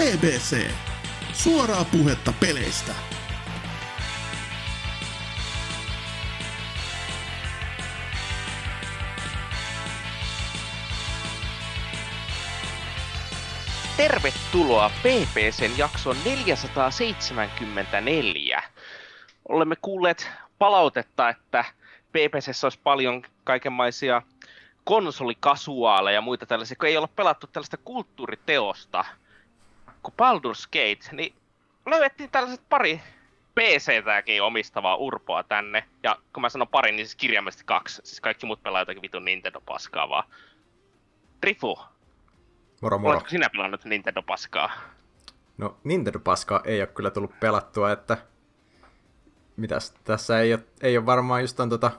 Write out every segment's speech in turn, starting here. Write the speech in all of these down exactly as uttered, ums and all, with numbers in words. P B C. Suoraa puhetta peleistä. Tervetuloa P B C:n jakson neljäsataaseitsemänkymmentäneljä. Olemme kuulleet palautetta, että P B C:ssä olisi paljon kaikenlaisia konsolikasuaaleja ja muita tällaisia, kun ei olla pelattu tällaista kulttuuriteosta kuin Baldur's Gate, niin löydettiin tällaiset pari P C-täkin omistavaa urpoa tänne. Ja kun mä sanon pari, niin siis kirjaimellisesti kaksi. Siis kaikki muut pelaa jotakin vitun Nintendo-paskaa vaan. Rifu, moro, moro. Oletko sinä pelannut Nintendo-paskaa? No, Nintendo-paskaa ei ole kyllä tullut pelattua, että... Mitäs? Tässä ei ole, ei ole varmaan just ton tota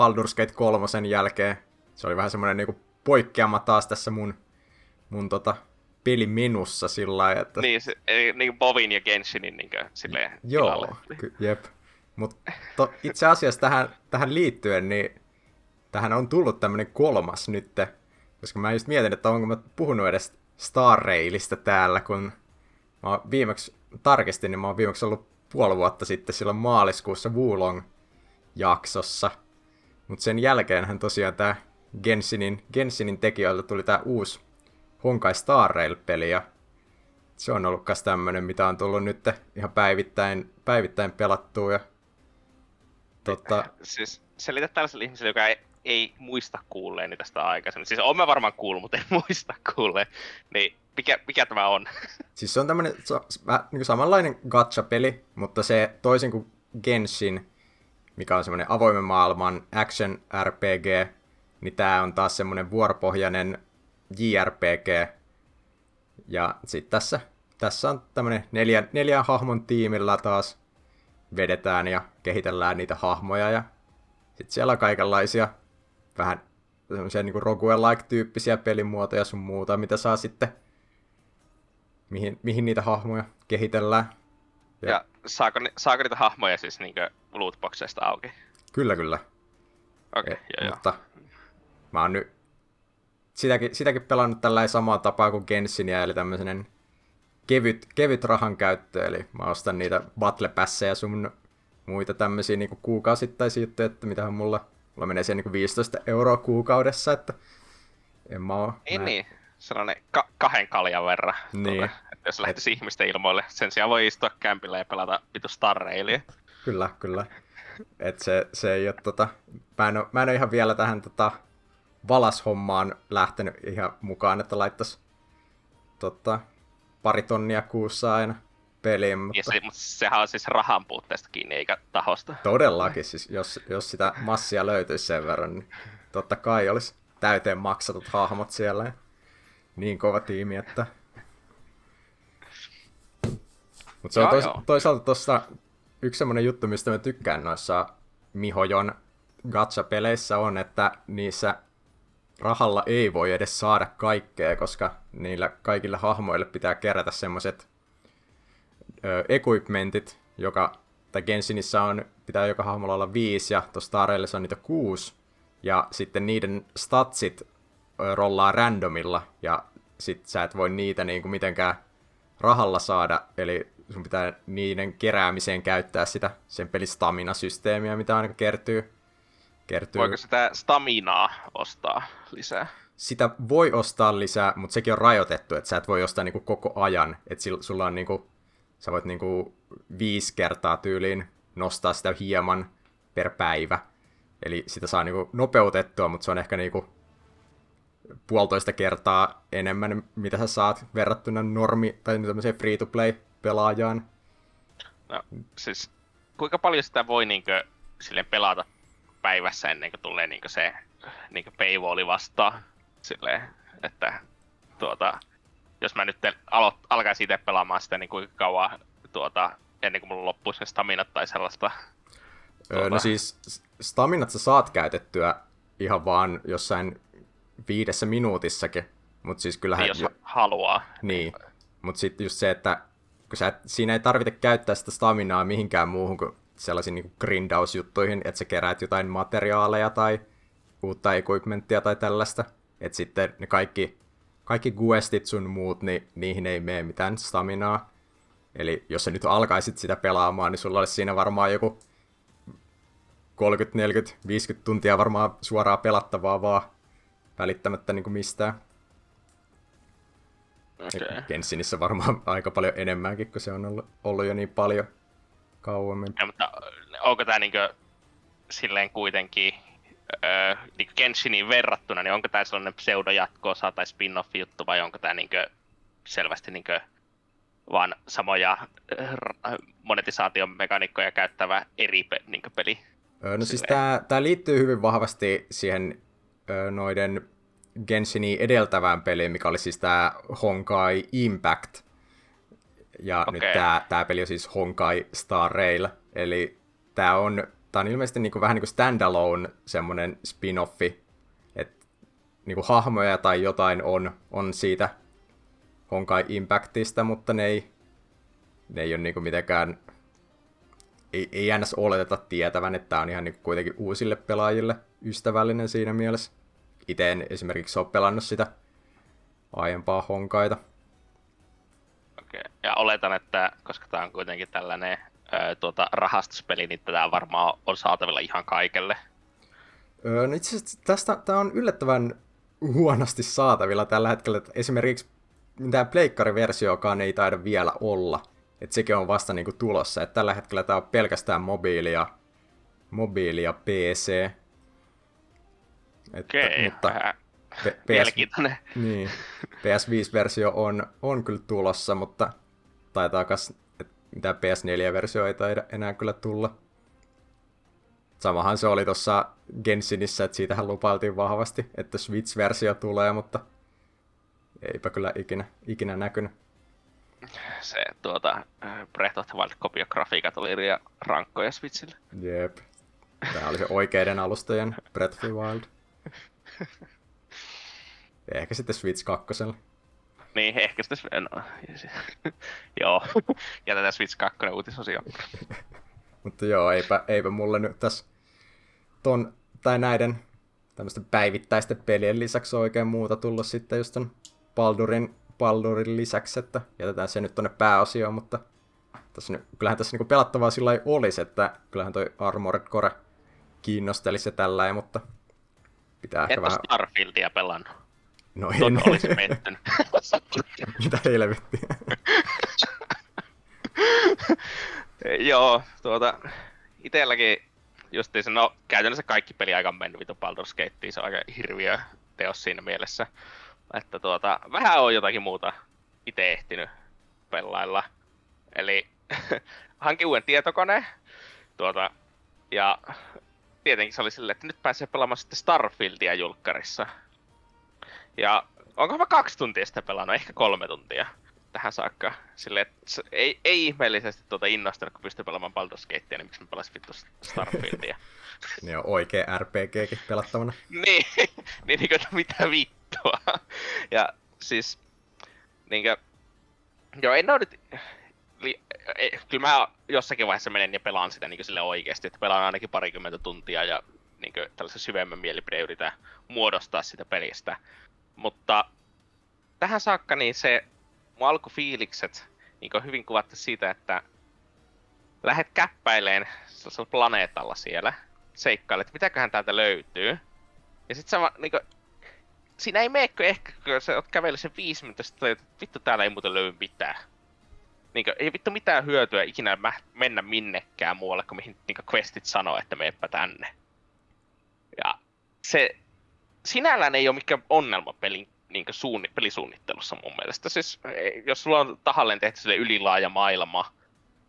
Baldur's Gate kolmosen jälkeen. Se oli vähän semmoinen niinku poikkeama taas tässä mun, mun tota pelimenussa sillä lailla, että... Niin, se, eli niinku Bovin ja Genshinin niinku silleen joo, tilalle. Joo, ky- jep. Mut to, itse asiassa tähän, tähän liittyen, niin tähän on tullut tämmönen kolmas nytte. Koska mä just mietin, että onko mä puhunut edes Star Railista täällä, kun mä oon viimeksi tarkistin, niin mä oon viimeksi ollut puoli vuotta sitten silloin maaliskuussa Wulong-jaksossa. Mut sen jälkeenhän tosiaan tää Genshinin, Genshinin tekijöiltä tuli tää uusi Honkai Star Rail-peli, ja se on ollut kas tämmönen, mitä on tullut nyt ihan päivittäin, päivittäin pelattua. Ja... Tota... Siis selitä tällaiselle ihmiselle, joka ei, ei muista kuulleeni tästä aikaisemmin. Siis on mä varmaan kuullut, mutta en muista kuulleen. Niin mikä, mikä tämä on? Siis se on tämmönen vähän niin kuin samanlainen gacha-peli, mutta se toisin kuin Genshin, mikä on semmoinen avoimen maailman action R P G, niin tää on taas semmonen vuoropohjainen J R P G. Ja sit tässä, tässä on tämmönen neljän, neljän hahmon tiimillä taas vedetään ja kehitellään niitä hahmoja. Ja sit siellä on kaikenlaisia vähän semmosia niinku roguelike-tyyppisiä pelimuotoja sun muuta, mitä saa sitten, mihin, mihin niitä hahmoja kehitellään. Ja, ja saako, ni, saako niitä hahmoja siis niinku lootboxeista auki? Kyllä, kyllä. Okei, okay, joo mutta joo. Mä oon nyt sitäkin, sitäkin pelannut tällä samaa tapaa kuin Genshiniä, eli tämmösenen kevyt, kevyt rahan käyttö, eli mä ostan niitä battlepässejä sun muita tämmösiä niinku kuukausittaisia juttuja, että mitähän mulla, mulla menee siihen niinku viisitoista euroa kuukaudessa, että en mä oo. Niin, mä... niin. Sellainen ka- kahden kaljan verran, niin. Tuota, että jos lähtisi Et... ihmisten ilmoille, sen sijaan voi istua kämpillä ja pelata vitu Star Railia. Kyllä, kyllä. Että se, se ei oo tota, mä en oo, mä en oo ihan vielä tähän tota valashommaan lähtenyt ihan mukaan, että laittaisi tota, pari tonnia kuussa aina peliin. Mutta se, sehän on siis rahan puutteesta kiinni, eikä tahosta. Todellakin, siis jos, jos sitä massia löytyisi sen verran, niin totta kai olisi täyteen maksatut hahmot siellä. Ja niin kova tiimi, että... Mutta se on tois, toisaalta tuossa yksi semmoinen juttu, mistä mä tykkään noissa Mihojon gacha-peleissä on, että niissä rahalla ei voi edes saada kaikkea, koska niillä kaikilla hahmoille pitää kerätä semmoiset equipmentit, joka, tai Genshinissä on, pitää joka hahmolla olla viisi, ja tuossa Star Railissa on niitä kuusi, ja sitten niiden statsit rollaa randomilla, ja sit sä et voi niitä niinku mitenkään rahalla saada, eli sun pitää niiden keräämiseen käyttää sitä sen pelin stamina-systeemiä, mitä aina kertyy. Kertyy. Voiko sitä staminaa ostaa lisää? Sitä voi ostaa lisää, mutta sekin on rajoitettu, että sä et voi ostaa niinku koko ajan. Että sulla on niinku, sä voit niinku viisi kertaa tyyliin nostaa sitä hieman per päivä. Eli sitä saa niinku nopeutettua, mutta se on ehkä niinku puolitoista kertaa enemmän, mitä sä saat verrattuna normi- tai tämmöiseen free-to-play-pelaajaan. No siis, kuinka paljon sitä voi niinku silleen pelata päivässä ennen kuin tulee niinku se niinku paywalli vastaan silleen, että tuota jos mä nyt alo- alkaisin itse pelaamaan sitä niin kuinka kauan tuota ennen kuin mulla loppuu se staminat tai sellaista tuota... öö, no siis staminat sä saat käytettyä ihan vaan jossain viidessä minuutissakin, mut siis kyllähän jos haluaa niin, mut sit just se, että kun sä et, siinä ei tarvitse käyttää sitä staminaa mihinkään muuhun kuin sellaisiin niin kuin grindausjuttuihin, että sä keräät jotain materiaaleja tai uutta equipmenttia tai tällaista. Että sitten ne kaikki, kaikki questit sun muut, niin niihin ei mene mitään staminaa. Eli jos sä nyt alkaisit sitä pelaamaan, niin sulla olisi siinä varmaan joku kolmekymmentä, neljäkymmentä, viisikymmentä tuntia varmaan suoraa pelattavaa vaan välittämättä niin kuin mistään. Okay. Genshinissä varmaan aika paljon enemmänkin, kun se on ollut, ollut jo niin paljon kauemmin. Ja, mutta onko tämä niin kuin, silleen kuitenkin öö, niin kuin Genshiniin verrattuna, niin onko tämä sellainen pseudojatko-osa tai spin-off juttu, vai onko tämä niin kuin, selvästi niin kuin, vaan samoja monetisaation mekaniikkoja käyttävä eri pe- niin kuin peli? Öö, no siis tämä liittyy hyvin vahvasti siihen öö, noiden Genshinia edeltävään peliin, mikä oli siis tämä Honkai Impact. Ja okay. Nyt tämä, tämä peli on siis Honkai Star Rail. Eli tämä on, tämä on ilmeisesti niin kuin, vähän niin kuin standalone semmoinen spin-offi. Että niin kuin hahmoja tai jotain on, on siitä Honkai Impactista, mutta ne ei, ne ei ole niin kuin mitenkään... Ei, ei ennäs oleteta tietävän, että tämä on ihan niin kuin kuitenkin uusille pelaajille ystävällinen siinä mielessä. Itse en esimerkiksi ole pelannut sitä aiempaa Honkaita. Okei. Ja oletan, että koska tämä on kuitenkin tällainen ö, tuota, rahastuspeli, niin tämä varmaan on saatavilla ihan kaikelle. Öö, no itse asiassa tästä, tämä on yllättävän huonosti saatavilla tällä hetkellä. Esimerkiksi tämä pleikkariversiokaan ei taida vielä olla. Et sekin on vasta niinku tulossa. Et tällä hetkellä tämä on pelkästään mobiili ja, mobiili ja P C. Että, okei, mutta P S... niin, P S viisi-versio on, on kyllä tulossa, mutta taitaa kas, että mitään P S neljä-versio ei taida enää kyllä tulla. Samahan se oli tuossa Genshinissä, että siitähän lupailtiin vahvasti, että Switch-versio tulee, mutta eipä kyllä ikinä, ikinä näkynyt. Se tuota, Breath of the Wild-kopiografiikat oli liian rankkoja Switchille. Jep. Tämä oli se oikeiden alustojen Breath of the Wild. Ehkä sitten Switch kaksi. Niin, ehkä sitten... No, joo, jätetään Switch kaksi uutisosio. Mutta joo, eipä, eipä mulle nyt tässä ton, tai näiden tämmöisten päivittäisten pelien lisäksi oikein muuta tullut sitten just ton Baldurin, Baldurin lisäksi, että jätetään se nyt tonne pääosioon, mutta tässä, kyllähän tässä niinku pelattavaa sillä ei olisi, että kyllähän toi Armored Core kiinnostelisi ja tälläin, mutta pitää ehkä vähän... Et ole Starfieldia pelannut. No en. Tuo olisi mettänyt. Mitä helvettiä. Joo, tuota... Itelläkin justiinsa, no käytännössä kaikki peli aika mennyt vitu Baldur's Gateen, se on aika hirviö teos siinä mielessä. Että tuota, vähän on jotakin muuta ite ehtinyt pelailla. Eli hankin uuden tietokoneen, tuota, ja tietenkin se oli silleen, että nyt pääsee pelaamaan sitten Starfieldia julkkarissa. Ja onko mä kaksi tuntia sitä pelannut, ehkä kolme tuntia tähän saakka. Silleen, että ei, ei ihmeellisesti tuota innostanut, kun pystyy pelaamaan Baldur's Gatea, niin miksi mä pelasin vittu Starfieldia. Niin on oikea RPGkin pelattavana. Niin, niin kuin mitä vittua. Ja siis, niinkö, joo en oo nyt... Kyllä mä jossakin vaiheessa menen ja pelaan sitä niin sille oikeasti, että pelaan ainakin parikymmentä tuntia ja niin tällaisen syvemmän mielipide yritän muodostaa sitä pelistä. Mutta tähän saakka niin se mun alkufiilikset niin hyvin kuvattu siitä, että lähet käppäileen sellaisella planeetalla siellä, seikkailet, mitäköhän täältä löytyy. Ja sit sä niin kuin, siinä ei meekö ehkä, kun sä oot kävellyt sen viisi minuuttia, sitten että vittu täällä ei muuten löy mitään. Niinkö, ei vittu mitään hyötyä ikinä mennä minnekään muualle, kun mihin niinkö questit sanoo, että meepä tänne. Ja se sinällään ei ole mikään ongelma pelin, niinkö suunni, pelisuunnittelussa mun mielestä. Siis, jos sulla on tahalleen tehty sille ylilaaja maailma,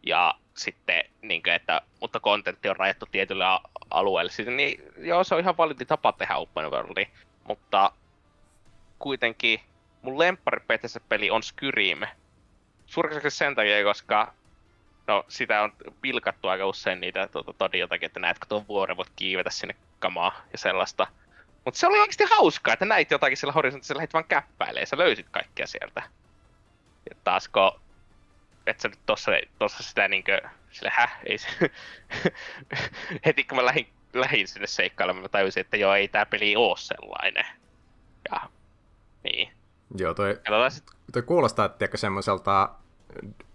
ja sitten, niinkö, että, mutta kontentti on rajattu tietylle alueelle, niin joo, se on ihan validi tapa tehdä open worldi. Mutta kuitenkin mun lempparipetessä peli on Skyrim. Suurkaisesti sen takia, koska no, sitä on pilkattu aika usein niitä tuota, todiotakin, että näetkö tuon vuoren, voit kiivetä sinne kamaa ja sellaista. Mutta se oli oikeasti hauskaa, että näit jotakin siellä horisontissa, lähdit vaan käppäilemään ja sä löysit kaikkea sieltä. Ja taas kun, et sä nyt tossa, tossa sitä niinkö, sillä häh, ei se, heti kun mä lähdin, lähdin sinne seikkailemaan, mä tajusin, että joo, ei tää peli oo sellainen. Ja, niin. Joo, toi, toi kuulostaa tiedätkö, semmoiselta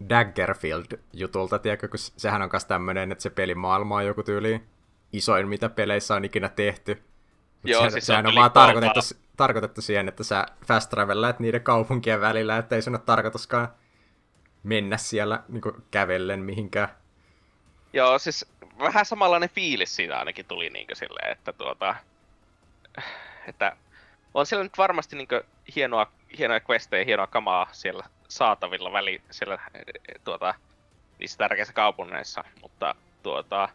Daggerfield-jutulta, tiedätkö, kun sehän on myös tämmöinen, että se pelimaailma on joku tyyli isoin, mitä peleissä on ikinä tehty. Joo, se, siis sehän on, on vaan tarkoitettu, tarkoitettu siihen, että sä fast travelät niiden kaupunkien välillä, ettei sun ole tarkoituskaan mennä siellä niin kuin kävellen mihinkään. Joo, siis vähän samanlainen fiilis siinä ainakin tuli niin kuin silleen, että tuota... Että on siellä nyt varmasti niin kuin hienoa, hienoja questejä, hienoa kamaa siellä saatavilla väli, siellä tuota, niissä tärkeissä kaupungeissa, mutta tuota,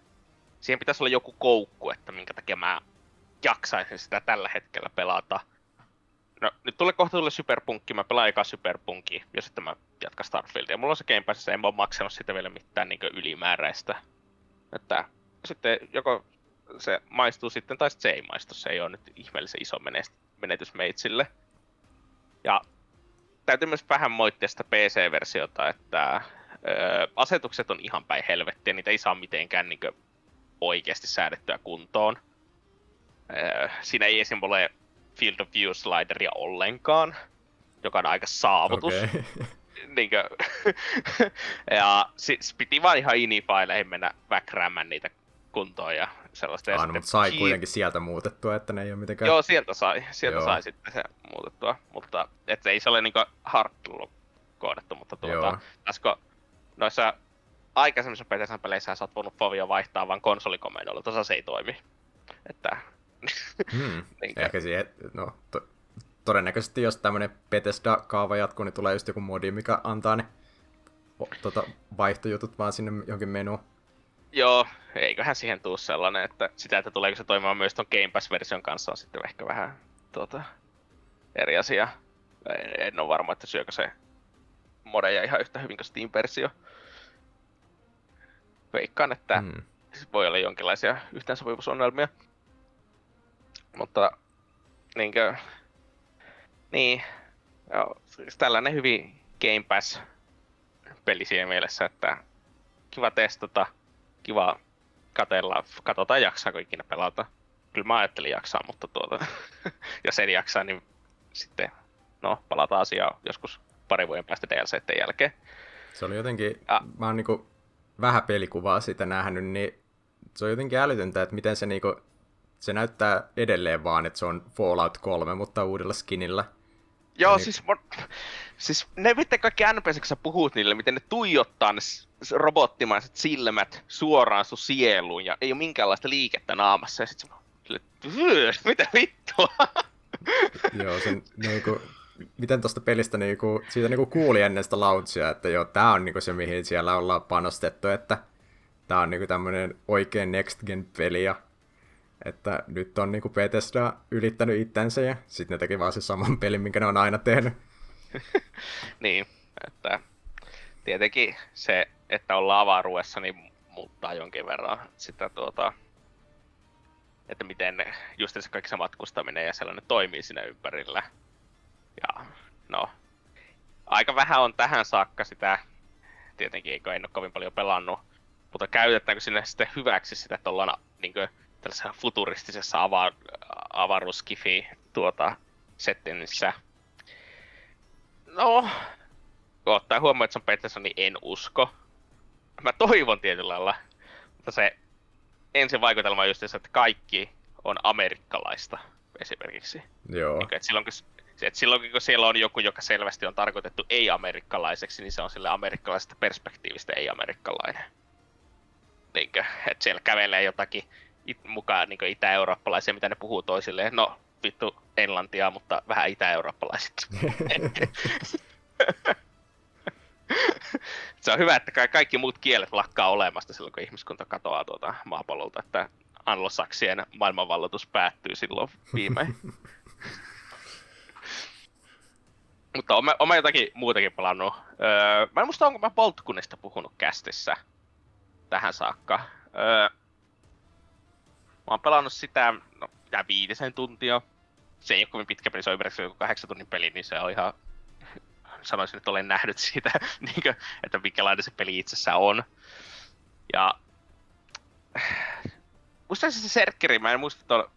siihen pitäisi olla joku koukku, että minkä takia mä jaksaisin sitä tällä hetkellä pelata. No, nyt tulee kohta tulee Cyberpunkki, mä pelaan eka Cyberpunkia ja sitten mä jatkan Starfieldia. Mulla on se Game Passissa, en mä oo maksanut sitä vielä mitään niin kuin ylimääräistä. Että sitten joko se maistuu sitten, tai sitten se ei maistu. Se ei ole nyt ihmeellisen iso menetys meitsille. Ja täytyy myös vähän moittia sitä P C-versiota, että öö, asetukset on ihan päin helvettiä. Niitä ei saa mitenkään niin kuin oikeasti säädettyä kuntoon. Öö, siinä ei esim. Ole Field of View-slideria ollenkaan, joka on aika saavutus. Okay. Niinkö? Ja siis piti vaan ihan inifaileihin mennä väkräämään niitä kuntoon ja sellaista. Aina, mutta sai kiin... kuitenkin sieltä muutettua, että ne ei ole mitenkään... Joo, sieltä sai. Sieltä Joo. sai sitten se muutettua, mutta et ei se ole niinku hard-tullut koodattu, mutta tuota... Äsken noissa aikaisemmissa P T S-peleissä sä oot voinut Favia vaihtaa vaan konsolikomennolla, tossa se ei toimi. Että... Hmm. Ehkä siihen, no... To... Todennäköisesti jos tämmönen Bethesda-kaava jatkuu, niin tulee just joku modi, mikä antaa ne o, tota, vaihtojutut vaan sinne jonkin menuun. Joo, eiköhän siihen tuu sellainen, että sitä, että tuleeko se toimimaan myös ton Game Pass-version kanssa on sitten ehkä vähän tuota, eri asia. En, en ole varma, että syökö se modeja ihan yhtä hyvin kuin Steam-versio. Veikkaan, että hmm. voi olla jonkinlaisia yhteensopivuusongelmia. Mutta niinkö... Niin, joo, siis tällainen hyvin Game Pass-peli siinä mielessä, että kiva testata, kiva katella, katsotaan jaksaako ikinä pelata. Kyllä mä ajattelin jaksaa, mutta tuota, jos en jaksaa, niin sitten no, palataan asiaan joskus parin vuoden päästä D L C-tten jälkeen. Se oli jotenkin, ja. Mä oon niinku vähän pelikuvaa sitä nähnyt, niin se on jotenkin älytöntä, että miten se niinku, se näyttää edelleen vaan, että se on Fallout kolme, mutta uudella skinillä. Joo, niin... siis, mon... siis ne miten kaikki N P C:t sä puhut niille, miten ne tuijottaa ne robottimaiset silmät suoraan sun sieluun ja ei ole minkäänlaista liikettä naamassa. Ja sit se mitä vittua? Joo, sen, niinku, miten tosta pelistä niinku, siitä niinku kuuli ennen sitä launchia, että joo, tää on niinku se mihin siellä ollaan panostettu, että tää on niinku tämmönen oikea next gen peli ja että nyt on niinku Bethesda ylittänyt itsensä ja sitten ne teki vaan se saman pelin, minkä ne on aina tehnyt. Niin, että tietenkin se, että ollaan avaruudessa, niin muuttaa jonkin verran sitä tuota, että miten just se kaikki se matkustaminen ja sellainen toimii siinä ympärillä. Ja no, aika vähän on tähän saakka sitä, tietenkin eikö en ole kovin paljon pelannut, mutta käytetäänkö sinne sitten hyväksi sitä, että ollaan niinku tällaisessa futuristisessa ava- avaruuskifi-settinissä. No, kun ottaa huomioon, että se on Bethesda, niin en usko. Mä toivon tietyllä lailla, mutta se ensin vaikutelma on just se, että kaikki on amerikkalaista esimerkiksi. Joo. Niin, että silloin, kun, että silloin kun siellä on joku, joka selvästi on tarkoitettu ei-amerikkalaiseksi, niin se on sille amerikkalaisesta perspektiivistä ei-amerikkalainen. Niin, että siellä kävelee jotakin It- mukaan niin itä-eurooppalaisia, mitä ne puhuu toisilleen. No, vittu englantia, mutta vähän itä-eurooppalaiset. Se on hyvä, että kaikki muut kielet lakkaa olemasta silloin, kun ihmiskunta katoaa tuota maapallolta, että anglosaksien maailmanvalloitus päättyy silloin viimein. Mutta olen, olen jotakin muutakin palannut. Öö, mä en muista, onko mä Boltkunista puhunut kästissä tähän saakka. Öö, Mä oon pelannut sitä no, viitisen tuntia. Se ei oo kovin pitkä peli, se on yhdeksän kahdeksan tunnin peli, niin se on ihan... Sanoisin, että olen nähnyt siitä, että minkälainen se peli itsessään on. Ja... Musta se Serkkeri, mä en muista tuon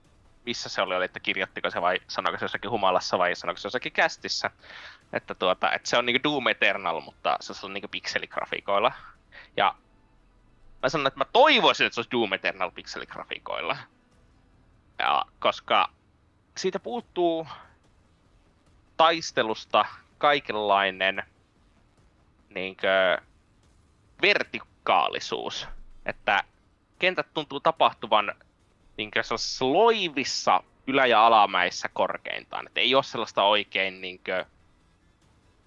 missä se oli, että kirjoittiko se vai sanoiko se jossakin humalassa vai sanoiko se jossakin kästissä. Että tuota, että se on niinku Doom Eternal, mutta se on niinku pikseligrafiikoilla. Ja mä sanon, että mä toivoisin, että se olisi Doom Eternal pikseligrafiikoilla. Ja koska siitä puuttuu taistelusta kaikenlainen niinkö vertikaalisuus, että kentät tuntuu tapahtuvan niinkö sellaisissa loivissa ylä- ja alamäissä korkeintaan, että ei ole sellaista oikein niinkö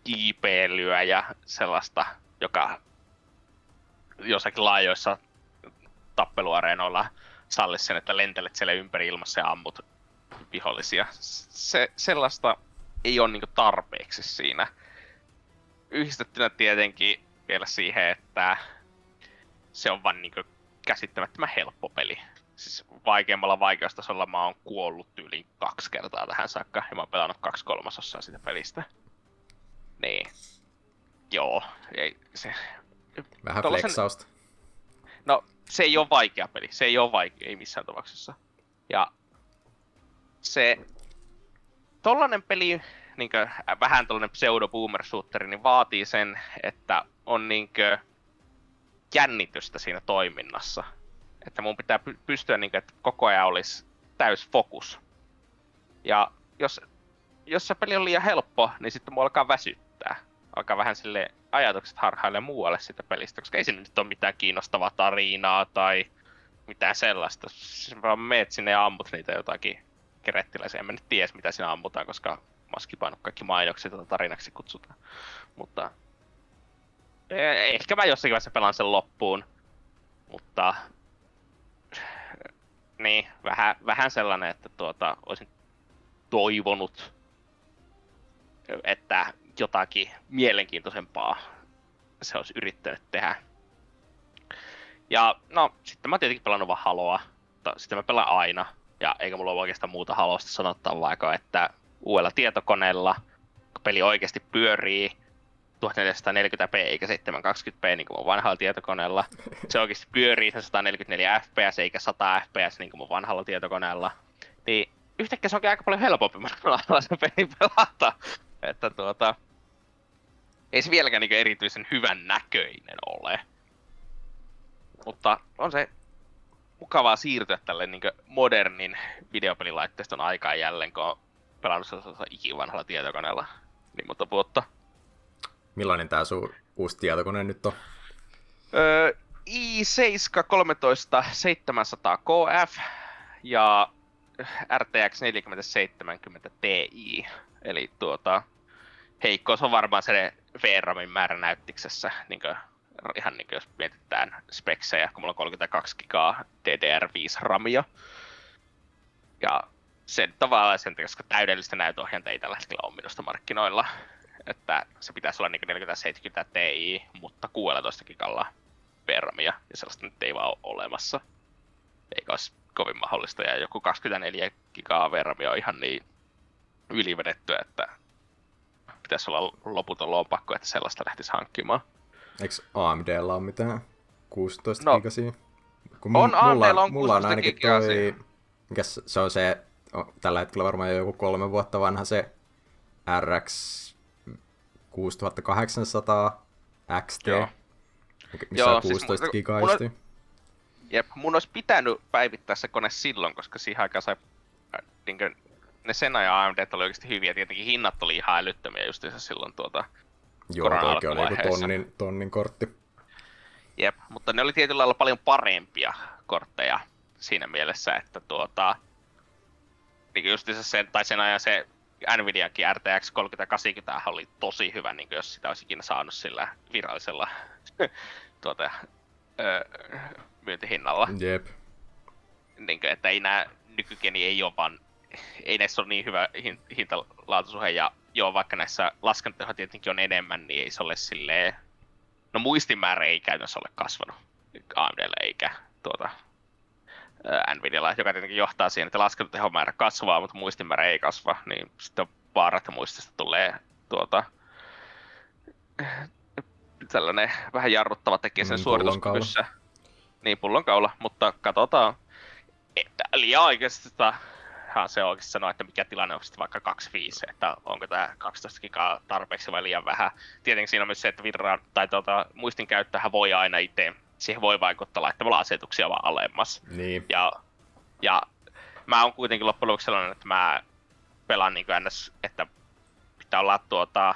kiipeilyä ja sellaista, joka jossakin laajoissa tappeluareenoilla sallisi sen, että lentelet siellä ympäri ilmassa ja ammut vihollisia. Se, sellaista ei ole niinku tarpeeksi siinä. Yhdistettynä tietenkin vielä siihen, että se on vaan niinku käsittämättömän helppo peli. Siis vaikeammalla vaikeustasolla mä oon kuollut yli kaksi kertaa tähän saakka ja mä oon pelannut kaksi kolmasossaa siitä pelistä. Niin. Joo. Ei, se... Vähän tollasen... fleksausta. No, se ei oo vaikea peli. Se ei oo vaikea, ei missään tapauksessa. Ja se... Tollainen peli, niinkö vähän tollainen pseudo-boomer-shooteri, niin vaatii sen, että on niinkö jännitystä siinä toiminnassa. Että mun pitää pystyä niinkö, että koko ajan olisi täys fokus. Ja jos, jos se peli on liian helppo, niin sitten mua alkaa väsyttää. Alkaa vähän silleen ajatukset harhaille muualle siitä pelistä, koska ei siinä nyt ole mitään kiinnostavaa tarinaa tai mitään sellaista. Siis vaan meet sinne ja ammut niitä jotakin kerettiläisiä. En mä nyt ties mitä siinä ammutaan, koska mä oon skipannut kaikki mainokset, joita tarinaksi kutsutaan. Mutta ehkä mä jossakin vaiheessa pelaan sen loppuun. Mutta niin, vähän, vähän sellainen, että tuota, olisin toivonut, että jotakin mielenkiintoisempaa se olisi yrittänyt tehdä. Ja no, sitten mä oon tietenkin pelannut vaan Haloa, mutta sitten mä pelaan aina. Ja eikä mulla ole oikeastaan muuta Halosta sanottaa, vaikka että uudella tietokoneella peli oikeasti pyörii tuhatneljäsataaneljäkymmentä p eikä seitsemänsataakaksikymmentä p niin kuin mun vanhalla tietokoneella. Se oikeasti pyörii sen sata neljäkymmentäneljä f p s eikä sata f p s niin kuin mun vanhalla tietokoneella. Niin yhtäkkiä se onkin aika paljon helpompi mennä sen pelin pelata. Että tuota, ei se vieläkään niinku erityisen hyvän näköinen ole. Mutta on se mukavaa siirtyä tälle niinku modernin videopelilaitteiston aikaan jälleen, kun on pelannut sellaisella ikivanhalla tietokoneella niin monta vuotta. Millainen tää sun uusi tietokone nyt on? Öö, i seitsemän kolmetoista seitsemänsataa k f ja R T X neljätuhattaseitsemänkymmentä Ti. Eli tuota, heikkous on varmaan se V RAMin määrä näyttiksessä, niin kuin, ihan niin kuin jos mietitään speksejä, kun mulla on kolmekymmentäkaksi gigaa D D R viisi ramia. Ja sen tavallaan sen, koska täydellistä näytöohjainta ei tällä hetkellä ole minusta markkinoilla, että se pitäisi olla niin kuin neljätuhattaseitsemänkymmentä Ti, mutta kuusitoista gigalla V RAMia, ja sellaista nyt ei vaan ole olemassa. Eikä olisi kovin mahdollista, ja joku kaksikymmentäneljä gigaa V RAMia on ihan niin ylivedettyä, että pitäisi olla loputon lompakko, että sellaista lähtisi hankkimaan. Eikö A M D:llä ole mitään kuusitoista gigaisia? No, on A M D:llä on kuusitoista gigaisia. Mikäs se on se, on, tällä hetkellä varmaan joku kolme vuotta vanha se R X kuusituhattakahdeksansataa X T, joo. Missä joo, on kuusitoista siis gigaa mun, mun, jep, mun olisi pitänyt päivittää se kone silloin, koska siihen aikaan sai äh, niin kuin, ne Sena ja A M D oli oikeasti hyviä, tietenkin hinnat oli ihan älyttömiä justiinsa silloin tuota korona-alkuvaiheessa. Joo, toikin oli tonnin, tonnin kortti. Jep, mutta ne oli tietyllä lailla paljon parempia kortteja siinä mielessä, että tuota... Niin justiinsa sen, tai sen ajan se Nvidiakin R T X kolmekymmentäkahdeksankymmentä oli tosi hyvä, niin jos sitä olisi ikinä saanut sillä virallisella tuota, öö, myyntihinnalla. Jep. Niin kuin, että ei nää nykygeni ei ole vaan... Ei näissä ole niin hyvä hintalaatuisuhe, ja joo, vaikka näissä laskentehoja tietenkin on enemmän, niin ei se ole silleen... No muistimäärä ei käytännössä ole kasvanut A M D:llä eikä tuota, Nvidialla, joka tietenkin johtaa siihen, että laskentehomäärä kasvaa, mutta muistimäärä ei kasva, niin sitten on vaara, että muistista tulee tuota, tällainen vähän jarruttava tekijä sen mm, suorituskyvyssä. Niin, pullonkaula, mutta katsotaan. Liian oikeastaan se oikeasti sanoa, että mikä tilanne on sitten vaikka kaksikymmentäviisi, että onko tämä kaksitoista gigaa tarpeeksi vai liian vähän. Tietenkin siinä on myös se, että virran, tai tuota, muistin käyttöhän voi aina itse, siihen voi vaikuttaa laittamalla asetuksia vaan alemmas. Niin. Ja, ja mä oon kuitenkin loppujen lopuksi sellainen, että mä pelaan niin kuin ns, että pitää olla tuota,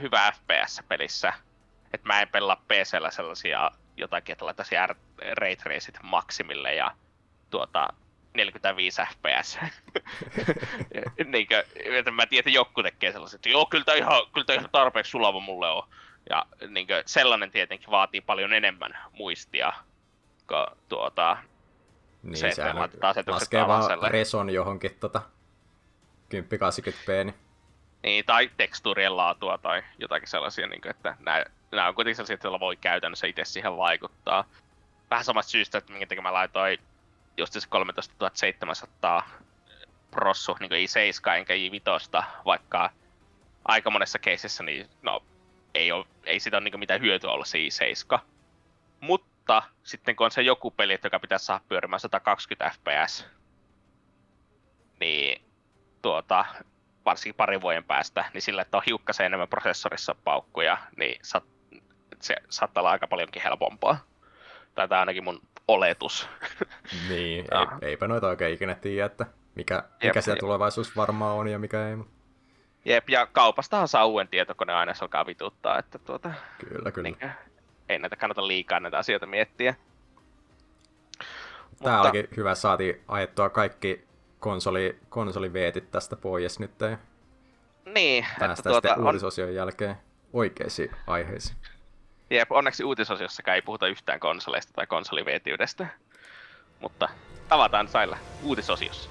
hyvä F P S pelissä. Että mä en pelaa P C:llä sellaisia jotakin, että laitaisiin ray tracit maksimille ja tuota, neljäkymmentäviisi F P S. Niinkö, että mä tiedän, että joku tekee sellaiset, että joo, kyllä tämä ihan, ihan tarpeeksi sulava mulle on. Ja niinkö, sellainen tietenkin vaatii paljon enemmän muistia, kun tuota, niin, se, että laitetaan asetukset alaselle. Reson johonkin tota, kymmenen kahdeksankymmentä p. Niin. Niin, tai tekstuurien laatua tai jotakin sellaisia, niinkö, että nää, nää on kuitenkin sellaisia, joilla voi käytännössä itse siihen vaikuttaa. Vähän samasta syystä, että minkä takia mä laitoin just se kolmetoistatuhatta seitsemänsataa prossu, niin kuin i seitsemän enkä i viisi, vaikka aika monessa keisissä niin, no, ei, ole, ei siitä ole niin mitään hyötyä olla se i seitsemän. Mutta sitten kun on se joku peli, joka pitäisi saada pyörimään sata kaksikymmentä F P S, niin tuota, varsinkin parin vuoden päästä, niin sillä, että on hiukkasen enemmän prosessorissa paukkuja, niin sa- se saattaa olla aika paljonkin helpompaa. Tai tämä ainakin mun oletus. Niin, ei, eipä noita oikein ikinä tiedä, että mikä, mikä siellä tulevaisuus varmaan on ja mikä ei. Jep, ja kaupastahan saa uuden tietokoneen aina, jos alkaa vituttaa, että tuota... Kyllä, kyllä. Niin, ei näitä kannata liikaa näitä asioita miettiä. Tää mutta... olikin hyvä, saatiin ajettua kaikki konsoli, konsoliveetit tästä pois nyt. Ja... Niin, päästään että tuota... sitten uutisosion on... jälkeen oikeisiin aiheisiin. Jep, onneksi uutisosiossakaan ei puhuta yhtään konsoleista tai konsoliveetiydestä, mutta tavataan sailla uutisosiossa.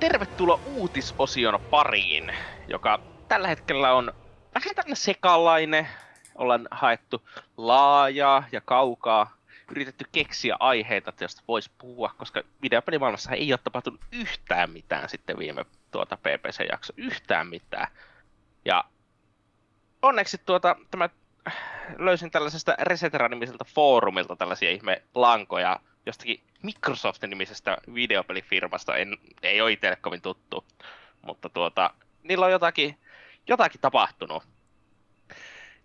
Tervetuloa uutisosion pariin, joka tällä hetkellä on vähän tämmöinen sekalainen. Ollaan haettu laajaa ja kaukaa, yritetty keksiä aiheita, joista voisi puhua, koska videopelimaailmassa ei ole tapahtunut yhtään mitään sitten viime tuota P P C-jakso, yhtään mitään. Ja onneksi tuota, tämä löysin tällaisesta Resetera-nimiseltä foorumilta tällaisia ihme lankoja, jostakin Microsoft-nimisestä videopelifirmasta, en, ei ole itselle kovin tuttu, mutta tuota, niillä on jotakin, jotakin tapahtunut.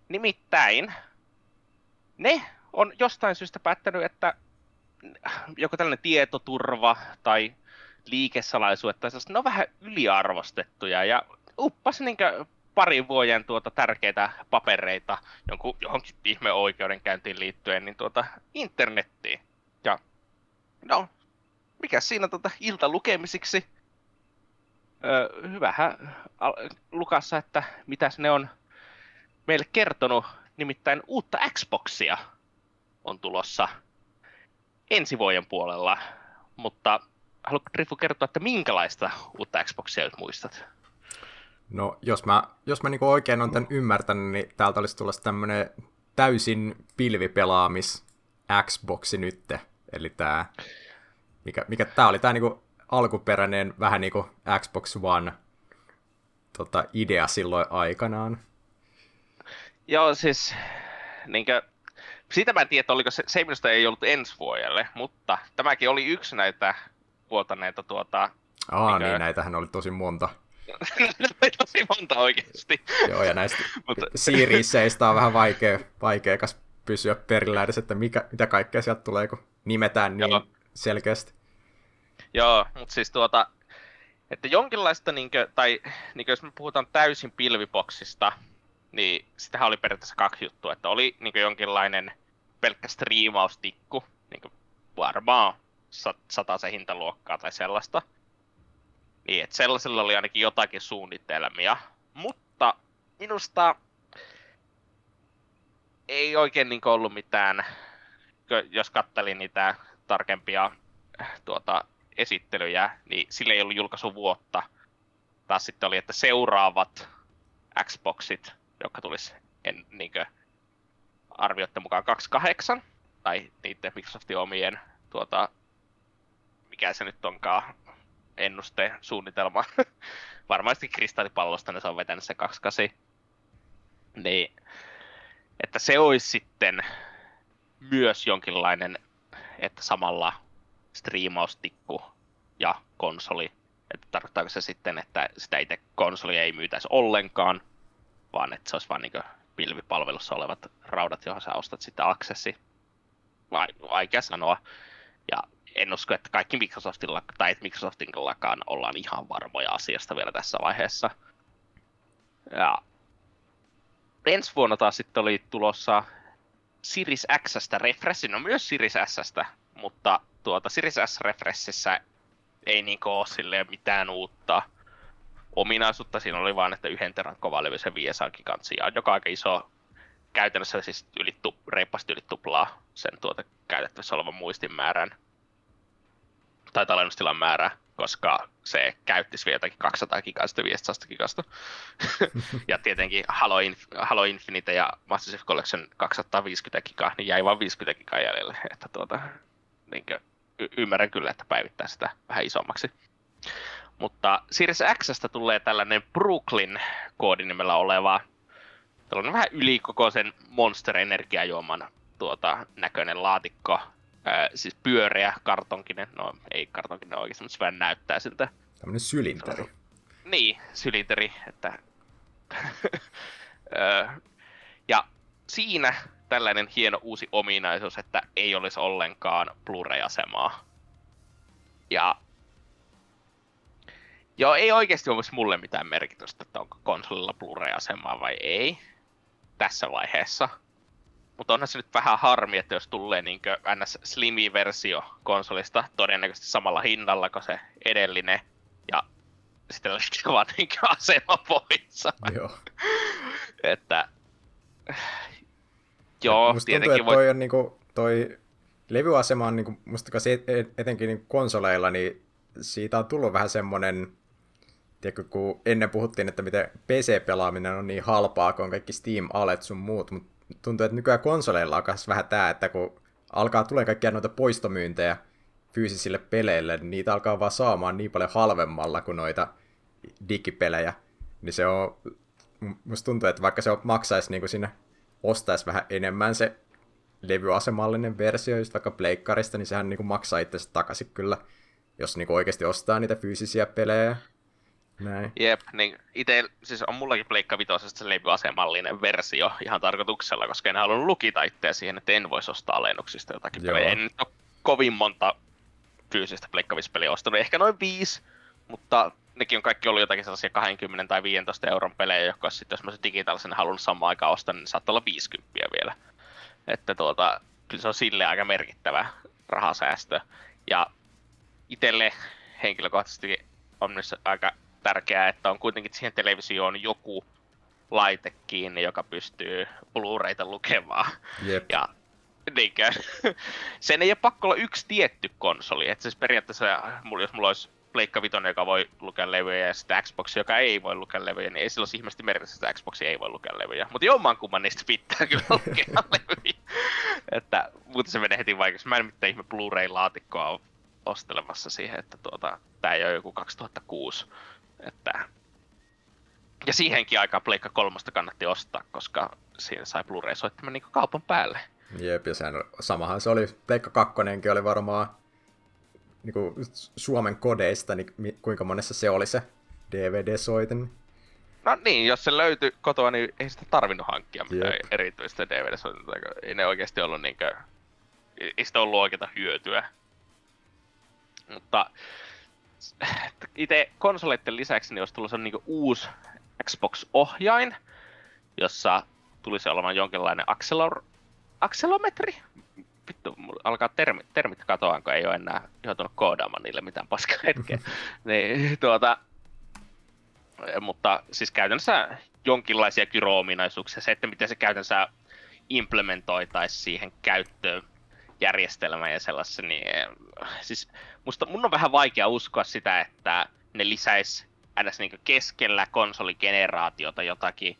Nimittäin ne on jostain syystä päättänyt, että joku tällainen tietoturva tai liikesalaisuudet tai sellaista, ne on vähän yliarvostettuja ja uppasi niinkö parin vuoden tuota tärkeitä papereita jonkun, johonkin ihmeen oikeudenkäyntiin liittyen niin tuota, internettiin. Ja no, mikä siinä tuota ilta lukemisiksi? Öö, hyvähän lukassa, että mitäs ne on meille kertonut. Nimittäin uutta Xboxia on tulossa ensi vuoden puolella. Mutta haluatko Rifu kertoa, että minkälaista uutta Xboxia nyt muistat? No, jos mä, jos mä niinku oikein olen tämän ymmärtänyt, niin täältä olisi tulossa tämmönen täysin pilvipelaamis Xboxi nytte. Eli tää, mikä, mikä tää oli tää niinku alkuperäinen vähän niinku Xbox One tota, idea silloin aikanaan. Joo siis, niinkö, siitä mä en tiedä, oliko se, se minusta ei ollut ensi vuodelle, mutta tämäkin oli yksi näitä vuotaneita tuota... Aa niinkö, niin, näitähän oli tosi monta. oli tosi monta oikeesti. Joo ja näistä series-seistä on vähän vaikea, vaikea kas pysyä perillä edes, että mikä, mitä kaikkea sieltä tulee, kun nimetään niin Jalo. Selkeästi. Joo, mutta siis tuota, että jonkinlaista, niinkö, tai niinkö, jos me puhutaan täysin pilviboksista, niin sitähän oli periaatteessa kaksi juttua, että oli niinkö jonkinlainen pelkkä striimaustikku, niinkö varmaan satasen hintaluokkaa tai sellaista. Niin, että sellaisella oli ainakin jotakin suunnitelmia, mutta minusta ei oikein niinkö ollut mitään, jos katselin niitä tarkempia tuota, esittelyjä, niin sillä ei ollut julkaisuvuotta. Taas sitten oli, että seuraavat Xboxit, jotka tulisi en, niinkö arvioiden mukaan kaksikymmentäkahdeksan, tai niiden Microsoftin omien, tuota, mikä se nyt onkaan, ennuste, suunnitelma. Varmasti kristallipallosta ne se on vetänyt se kaksikymmentäkahdeksan. Niin, että se olisi sitten myös jonkinlainen, että samalla striimaustikku ja konsoli. Että tarkoittaako se sitten, että sitä itse konsolia ei myytäisi ollenkaan, vaan että se olisi vain niin pilvipalvelussa olevat raudat, johon sä ostat sitä aksessi. Vaikea sanoa. Ja en usko, että kaikki Microsoftilla, tai että Microsoftillakaan ollaan ihan varmoja asiasta vielä tässä vaiheessa. Ja ensi vuonna taas sitten oli tulossa Series X:stä refreshi, no myös Series S:stä, mutta tuota Series S refreshissä ei niinku ole silleen mitään uutta ominaisuutta. Siinä oli vaan, että yhden teran kovalevyisen viidensadan gigan sijaan, joka on aika iso, käytännössä siis yli tu, reippaasti yli tuplaa sen tuota käytettävissä olevan muistin määrän tai tallennustilan määrää, koska se käyttisi vielä jotakin kaksisataa gigaa sitten viisisataa gigasta. Ja tietenkin Halo, Inf- Halo Infinite ja Master Chief Collection kaksisataaviisikymmentä gigaa, niin jäi vain viisikymmentä gigaa jäljelle. Että tuota, niin kuin y- ymmärrän kyllä, että päivittää sitä vähän isommaksi. Mutta Series X:stä tulee tällainen Brooklyn-koodinimellä oleva, tällainen vähän ylikokoisen Monster-energiajuoman tuota, näköinen laatikko. Öö, siis pyöreä, kartonkinen, no ei kartonkinen oikeasti, mutta se vähän näyttää siltä. Tämmönen sylinteri. Niin, sylinteri, että öö, ja siinä tällainen hieno uusi ominaisuus, että ei olisi ollenkaan Blu-ray-asemaa. Ja joo, ei oikeasti ole mulle mitään merkitystä, että onko konsolilla Blu-ray-asemaa vai ei tässä vaiheessa. Mutta onhan se nyt vähän harmi, että jos tulee niinkö ns. Slimi-versio konsolista todennäköisesti samalla hinnalla kuin se edellinen, ja sitten lähdetään vaan niinkö asema pois. Joo. Että joo, musta tietenkin tuntuu, voi... toi on niinku, toi levyasema on niinku, musta etenkin niinku konsoleilla, niin siitä on tullut vähän semmonen, tiedätkö, kun ennen puhuttiin, että miten P C-pelaaminen on niin halpaa, kun on kaikki Steam-alet sun muut, mut tuntuu, että nykyään konsoleilla on vähän tää, että kun alkaa tulee kaikkia noita poistomyyntejä fyysisille peleille, niin niitä alkaa vaan saamaan niin paljon halvemmalla kuin noita digipelejä. Niin se on, musta tuntuu, että vaikka se maksaisi niin kuin siinä, ostaisi vähän enemmän se levyasemallinen versio, just vaikka pleikkarista, niin sehän niin kuin maksaa itsensä takaisin kyllä, jos niin kuin oikeasti ostaa niitä fyysisiä pelejä. Näin. Jep, niin ite, siis on mullakin Pleikka vitosesta se levyasemallinen versio ihan tarkoituksella, koska en halunnut lukita itseä siihen, että en voisi ostaa alennuksista jotakin pelejä. En nyt ole kovin monta fyysistä Pleikka viisi-peliä ostanut, ehkä noin viisi, mutta nekin on kaikki ollut jotakin sellaisia kaksikymmentä tai viisitoista euron pelejä, jotka olisi sitten, jos mä sen digitaalisen halunnut samaan aikaan ostaa, niin saattaa olla viisikymmentä vielä. Että tuota, kyllä se on silleen aika merkittävä rahasäästö. Ja itelle henkilökohtaisesti on myös aika tärkeää, että on kuitenkin siihen televisioon joku laite kiinni, joka pystyy Blu-rayta lukemaan. Jep. Ja niinkö, sen ei ole pakko olla yksi tietty konsoli. Että siis periaatteessa, jos mulla olisi Pleikka Vitonen, joka voi lukea levyjä, ja sitä Xboxia, joka ei voi lukea levyjä, niin ei silloin ihmeisesti merkitystä, että Xboxia ei voi lukea levyjä. Mutta jommankumman niistä pitää kyllä lukea levyjä. Että muuten se menee heti vaikeaksi. Mä en mitään ihme Blu-ray-laatikkoa ole ostelemassa siihen, että tuota, tää ei ole joku kaksituhattakuusi. Että... Ja siihenkin aikaan Pleikka kolmosta kannatti ostaa, koska siinä sai Blu-ray-soittimen niinku kaupan päälle. Jep, ja sehän, samahan se oli, Pleikka kakkonenkin oli varmaan niinku Suomen kodeista, niin kuinka monessa se oli se D V D-soitin? No niin, jos se löytyi kotoa, niin ei sitä tarvinnut hankkia mitään erityistä D V D-soitinta, ei ne oikeesti ollut niinkö, ei sitä ollut oikeeta hyötyä. Mutta itse konsoleiden lisäksi niin olisi tullut sellainen niin uusi Xbox-ohjain, jossa tulisi olemaan jonkinlainen akselor... akselometri? Vittu, mulla alkaa termit, termit katoaa, kun ei ole enää joutunut koodaamaan niille mitään paskaa hetkeä. niin, tuota... Mutta siis käytännössä jonkinlaisia gyro-ominaisuuksia, se, että miten se käytännössä implementoitaisiin siihen käyttöön järjestelmään ja sellaisen, niin siis musta mun on vähän vaikea uskoa sitä, että ne lisäisi ns. Niin keskellä konsoligeneraatiota jotakin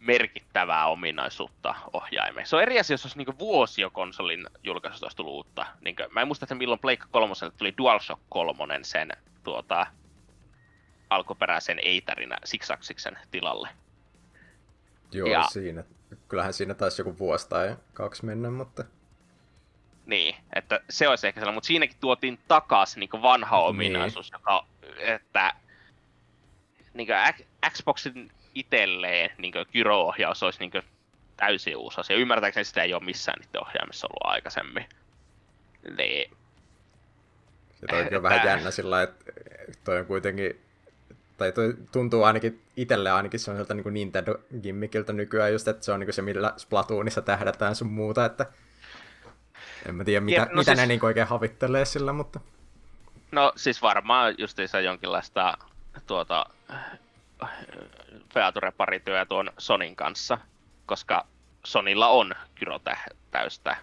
merkittävää ominaisuutta ohjaimeen. Se on eri asia, jos olisi niin vuosi jo konsolin julkaisusta olisi tullut uutta. Niin kuin, mä en muista, että milloin Pleikka kolmoselle tuli DualShock kolme sen tuota, alkuperäisen Eitarin Sixaxiksen tilalle. Joo, ja... siinä. Kyllähän siinä taisi joku vuosi tai kaksi mennä, mutta... Niin, että se olisi ehkä sellainen, mutta siinäkin tuotiin takaisin niin vanha niin. ominaisuus, joka, että niin Xboxin itselleen niin gyro-ohjaus olisi niin täysin uusi asia. Ymmärtääkseni sitä ei ole missään niiden ohjaimissa ollut aikaisemmin. Niin. Se toi että... on vähän jännä sillä, että toi on kuitenkin... Tai toi tuntuu ainakin itselle ainakin sellaiselta niin Nintendo-gimmikiltä nykyään just, että se on niin se, millä Splatoonissa tähdätään sun muuta, että en mä tiedä, mitä, no mitä siis, ne niin oikein havittelee sillä, mutta... No siis varmaan justiinsa jonkinlaista tuota, feature-parityötä tuon Sonyn kanssa, koska Sonylla on gyrotäystä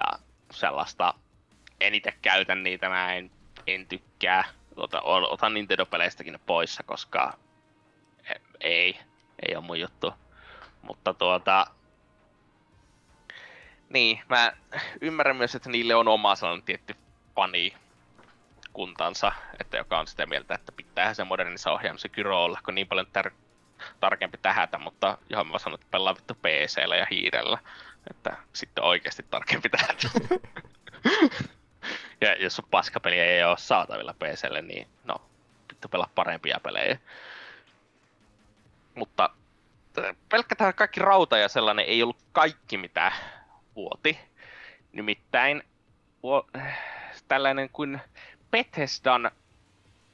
ja sellaista, en itse käytä niitä, mä en, en tykkää. Ota, otan Nintendo-peleistäkin pois, koska ei, ei ole mun juttu, mutta tuota, niin, mä ymmärrän myös, että niille on oma sellainen tietty fanikuntansa, että joka on sitä mieltä, että pitäähän se modernissa ohjaamisen gyro olla, kun niin paljon tar- tarkempi tähätä, mutta johon mä sanon, että pelaa vittu P C:llä ja hiirellä, että sitten oikeasti tarkempi tähätä. Ja jos sun paskapeliä ei ole saatavilla P C:lle, niin no, pitää pelaa parempia pelejä. Mutta pelkkä tämä kaikki rauta ja sellainen ei ollut kaikki mitä vuoti. Nimittäin tällainen kuin Bethesdan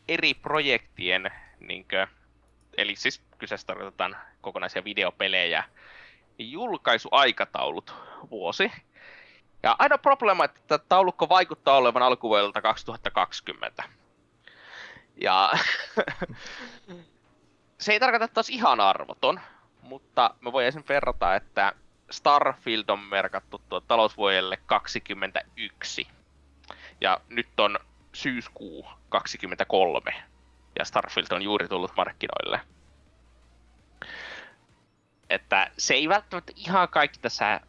eri projektien, niinkö, eli siis kyseessä tarkoitetaan kokonaisia videopelejä, julkaisuaikataulut vuosi. Ja aina probleema, että taulukko vaikuttaa olevan alkuvuodelta kaksituhattakaksikymmentä. Ja se ei tarkoita, että olisi ihan arvoton, mutta me voin esimerkiksi verrata, että Starfield on merkattu tuon talousvuodelle kaksikymmentäyksi. Ja nyt on syyskuu kaksikymmentäkolme, ja Starfield on juuri tullut markkinoille. Että se ei välttämättä ihan kaikki tässä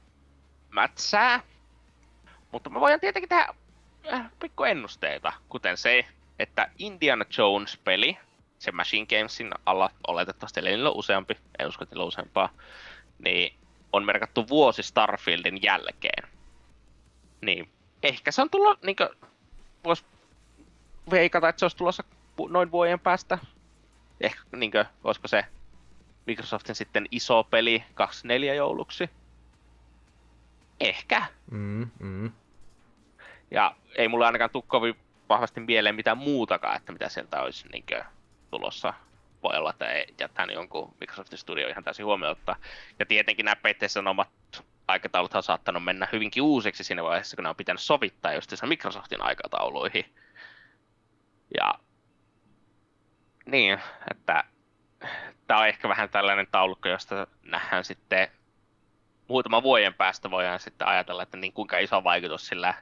mätsää. Mutta me voidaan tietenkin tehdä pikkuennusteita, kuten se, että Indiana Jones-peli, se Machine Gamesin alla oletettavasti, eli niillä on useampi, en usko, että niillä on useampaa, niin on merkattu vuosi Starfieldin jälkeen. Niin ehkä se on tullut, niin kuin vois veikata, että se olisi tulossa noin vuoden päästä. Ehkä, niin kuin, olisiko se Microsoftin sitten iso peli kaksikymmentäneljä jouluksi. Ehkä. Mm, mm. Ja ei mulle ainakaan tule kovin vahvasti mieleen mitään muutakaan, että mitä sieltä olisi niin kuin tulossa. Voi olla, että jätän jonkun Microsoftin studio ihan täysin huomiota. Ja tietenkin nämä Bethesdan omat aikataulut on saattanut mennä hyvinkin uusiksi siinä vaiheessa, kun ne on pitänyt sovittaa just Microsoftin aikatauluihin. Ja niin, että tämä on ehkä vähän tällainen taulukko, josta nähdään sitten muutaman vuoden päästä voidaan sitten ajatella, että niin kuinka iso vaikutus sillä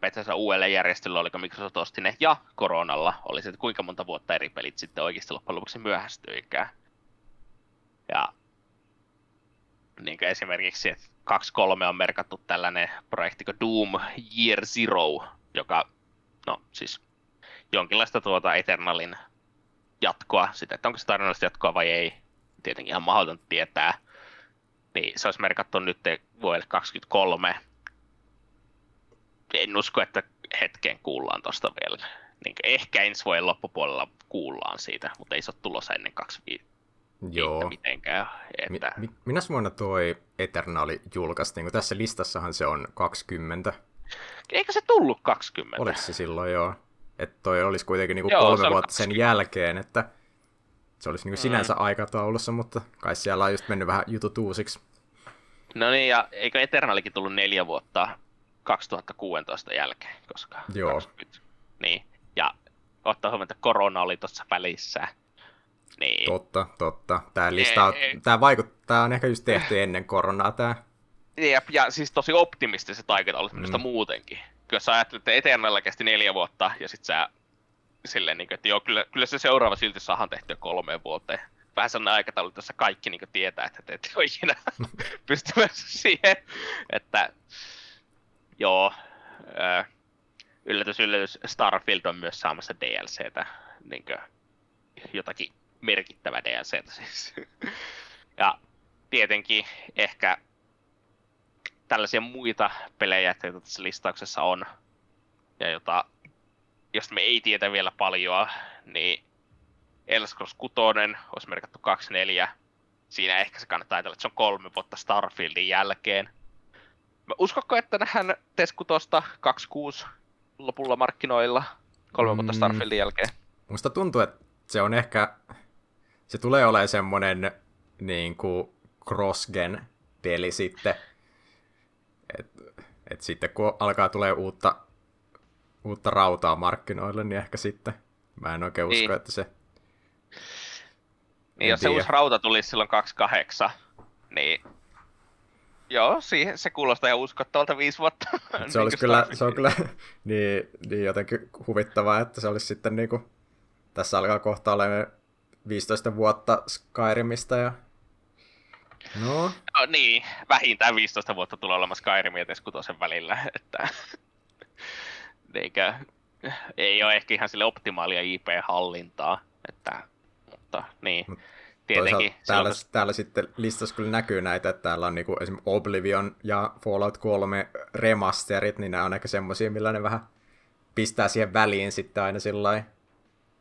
Bethesdan uudelle järjestelyllä, oliko Microsoft osti ne, ja koronalla oli se, että kuinka monta vuotta eri pelit sitten oikeasti loppujen lopuksi myöhästyinkään. Ja niin kuin esimerkiksi että kaksi kolme on merkattu tällainen projekti kuin Doom Year Zero, joka no siis jonkinlaista tuota Eternalin jatkoa, sitä, että onko se tarinallista jatkoa vai ei, tietenkin ihan mahdotonta tietää. Niin se olisi merkattu nyt vuodelle kaksikymmentäkolme. En usko, että hetken kuullaan tuosta vielä. Niin ehkä ensi vuoden loppupuolella kuullaan siitä, mutta ei se ole tulossa ennen kaksikymmentäviisi. Joo. Mitenkään. Että... Mi- mi- minäs vuonna toi Eternali julkaisi? Niin tässä listassahan se on kaksikymmentä Eikö se tullut kaksikymmentä? Oliko se silloin, joo. Että toi olisi kuitenkin niinku joo, kolme se vuotta kaksikymmentä sen jälkeen, että se olisi niinku sinänsä mm. aikataulussa, mutta kai siellä on just mennyt vähän jutut uusiksi. No niin, ja eikö Eternalikin tullut neljä vuotta kaksituhattakuusitoista jälkeen koskaan? Joo. kaksikymmentä Niin, ja ottaa huomioon, että korona oli tuossa välissä. Niin. Totta, totta. Tämä lista on, e- tämä vaikuttaa, on ehkä just tehty ennen koronaa tämä. Ja, ja siis tosi optimistiset aikataulut mm. minusta muutenkin. Kyllä sä ajattelet, että Eternalla kesti neljä vuotta, ja sit sä silleen, niin kuin, että joo, kyllä, kyllä se seuraava silti saadaan tehtyä kolmeen vuoteen. Vähän sellainen aikataulu, jossa kaikki niin kuin tietää, että te ette ole ikinä pystymässä siihen. Että joo, yllätys, yllätys, Starfield on myös saamassa D L C:tä, niin kuin jotakin merkittävää D L C:tä siis. Ja tietenkin ehkä tällaisia muita pelejä, joita tässä listauksessa on, ja jota, jos me ei tietä vielä paljon, niin Elder Scrolls kuusi olisi merkattu kaksikymmentäneljä. Siinä ehkä se kannattaa ajatella, että se on kolme vuotta Starfieldin jälkeen. Mä uskokko, että nähdään Teskutosta kaksikymmentäkuusi lopulla markkinoilla kolme mm. vuotta Starfieldin jälkeen? Musta tuntuu, että se on ehkä, se tulee olemaan semmonen niin kuin cross-gen peli sitten. Et, et sitten kun alkaa tulee uutta, uutta rautaa markkinoille, niin ehkä sitten. Mä en oikein usko, niin. että se... Niin, jos se uusi rauta tulisi silloin kaksi kahdeksan, niin... Joo, siihen, se kuulostaa ihan uskottavalta viisi vuotta. Se, olisi kyllä, se on kyllä niin, niin jotenkin huvittavaa, että se olisi sitten niin kuin... Tässä alkaa kohta olemaan viisitoista vuotta Skyrimistä ja... No. no niin, vähintään viisitoista vuotta tulee olemaan Skyrim ja Teskutosen välillä, että niinkö, ei ole ehkä ihan sille optimaalia I P-hallintaa, että, mutta niin, Mut tietenkin. Täällä, on... täällä sitten listassa kyllä näkyy näitä, että täällä on niinku esimerkiksi Oblivion ja Fallout kolme remasterit, niin nämä on ehkä semmosia, millä ne vähän pistää siihen väliin sitten aina sillain,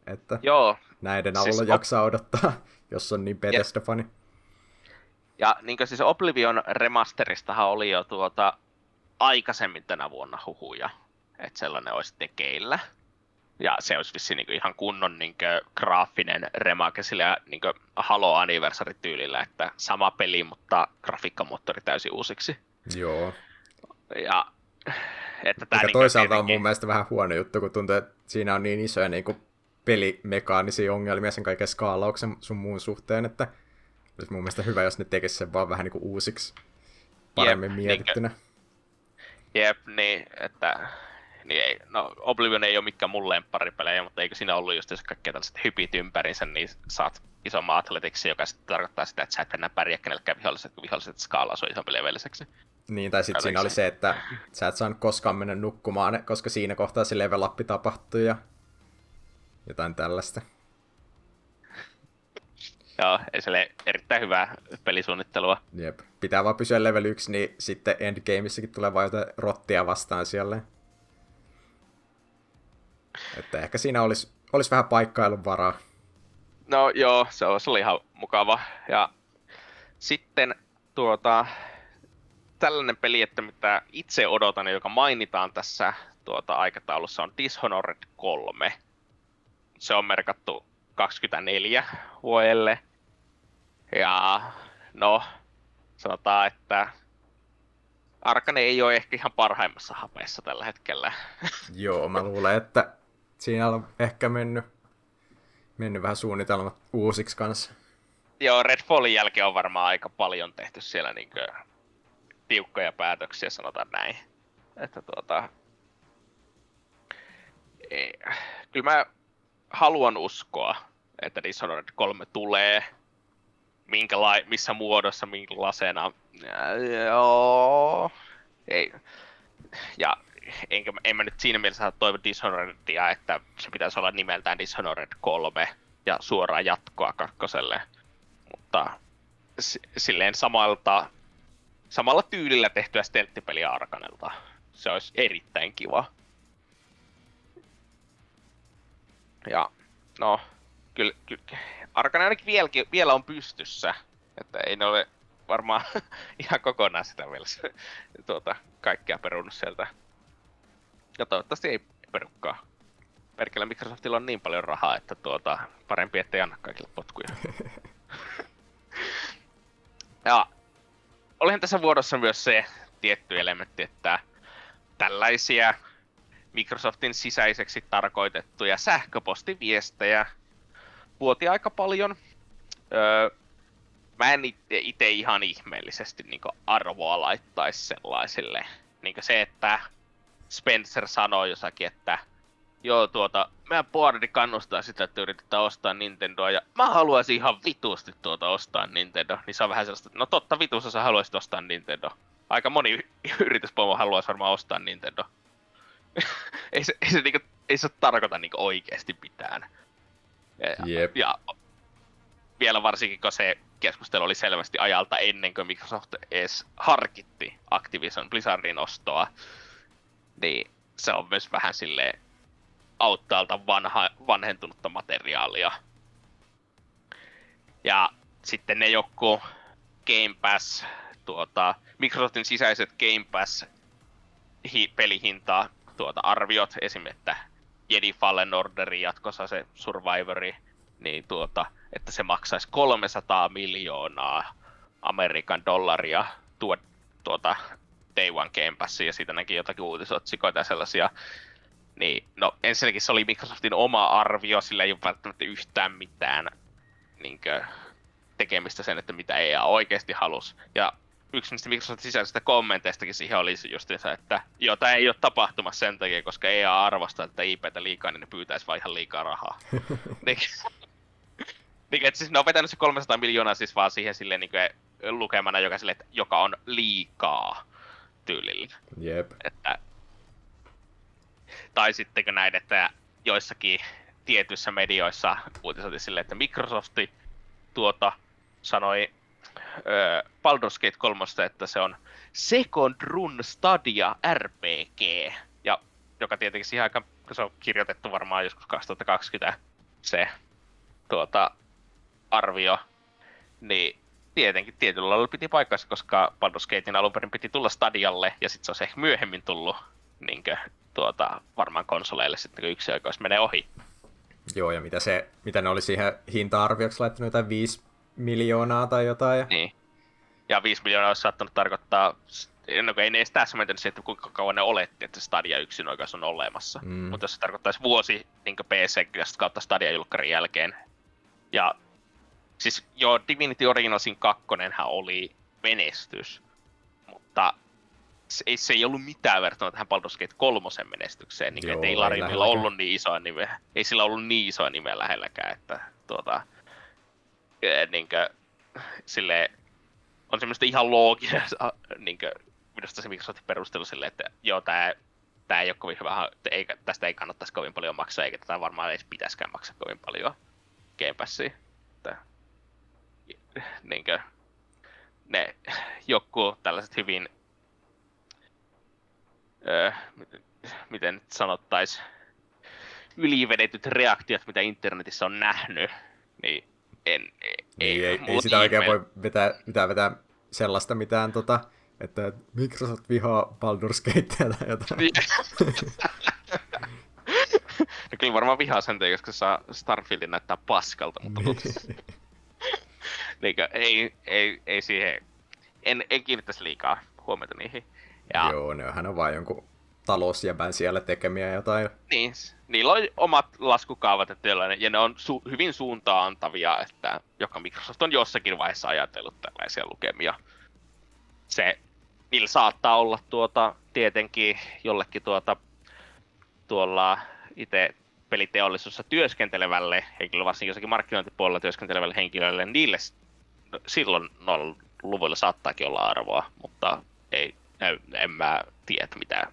että Joo. näiden avulla siis jaksaa op... odottaa, jos on niin Bethesda-fani. Ja... Ja niinkö siis Oblivion remasteristahan oli jo tuota aikaisemmin tänä vuonna huhuja, että sellainen olisi tekeillä. Ja se olisi vissiin niinkö ihan kunnon niinkö graafinen remake sillä niinkö Halo Anniversary -tyylillä, että sama peli, mutta grafiikkamoottori täysin uusiksi. Joo. Ja että tää niinkö toisaalta tietenkin... on mun mielestä vähän huono juttu, kun tuntuu, että siinä on niin isoja niinku pelimekaanisia ongelmia sen kaiken skaalauksen sun muun suhteen, että olisi mun mielestä hyvä, jos ne tekisi sen vaan vähän niin kuin uusiksi, paremmin jep, mietittynä. Jep, niin, että... Niin ei, no, Oblivion ei ole mikään mun lempparipelejä, mutta eikö siinä ollut just jos kaikkea tällaiset hypit ympärinsä, niin saat isomman athletiksiin, joka sitten tarkoittaa sitä, että sä et enää pärjää kenellekään viholliset, kun viholliset skaalaa sun isompi levelliseksi. Niin, tai sitten siinä oli se, että sä et saanut koskaan mennä nukkumaan, koska siinä kohtaa se level-appi tapahtui ja jotain tällaista. Joo, se erittäin hyvää pelisuunnittelua. Jep. Pitää vaan pysyä level yksi, niin sitten endgameissäkin tulee vain jotain rottia vastaan siellä. Että ehkä siinä olisi, olisi vähän paikkailun varaa. No joo, se oli ihan mukava. Ja sitten tuota, tällainen peli, että mitä itse odotan, joka mainitaan tässä tuota, aikataulussa, on Dishonored kolme. Se on merkattu kaksikymmentäneljä vuodelle. Ja no, sanotaan, että Arkane ei ole ehkä ihan parhaimmassa hapeessa tällä hetkellä. Joo, mä luulen, että siinä on ehkä mennyt, mennyt vähän suunnitelmat uusiksi kanssa. Joo, Redfallin jälkeen on varmaan aika paljon tehty siellä niinku tiukkoja päätöksiä, sanotaan näin. Että tuota... Ei. Kyllä mä... Haluan uskoa, että Dishonored kolme tulee, Minkälai- missä muodossa, minkälaisena, joo, ei, ja enkä, en mä nyt siinä mielessä toivo Dishonoredia, että se pitäisi olla nimeltään Dishonored kolme ja suoraan jatkoa kakkoselle, mutta s- silleen samalta, samalla tyylillä tehtyä stelttipeliä Arkanelta, se olisi erittäin kiva. Ja no, kyllä, kyllä Arkane ainakin vieläkin, vielä on pystyssä, että ei ne ole varmaan ihan kokonaan sitä vielä tuota, kaikkea perunut sieltä Ja toivottavasti ei perukkaa. Perkele, Microsoftilla on niin paljon rahaa, että tuota, parempi ettei anna kaikille potkuja. Ja olihan tässä vuodossa myös se tietty elementti, että tällaisia Microsoftin sisäiseksi tarkoitettuja sähköpostiviestejä vuoti aika paljon. Öö, mä en itse ihan ihmeellisesti niinku arvoa laittaisi sellaisille. Niinku se, että Spencer sanoo jossakin, että joo tuota, meidän boardi kannustaa sitä, että yritetään ostaa Nintendoa ja mä haluaisin ihan vitusti tuota ostaa Nintendo. Niin se on vähän sellaista, että no totta vitussa sä haluaisit ostaa Nintendo. Aika moni y- yrityspomo haluaisi varmaan ostaa Nintendo. ei, se, ei, se niinku, ei se tarkoita niinku oikeesti mitään. Ja, ja vielä varsinkin, kun se keskustelu oli selvästi ajalta ennen kuin Microsoft edes harkitti Activision Blizzardin ostoa, niin se on myös vähän silleen auttaalta vanha, vanhentunutta materiaalia. Ja sitten ne joku Game Pass, tuota, Microsoftin sisäiset Game Pass hi, pelihintaa tuota, arviot, esimerkiksi että Jedi Fallen Orderin jatkossa se Survivori, niin tuota, että se maksaisi kolmesataa miljoonaa Amerikan dollaria tuo, tuota Day One Game Passiin, ja siitä näki jotakin uutisotsikoita sellaisia. Niin, no ensinnäkin se oli Microsoftin oma arvio, sillä ei ole välttämättä yhtään mitään niinkö, tekemistä sen, että mitä E A oikeasti halusi. Ja yksi niistä Microsoftin sisäisistä kommenteistakin siihen oli just se, että joo, tämä ei ole tapahtumassa sen takia, koska E A arvostaa tätä I P:tä liikaa, niin ne pyytäisi vaan ihan liikaa rahaa. niin, että siis ne on vetänyt se kolmesataa miljoonaa siis vaan siihen silleen, niin kuin, lukemana, joka, silleen, että, joka on liikaa tyylillä. Jep. Että, tai sittenkö näin, että joissakin tietyissä medioissa uutisoitiin silleen, että Microsofti tuota, sanoi öö, Baldur's Gate kolme, että se on Second Run Stadia R P G, ja, joka tietenkin siihen aikaan, se on kirjoitettu varmaan joskus kaksituhattakaksikymmentä se tuota, arvio, niin tietenkin tietyllä lailla piti paikkansa, koska Baldur's Gatein alun perin piti tulla Stadialle, ja sitten se on se ehkä myöhemmin tullut niinkö tuota, varmaan konsoleille sitten kun yksi oikeus menee ohi. Joo, ja mitä, se, mitä ne oli siihen hinta-arvioksi laittanut, jotain viisi miljoonaa tai jotain. Ja... Niin. Ja viisi miljoonaa olisi saattanut tarkoittaa, no kun ei ne edes tässä mentänyt siihen, että kuinka kauan ne oletti, että Stadia yksin oikeus on olemassa. Mm. Mutta jos se tarkoittaisi vuosi niin P C kautta Stadia-julkkarin jälkeen. Ja siis joo, Divinity Originalsin kakkonenhan oli menestys, mutta Se ei, se ei ollut mitään verrattuna tähän Baldur's Gate kolmosen menestykseen, niin joo, ei Larianilla ollut niin isoa nimeä, ei sillä ollut niin isoa nimeä lähelläkään, että tuota, niinkö, silleen, on semmoista ihan looginen, niinkö, minusta se Microsoftin perustelu silleen, että joo, tää, tää ei ole kovin hyvä, ei, tästä ei kannattaisi kovin paljon maksaa, eikä tätä varmaan edes pitäiskään maksaa kovin paljon Game Passiin, että niinkö, ne joku tällaiset hyvin Öö, miten nyt sanottais, ylivedetyt reaktiot, mitä internetissä on nähnyt, niin en... en ei, ei, ei sitä oikein voi vetää, pitää vetää sellaista mitään, tota, että Microsoft vihaa Baldur's Gatea tai jotain. No kyllä varmaan vihaa sen tein, koska saa Starfieldin näyttää paskalta, mutta... niin, ei, ei, ei siihen... En, en kiinnittäisi liikaa huomiota niihin. Ja. Joo, nehän on vaan jonkun talousjäbän siellä tekemiä jotain. Niin, niillä on omat laskukaavat ja tällainen, ja ne on su- hyvin suuntaan antavia, että joka Microsoft on jossakin vaiheessa ajatellut tällaisia lukemia. Se, niillä saattaa olla tuota, tietenkin jollekin tuota, tuolla itse peliteollisuudessa työskentelevälle henkilölle, varsinkin jossakin markkinointipuolella työskentelevälle henkilölle, niille silloin noilla luvuilla saattaakin olla arvoa, mutta ei. En mä tiedä mitä,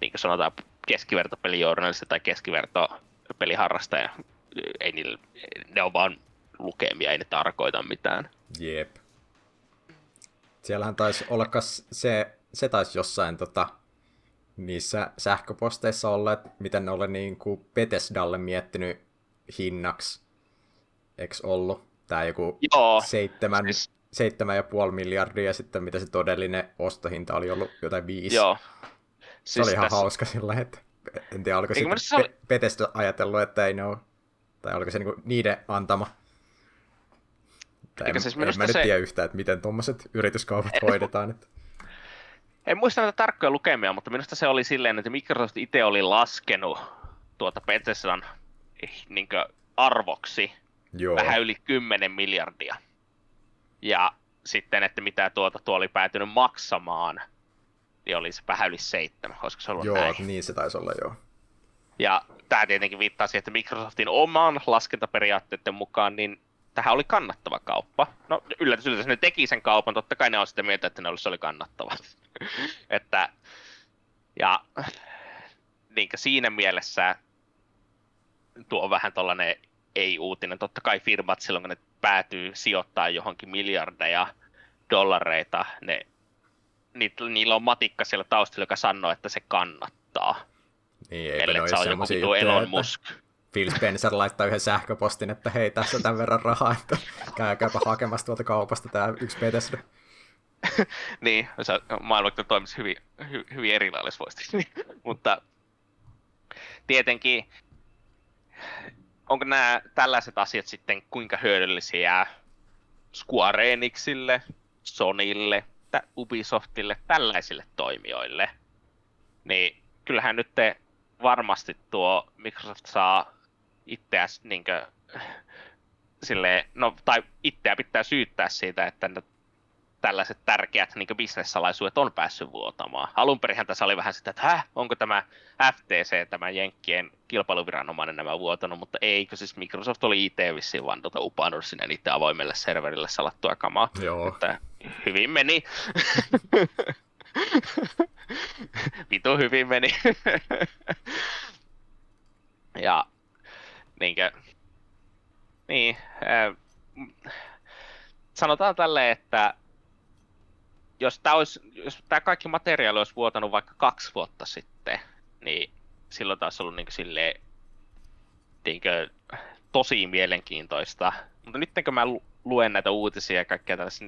niin kuin sanotaan keskivertopelijournalisti tai keskivertopeliharrastaja, ei niillä, ne on vaan lukemia, ei ne tarkoita mitään. Jep. Siellähän taisi olla, se, se taisi jossain tota, niissä sähköposteissa olla, että miten ne oli niin kuin Bethesdalle miettinyt hinnaksi, eks ollut? Tää joku Joo. seitsemän... Siis... seitsemän pilkku viisi miljardia ja sitten mitä se todellinen ostohinta oli ollut jotain viisi. Joo. Siis se oli ihan tässä... hauska sillä hetkellä. En tiedä, oliko eikö se pe- Bethesda ajatellut, että ei ne ole, tai oliko se niinku niiden antama. En, siis en mä nyt se... tiedä yhtään, että miten tuommoiset yrityskaupat hoidetaan. Että... En muista näitä tarkkoja lukemia, mutta minusta se oli silleen, että Microsoft itse oli laskenut tuota Bethesdan niin kuin arvoksi Joo. vähän yli kymmenen miljardia. Ja sitten, että mitä tuota tuo oli päätynyt maksamaan, niin oli se vähän yli seitsemän, koska se ollut Joo, näin. Niin se taisi olla, joo. Ja tämä tietenkin viittaa siihen, että Microsoftin oman laskentaperiaatteiden mukaan, niin tähän oli kannattava kauppa. No yllätys, yllätys, ne teki sen kaupan, totta kai ne on sitä mieltä, että ne oli, se oli kannattava. että, ja niin siinä mielessä tuo on vähän tollainen ei-uutinen. Totta kai firmat silloin, kun ne päätyy sijoittaa johonkin miljardeja dollareita, ne, niillä on matikka siellä taustalla, joka sanoo, että se kannattaa. Niin, eipä ne ole semmoisia juttuja, että Phil Spencer laittaa yhden sähköpostin, että hei, tässä on tämän verran rahaa, että käykääpä hakemassa tuolta kaupasta tämä yksi Bethesda. niin, maailmankin toimisi hyvin, hy, hyvin erilaisvoisesti. Mutta tietenkin, onko nämä tällaiset asiat sitten kuinka hyödyllisiä Square Enixille, Sonylle, Ubisoftille, tällaisille toimijoille, niin kyllähän nyt te varmasti tuo Microsoft saa itseäs niinkö silleen, no tai itseä pitää syyttää siitä, että tällaiset tärkeät niinkö business-salaisuudet on päässyt vuotamaan. Alunperinhän tässä oli vähän sitä, että häh, onko tämä F T C, tämä Jenkkien kilpailuviranomainen nämä vuotanut, mutta eikö siis Microsoft oli itse vissiin vaan tuota upannut sinne niiden avoimelle serverille salattua kamaa. Joo. Että hyvin meni. Vitu hyvin meni. ja niinkö, niin, äh, sanotaan tälleen, että jos tämä jos tää kaikki materiaali olisi vuotanut vaikka kaksi vuotta sitten, niin silloin taas ollut niinkö silleen, niinkö, tosi mielenkiintoista. Mutta nyt kun mä luen näitä uutisia ja kaikkea tällaista,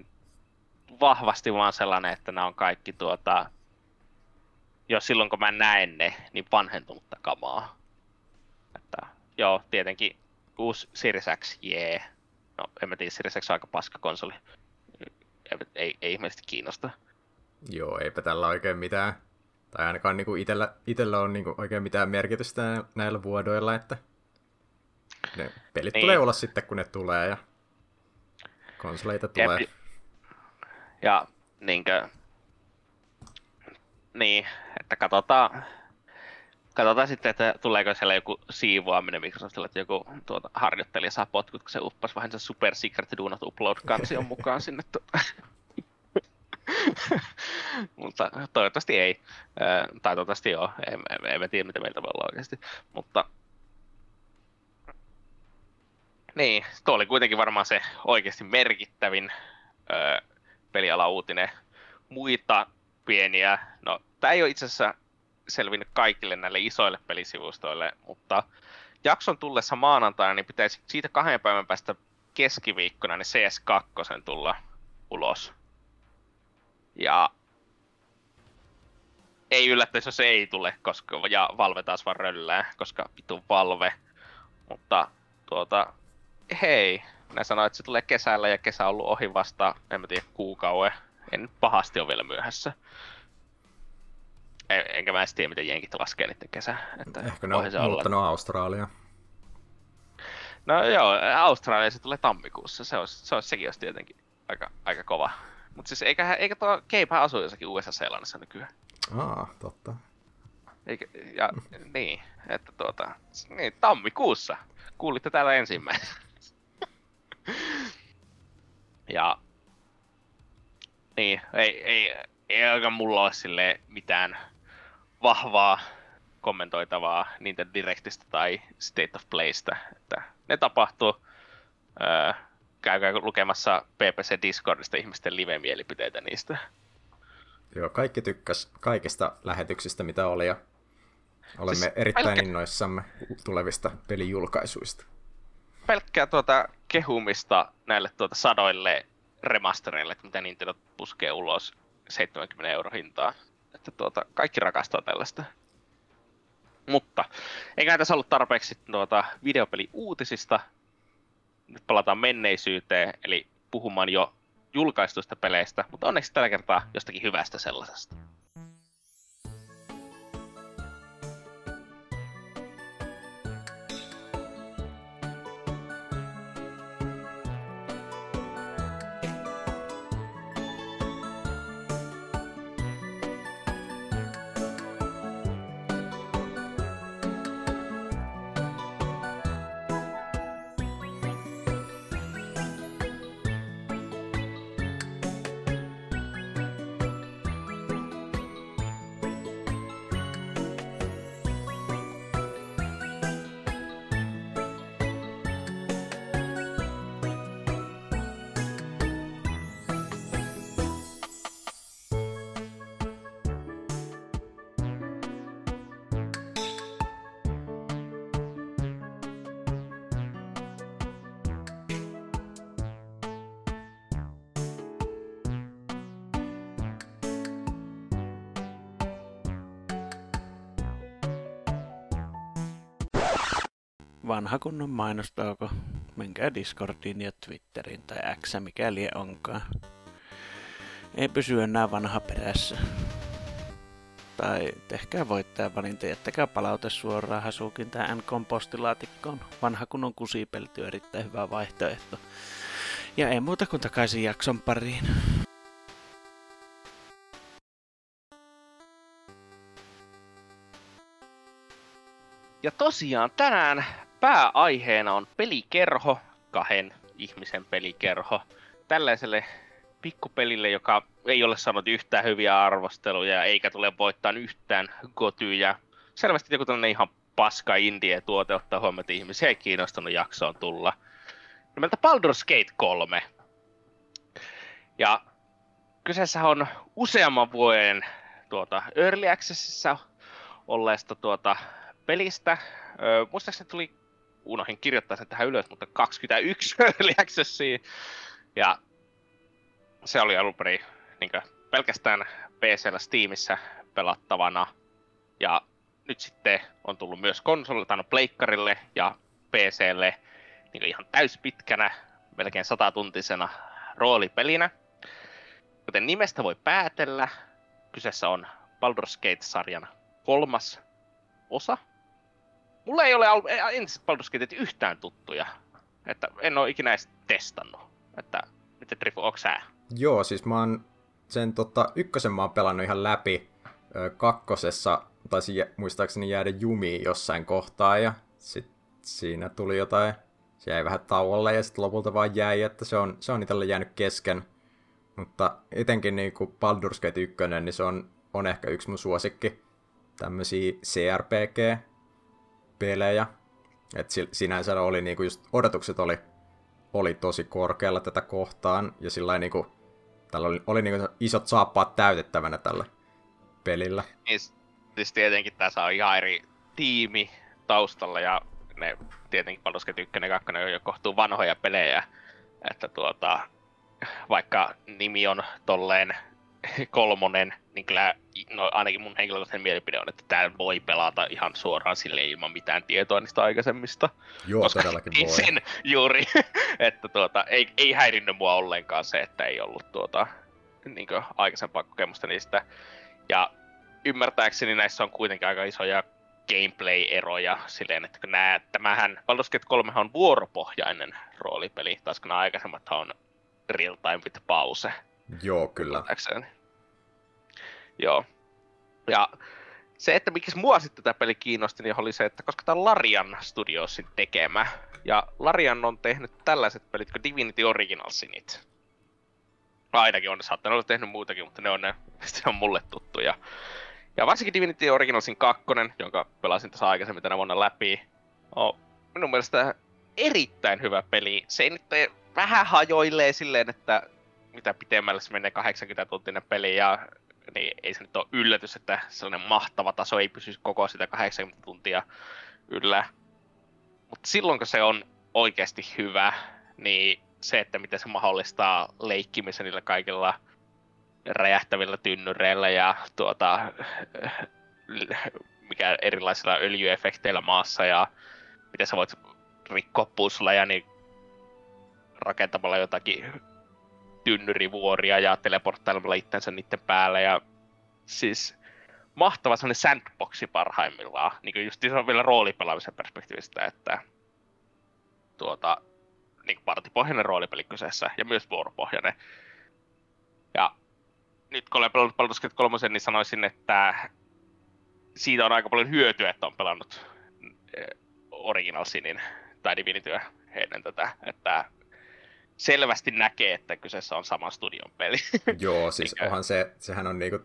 vahvasti vaan sellainen, että nämä on kaikki tuota, jos silloin kun mä näen ne, niin vanhentunutta kamaa. Että, joo, tietenkin uusi Series X, jee. Yeah. No, en mä tiedä, Series X on aika paska konsoli. Ei, ei, ei ihmeellisesti kiinnosta. Joo, eipä tällä oikein mitään. Tai ainakaan niinku itellä, itellä on niinku oikein mitään merkitystä näillä vuodoilla, että ne pelit niin tulee olla sitten, kun ne tulee ja konsoleita tulee. Jep. Ja niinkö, niin, että katsotaan, katsotaan sitten, että tuleeko siellä joku siivoaminen Microsoftilla, että joku tuota, harjoittelija saa potkut, kun se uppasi vähän sen Super Secret Do Not Upload-kansion mukaan sinne. Mutta toivottavasti ei, tai toivottavasti joo, en, en, en mä tiedä mitä meiltä voi olla oikeasti, mutta niin, tuo oli kuitenkin varmaan se oikeasti merkittävin öö, peliala uutinen. Muita pieniä, no tämä ei ole itse asiassa selvinnyt kaikille näille isoille pelisivustoille, mutta jakson tullessa maanantaina, niin pitäisi siitä kahden päivän päästä keskiviikkona niin C S kaksi tulla ulos. Ja ei yllättäisi, jos se ei tule, koska ja Valve taas vaan röllää, koska vitun Valve. Mutta tuota, hei. Nää sanoo, että se tulee kesällä ja kesä on ollut ohi vasta, en mä tiedä, kuukauden. En pahasti ole vielä myöhässä. Enkä mä edes tiedä, miten jenkit laskee niiden kesä. Että ehkä ne on muuttanut Australiaan. No joo, Australia se tulee tammikuussa. Se olisi, se olisi, sekin olisi tietenkin aika, aika kova. Mutta siis eikä, eikä tuo Keipä asu jossakin U S A-Seelannassa nykyään. Aa, totta. Eikä, ja niin, että tuota, niin, tammikuussa. Kuulitte täällä ensimmäisenä. Ja niin, ei, ei, ei oikein mulla ole silleen mitään vahvaa kommentoitavaa Nintendo Directistä tai State of Playstä, että ne tapahtuu. Öö, käykää lukemassa P P C Discordista ihmisten live-mielipiteitä niistä. Joo, kaikki tykkäs kaikista lähetyksistä mitä oli ja olemme siis erittäin älkä... innoissamme tulevista pelijulkaisuista. Pelkkää tuota kehumista näille tuota sadoille remastereille, mitä Nintendo puskee ulos seitsemänkymmentä euron hintaa. Että tuota, kaikki rakastaa tällaista. Mutta eikä tässä ollut tarpeeksi tuota videopeliuutisista. Nyt palataan menneisyyteen, eli puhumaan jo julkaistuista peleistä, mutta onneksi tällä kertaa jostakin hyvästä sellaisesta. Vanha kunnon mainostauko. Menkää Discordiin ja Twitteriin tai X, mikä lie onkaan. Ei pysy enää vanha perässä. Tai tehkää voittajavalinta, jättäkää palaute suoraan Hasukin tai N K:n postilaatikkoon. Vanha kunnon kusipelti on erittäin hyvä vaihtoehto. Ja ei muuta kuin takaisin jakson pariin. Ja tosiaan tänään pääaiheena on pelikerho, kahden ihmisen pelikerho. Tällaiselle pikkupelille, joka ei ole saanut yhtään hyviä arvosteluja eikä tule voittaa yhtään gotyjä. Selvästi joku tämmöinen ihan paska indie-tuote ottaa huomioon, että ihmisiä ei kiinnostanut jaksoon tulla. Nimeltä Baldur's Gate kolme. Ja kyseessä on useamman vuoden tuota Early Accessissa olleesta tuota pelistä. Öö, muistaakseni tuli, unohin kirjoittaa sen tähän ylös, mutta kaksikymmentäyksi Early Accessia. Ja se oli alunperin niinkö pelkästään P C:llä Steamissa pelattavana. Ja nyt sitten on tullut myös konsolille, tai no pleikkarille ja P C:lle niinkö ihan täyspitkänä, melkein satatuntisena roolipelinä. Joten nimestä voi päätellä, kyseessä on Baldur's Gate-sarjan kolmas osa. Mulla ei ole entiset Baldur's Gateit yhtään tuttuja, että en oo ikinä edes testannut, että miten Trifu, onko sää? Joo, siis mä oon sen tota, ykkösen mä oon pelannut ihan läpi, ö, kakkosessa taisin jä, muistaakseni jäädä jumiin jossain kohtaa ja sit siinä tuli jotain, se jäi vähän tauolle ja sit lopulta vaan jäi, että se on, se on itselle jäänyt kesken, mutta etenkin niinku Baldur's Gate yksi, niin se on, on ehkä yksi mun suosikki tämmösiä C R P G pelejä. Et sinänsä oli niinku just odotukset oli oli tosi korkealla tätä kohtaan ja sillain niinku tällä oli, oli niinku isot saappaat täytettävänä tällä pelillä. Niin siis tietenkin tässä on ihan eri tiimi taustalla ja ne tietenkin Baldur's Gate yksi ja kaksi on jo kohtuu vanhoja pelejä, että tuota vaikka nimi on tolleen kolmonen, niin kyllä no, ainakin mun henkilökohtainen mielipide on, että tää voi pelata ihan suoraan silleen ilman mitään tietoa niistä aikaisemmista. Joo, koska todellakin voi. Sen juuri, että tuota, ei, ei häirinnyt mua ollenkaan se, että ei ollut tuota, niin kuin aikaisempaa kokemusta niistä. Ja ymmärtääkseni näissä on kuitenkin aika isoja gameplay-eroja silleen, että kun nää, tämähän, Baldur's Gate kolme on vuoropohjainen roolipeli, taas kun nämä aikaisemmat on real time with pause. Joo, kyllä. Joo. Ja se, että miksi mua sitten tätä peli kiinnosti, niin oli se, että koska tää on Larian Studiosin tekemä. Ja Larian on tehnyt tällaiset pelit kuin Divinity Original Sinit. Ainakin on, saattanut olla tehnyt muutakin, mutta ne on ne, mistä on mulle tuttuja. Ja varsinkin Divinity Original Sin kaksi, jonka pelasin tässä aikaisemmin tänä vuonna läpi, on minun mielestä erittäin hyvä peli. Se nyt vähän hajoilee silleen, että mitä pitemmälle se menee kahdeksankymmentä-tuntinen peli, ja niin ei se nyt ole yllätys, että sellainen mahtava taso ei pysy koko sitä kahdeksankymmentä tuntia yllä. Mutta silloin, kun se on oikeasti hyvä, niin se, että miten se mahdollistaa leikkimisen niillä kaikilla räjähtävillä tynnyreillä ja tuota, mikä erilaisilla öljyefekteillä maassa ja miten sä voit rikkoa pusleja niin rakentamalla jotakin tynnyrivuoria ja teleporttailemalla itsensä niiden päälle. Ja siis mahtava sellainen sandboxi parhaimmillaan. Niin kuin just se on vielä roolipelaamisen perspektiivistä, että tuota, niin kuin partipohjainen roolipeli kyseessä ja myös vuoropohjainen. Ja nyt kun olen pelannut Baldur's Gate kolme, niin sanoisin, että siitä on aika paljon hyötyä, että on pelannut Original Sinin tai Divinityä ennen tätä, että selvästi näkee, että kyseessä on saman studion peli. Joo, siis onhan se, sehän on niinku,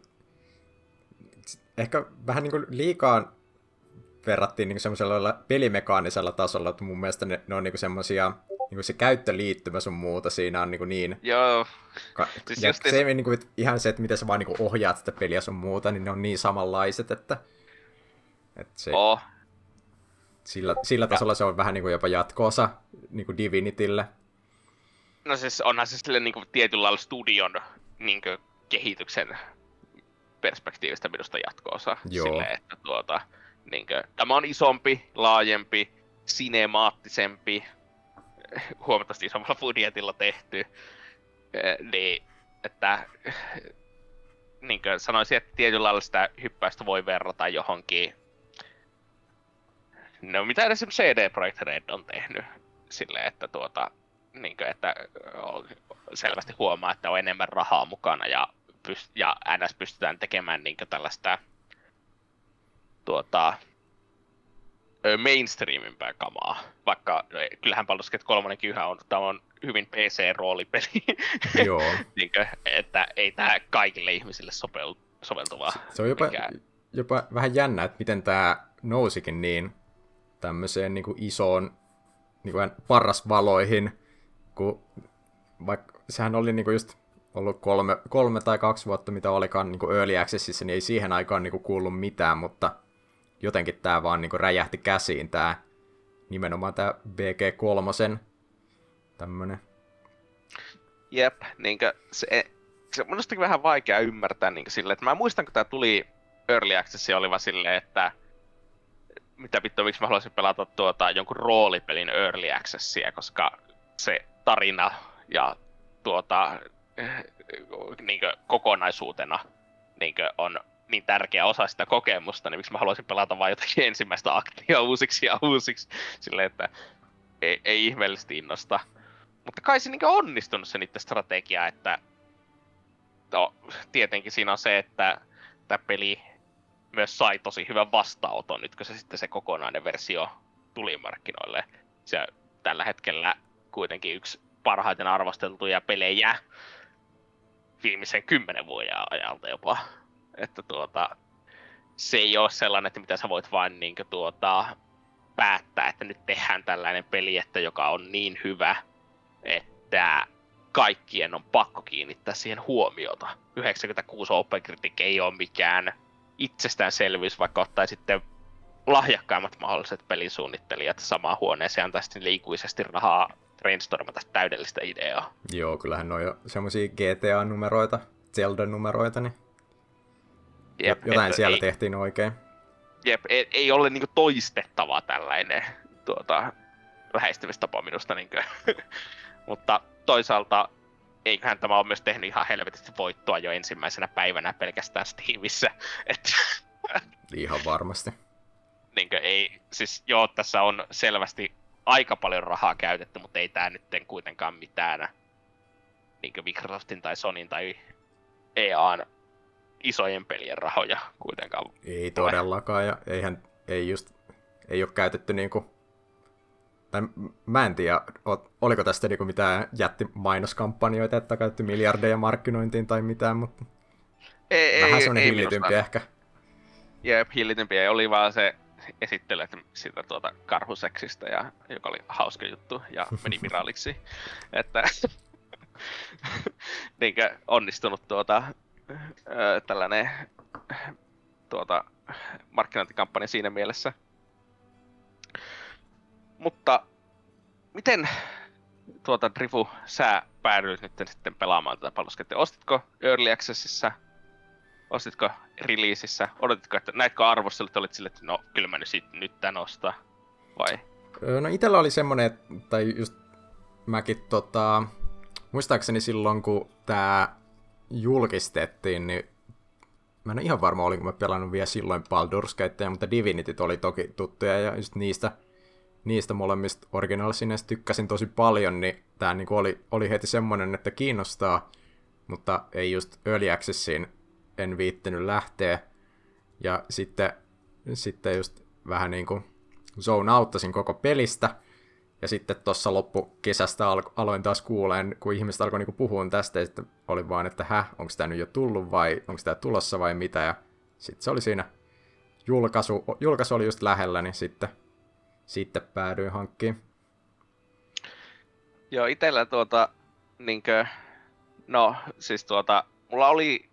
ehkä vähän niinku liikaa verrattiin niinku semmoisella pelimekaanisella tasolla, että mun mielestä ne, ne on niinku semmoisia, niinku se käyttöliittymä sun muuta siinä on niinku niin. Joo. Ka- siis ja se ei niinku ihan se, että miten sä vaan niinku ohjaat sitä peliä sun muuta, niin ne on niin samanlaiset, että, että se... Oh. Sillä, sillä tasolla se on vähän niin kuin jopa jatko-osa niin kuin Divinitylle. No siis onhan se sille niin kuin tietyllä lailla studion niin kuin kehityksen perspektiivistä minusta jatko-osa. Sille, että tuota, niin kuin, tämä on isompi, laajempi, sinemaattisempi, huomattavasti isommalla budjetilla tehty. Niin, että, niin kuin sanoisin, että tietyllä lailla sitä hyppäystä voi verrata johonkin. No mitä edes C D Projekt Red on tehnyt sille, että tuota niinkö että selvästi huomaa, että on enemmän rahaa mukana ja pyst- ja ns pystytään tekemään niinkö tällaista tuota mainstreamimpää kamaa, vaikka no, kyllähän Baldur's Gate kolme yhä on, tämä on hyvin P C roolipeli. Joo. Niinkö että ei tää kaikille ihmisille sopeu- soveltuvaa. Se, se on jopa mikään. Jopa vähän jännä, että miten tää nousikin niin tämmöiseen niin kuin isoon niin kuin parrasvaloihin, kun vaikka sehän oli niin kuin just ollut kolme, kolme tai kaksi vuotta, mitä olikaan niin kuin early accessissa, niin ei siihen aikaan niin kuin kuullut mitään, mutta jotenkin tämä vaan niin kuin räjähti käsiin, tämä nimenomaan tämä B G kolme tämmöinen. Jep, niin kuin se, se on minustakin vähän vaikea ymmärtää niin kuin silleen, että mä muistan, kun tämä tuli early accessia, oli vaan silleen, että mitä vittua, miksi mä haluaisin pelata tuota, jonkun roolipelin early accessia, koska se tarina ja tuota, niinkö, kokonaisuutena niinkö, on niin tärkeä osa sitä kokemusta, niin miksi mä haluaisin pelata vain jotakin ensimmäistä aktia uusiksi ja uusiksi, silleen, että ei, ei ihmeellisesti innosta. Mutta kai se niinkö onnistunut se niiden strategia, että no, tietenkin siinä on se, että tämä peli myös sai tosi hyvän vastaanoton, nyt kun se sitten se kokonainen versio tuli markkinoille. Se tällä hetkellä kuitenkin yksi parhaiten arvosteltuja pelejä viimeisen kymmenen vuoden ajalta jopa. Että tuota, se ei ole sellainen, että mitä sä voit vain niin kuin tuota, päättää, että nyt tehdään tällainen peli, että joka on niin hyvä, että kaikkien on pakko kiinnittää siihen huomiota. yhdeksänkymmentäkuusi OpenCritic ei ole mikään itsestäänselvyys, vaikka ottaa sitten lahjakkaimmat mahdolliset pelisuunnittelijat samaan huoneeseen ja antaa sitten ikuisesti rahaa brainstormata täydellistä ideaa. Joo, kyllähän ne on jo semmosia G T A-numeroita, Zelda-numeroita, niin jep, jotain siellä ei, tehtiin oikein. Jep, ei, ei ole niinku toistettavaa tällainen tuota, lähestymistapa minusta. Niinku. Mutta toisaalta eiköhän tämä on myös tehnyt ihan helvetisti voittoa jo ensimmäisenä päivänä pelkästään Steamissä. Et... Ihan varmasti. Niinkö ei, siis joo, tässä on selvästi aika paljon rahaa käytetty, mutta ei tää nytten kuitenkaan mitään niinkö Microsoftin tai Sonyn tai E A:n isojen pelien rahoja kuitenkaan. Ei todellakaan, ja eihän, ei just, ei oo käytetty niinku... Tai mä en tiedä, oliko tästä niinku mitään jättimainoskampanjoita, että käytetty miljardeja markkinointiin tai mitään, mutta ei, vähän semmoinen hillitympi ehkä. Jep, hillitympi, ei oli vaan se esittely, että siitä tuota karhuseksistä, ja, joka oli hauska juttu ja meni viralliksi. Että niinkö onnistunut tuota, ö, tällainen tuota, markkinointikampanja siinä mielessä. Mutta miten tuota Drifu, sä päädyit nyt sitten pelaamaan tätä Baldur's Gatea? Ostitko Early Accessissa Ostitko releasissä? Odotitko, että näitkö arvostelut, että olit sille, että no kyllä mä nyt, sit, nyt tän ostaa, vai? No itellä oli semmonen, tai just mäkin tota, muistaakseni silloin kun tää julkistettiin, niin mä en ole ihan varma, olinko mä pelannut vielä silloin Baldur's Gatea, mutta Divinityt oli toki tuttuja, ja just niistä, niistä molemmista originaalisinäistä tykkäsin tosi paljon, niin tää niinku oli, oli heti semmonen, että kiinnostaa, mutta ei just Early Accessiin en viittinyt lähteä, ja sitten, sitten just vähän niinku zone outtasin koko pelistä, ja sitten tuossa loppukesästä al- aloin taas kuuleen, kun ihmiset alkoi niinku puhua tästä, ja sitten oli vaan, että häh, onko tämä nyt jo tullut vai onko tämä tulossa vai mitä, ja sitten se oli siinä, julkaisu, julkaisu oli just lähellä, niin sitten, sitten päädyin hankkiin. Joo, itsellä tuota, niinkö, no siis tuota, mulla oli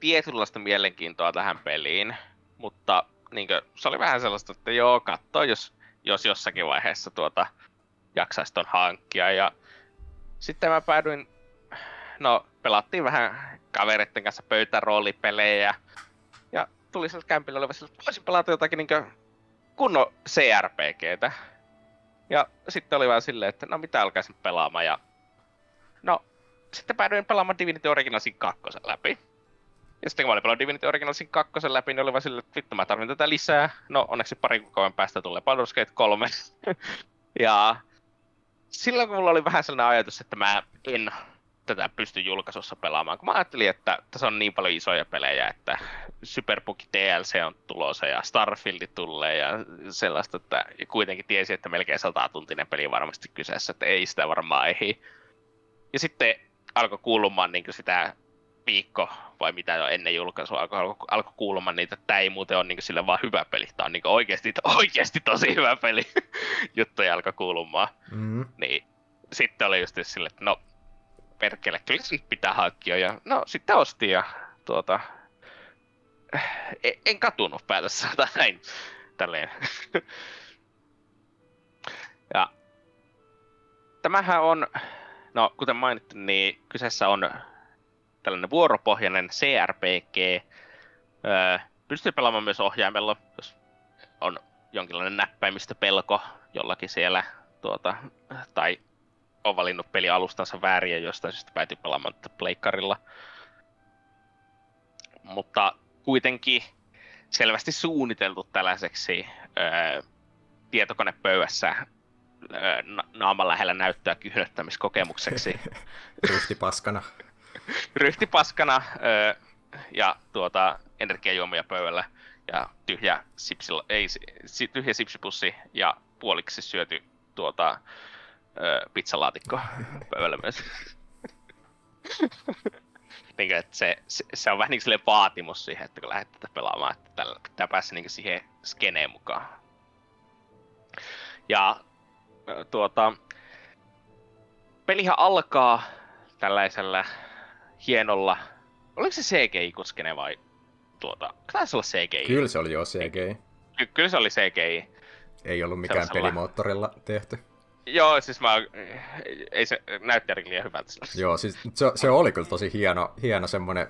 tietynlaista mielenkiintoa tähän peliin, mutta niinkö, se oli vähän sellaista, että joo, kattoo, jos jos jossakin vaiheessa tuota jaksaisi ton hankkia, ja sitten mä päädyin, no pelattiin vähän kavereiden kanssa pöytäroolipelejä, ja tuli sieltä kämpillä oleva sieltä, voisin pelata jotakin niinkö kunnon C R P G:tä, ja sitten oli vähän silleen, että no mitä alkaisin pelaamaan, ja no sitten päädyin pelaamaan Divinity Originalsin kakkosen läpi. Ja sitten kun mä olin pelannut Divinity Originalsin kakkosen läpi, niin oli vaan silleen, että vittu mä tarvin tätä lisää. No onneksi parin kuukauden päästä tulee Baldur's Gate kolme. Ja silloin kun mulla oli vähän sellainen ajatus, että mä en tätä pysty julkaisussa pelaamaan, kun mä ajattelin, että tässä on niin paljon isoja pelejä, että Superbook D L C on tulossa ja Starfield tulee ja sellaista, että ja kuitenkin tiesi, että melkein sata tuntinen peli varmasti kyseessä, että ei sitä varmaan ehdi. Ja sitten alkoi kuulumaan niin kuin sitä viikko vai mitä jo ennen julkaisua alkoi alko kuulumaan niitä, että tää ei muuten ole niinku sille vaan hyvä peli, tää on niinku oikeesti, oikeesti tosi hyvä peli, juttuja alkoi kuulumaan. Mm-hmm. Niin sitten oli just sille, että no perkele, kyllä se pitää hankkia, ja no sitten ostin ja tuota, en, en katunut päätössä tai näin, tälleen. Ja tämähän on, no kuten mainittu, niin kyseessä on tällainen vuoropohjainen C R P G. Öö, pystyy pelaamaan myös ohjaimella, jos on jonkinlainen näppäimistöpelko jollakin siellä, tuota, tai on valinnut peli alustansa väärin ja jostain syystä päätyy pelaamaan pleikkarilla. Mutta kuitenkin selvästi suunniteltu tällaiseksi öö, tietokonepöydässä öö, naaman lähellä näyttöä kyhnöttämiskokemukseksi. Ryhtipaskana. Ryhtipaskana öö, ja tuota, energiajuomia pöydällä ja tyhjä, sipsilo, ei, si, tyhjä sipsipussi ja puoliksi syöty tuota, öö, pizzalaatikko pöydällä myös. Niin, että se, se, se on vähän niin kuin vaatimus siihen, että kun lähdet tätä pelaamaan, että tällä, pitää päästä niin siihen skeneen mukaan. Ja öö, tuota, pelihän alkaa tällaisella hienolla, oliko se C G I-kuskene vai tuota, taisi olla C G I? Kyllä se oli jo C G I. Ky- kyllä se oli C G I. Ei ollut mikään sellaisella pelimoottorilla tehty. Joo, siis mä, ei se näytti ainakin liian hyvältä. Joo, siis se, se oli kyllä tosi hieno, hieno semmonen,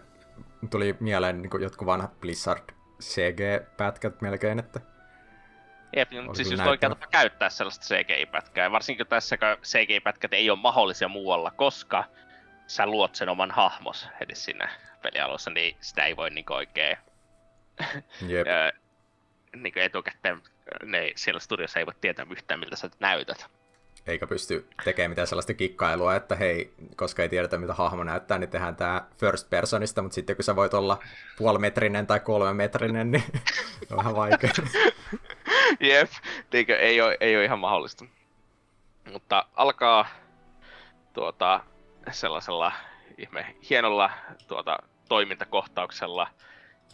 tuli mieleen niin kuin jotkut vanhat Blizzard C G-pätkät melkein, että jep, mutta siis just oikea tapa käyttää sellaista C G I-pätkää, varsinkin tässä C G I-pätkät ei ole mahdollisia muualla, koska sä luot sen oman hahmos edes siinä pelialussa, niin sitä ei voi niinku oikein niinku etukäteen, ne siellä studiossa ei voi tietää yhtään miltä sä näytät. Eikä pysty tekemään mitään sellaista kikkailua, että hei, koska ei tiedetä mitä hahmo näyttää, niin tehdään tää first personista, mutta sitten kun sä voit olla puolimetrinen tai kolmemetrinen, niin on vähän vaikea. Jep, niinkö, ei oo, ei oo ihan mahdollista. Mutta alkaa tuota sellaisella ihme hienolla tuota, toimintakohtauksella,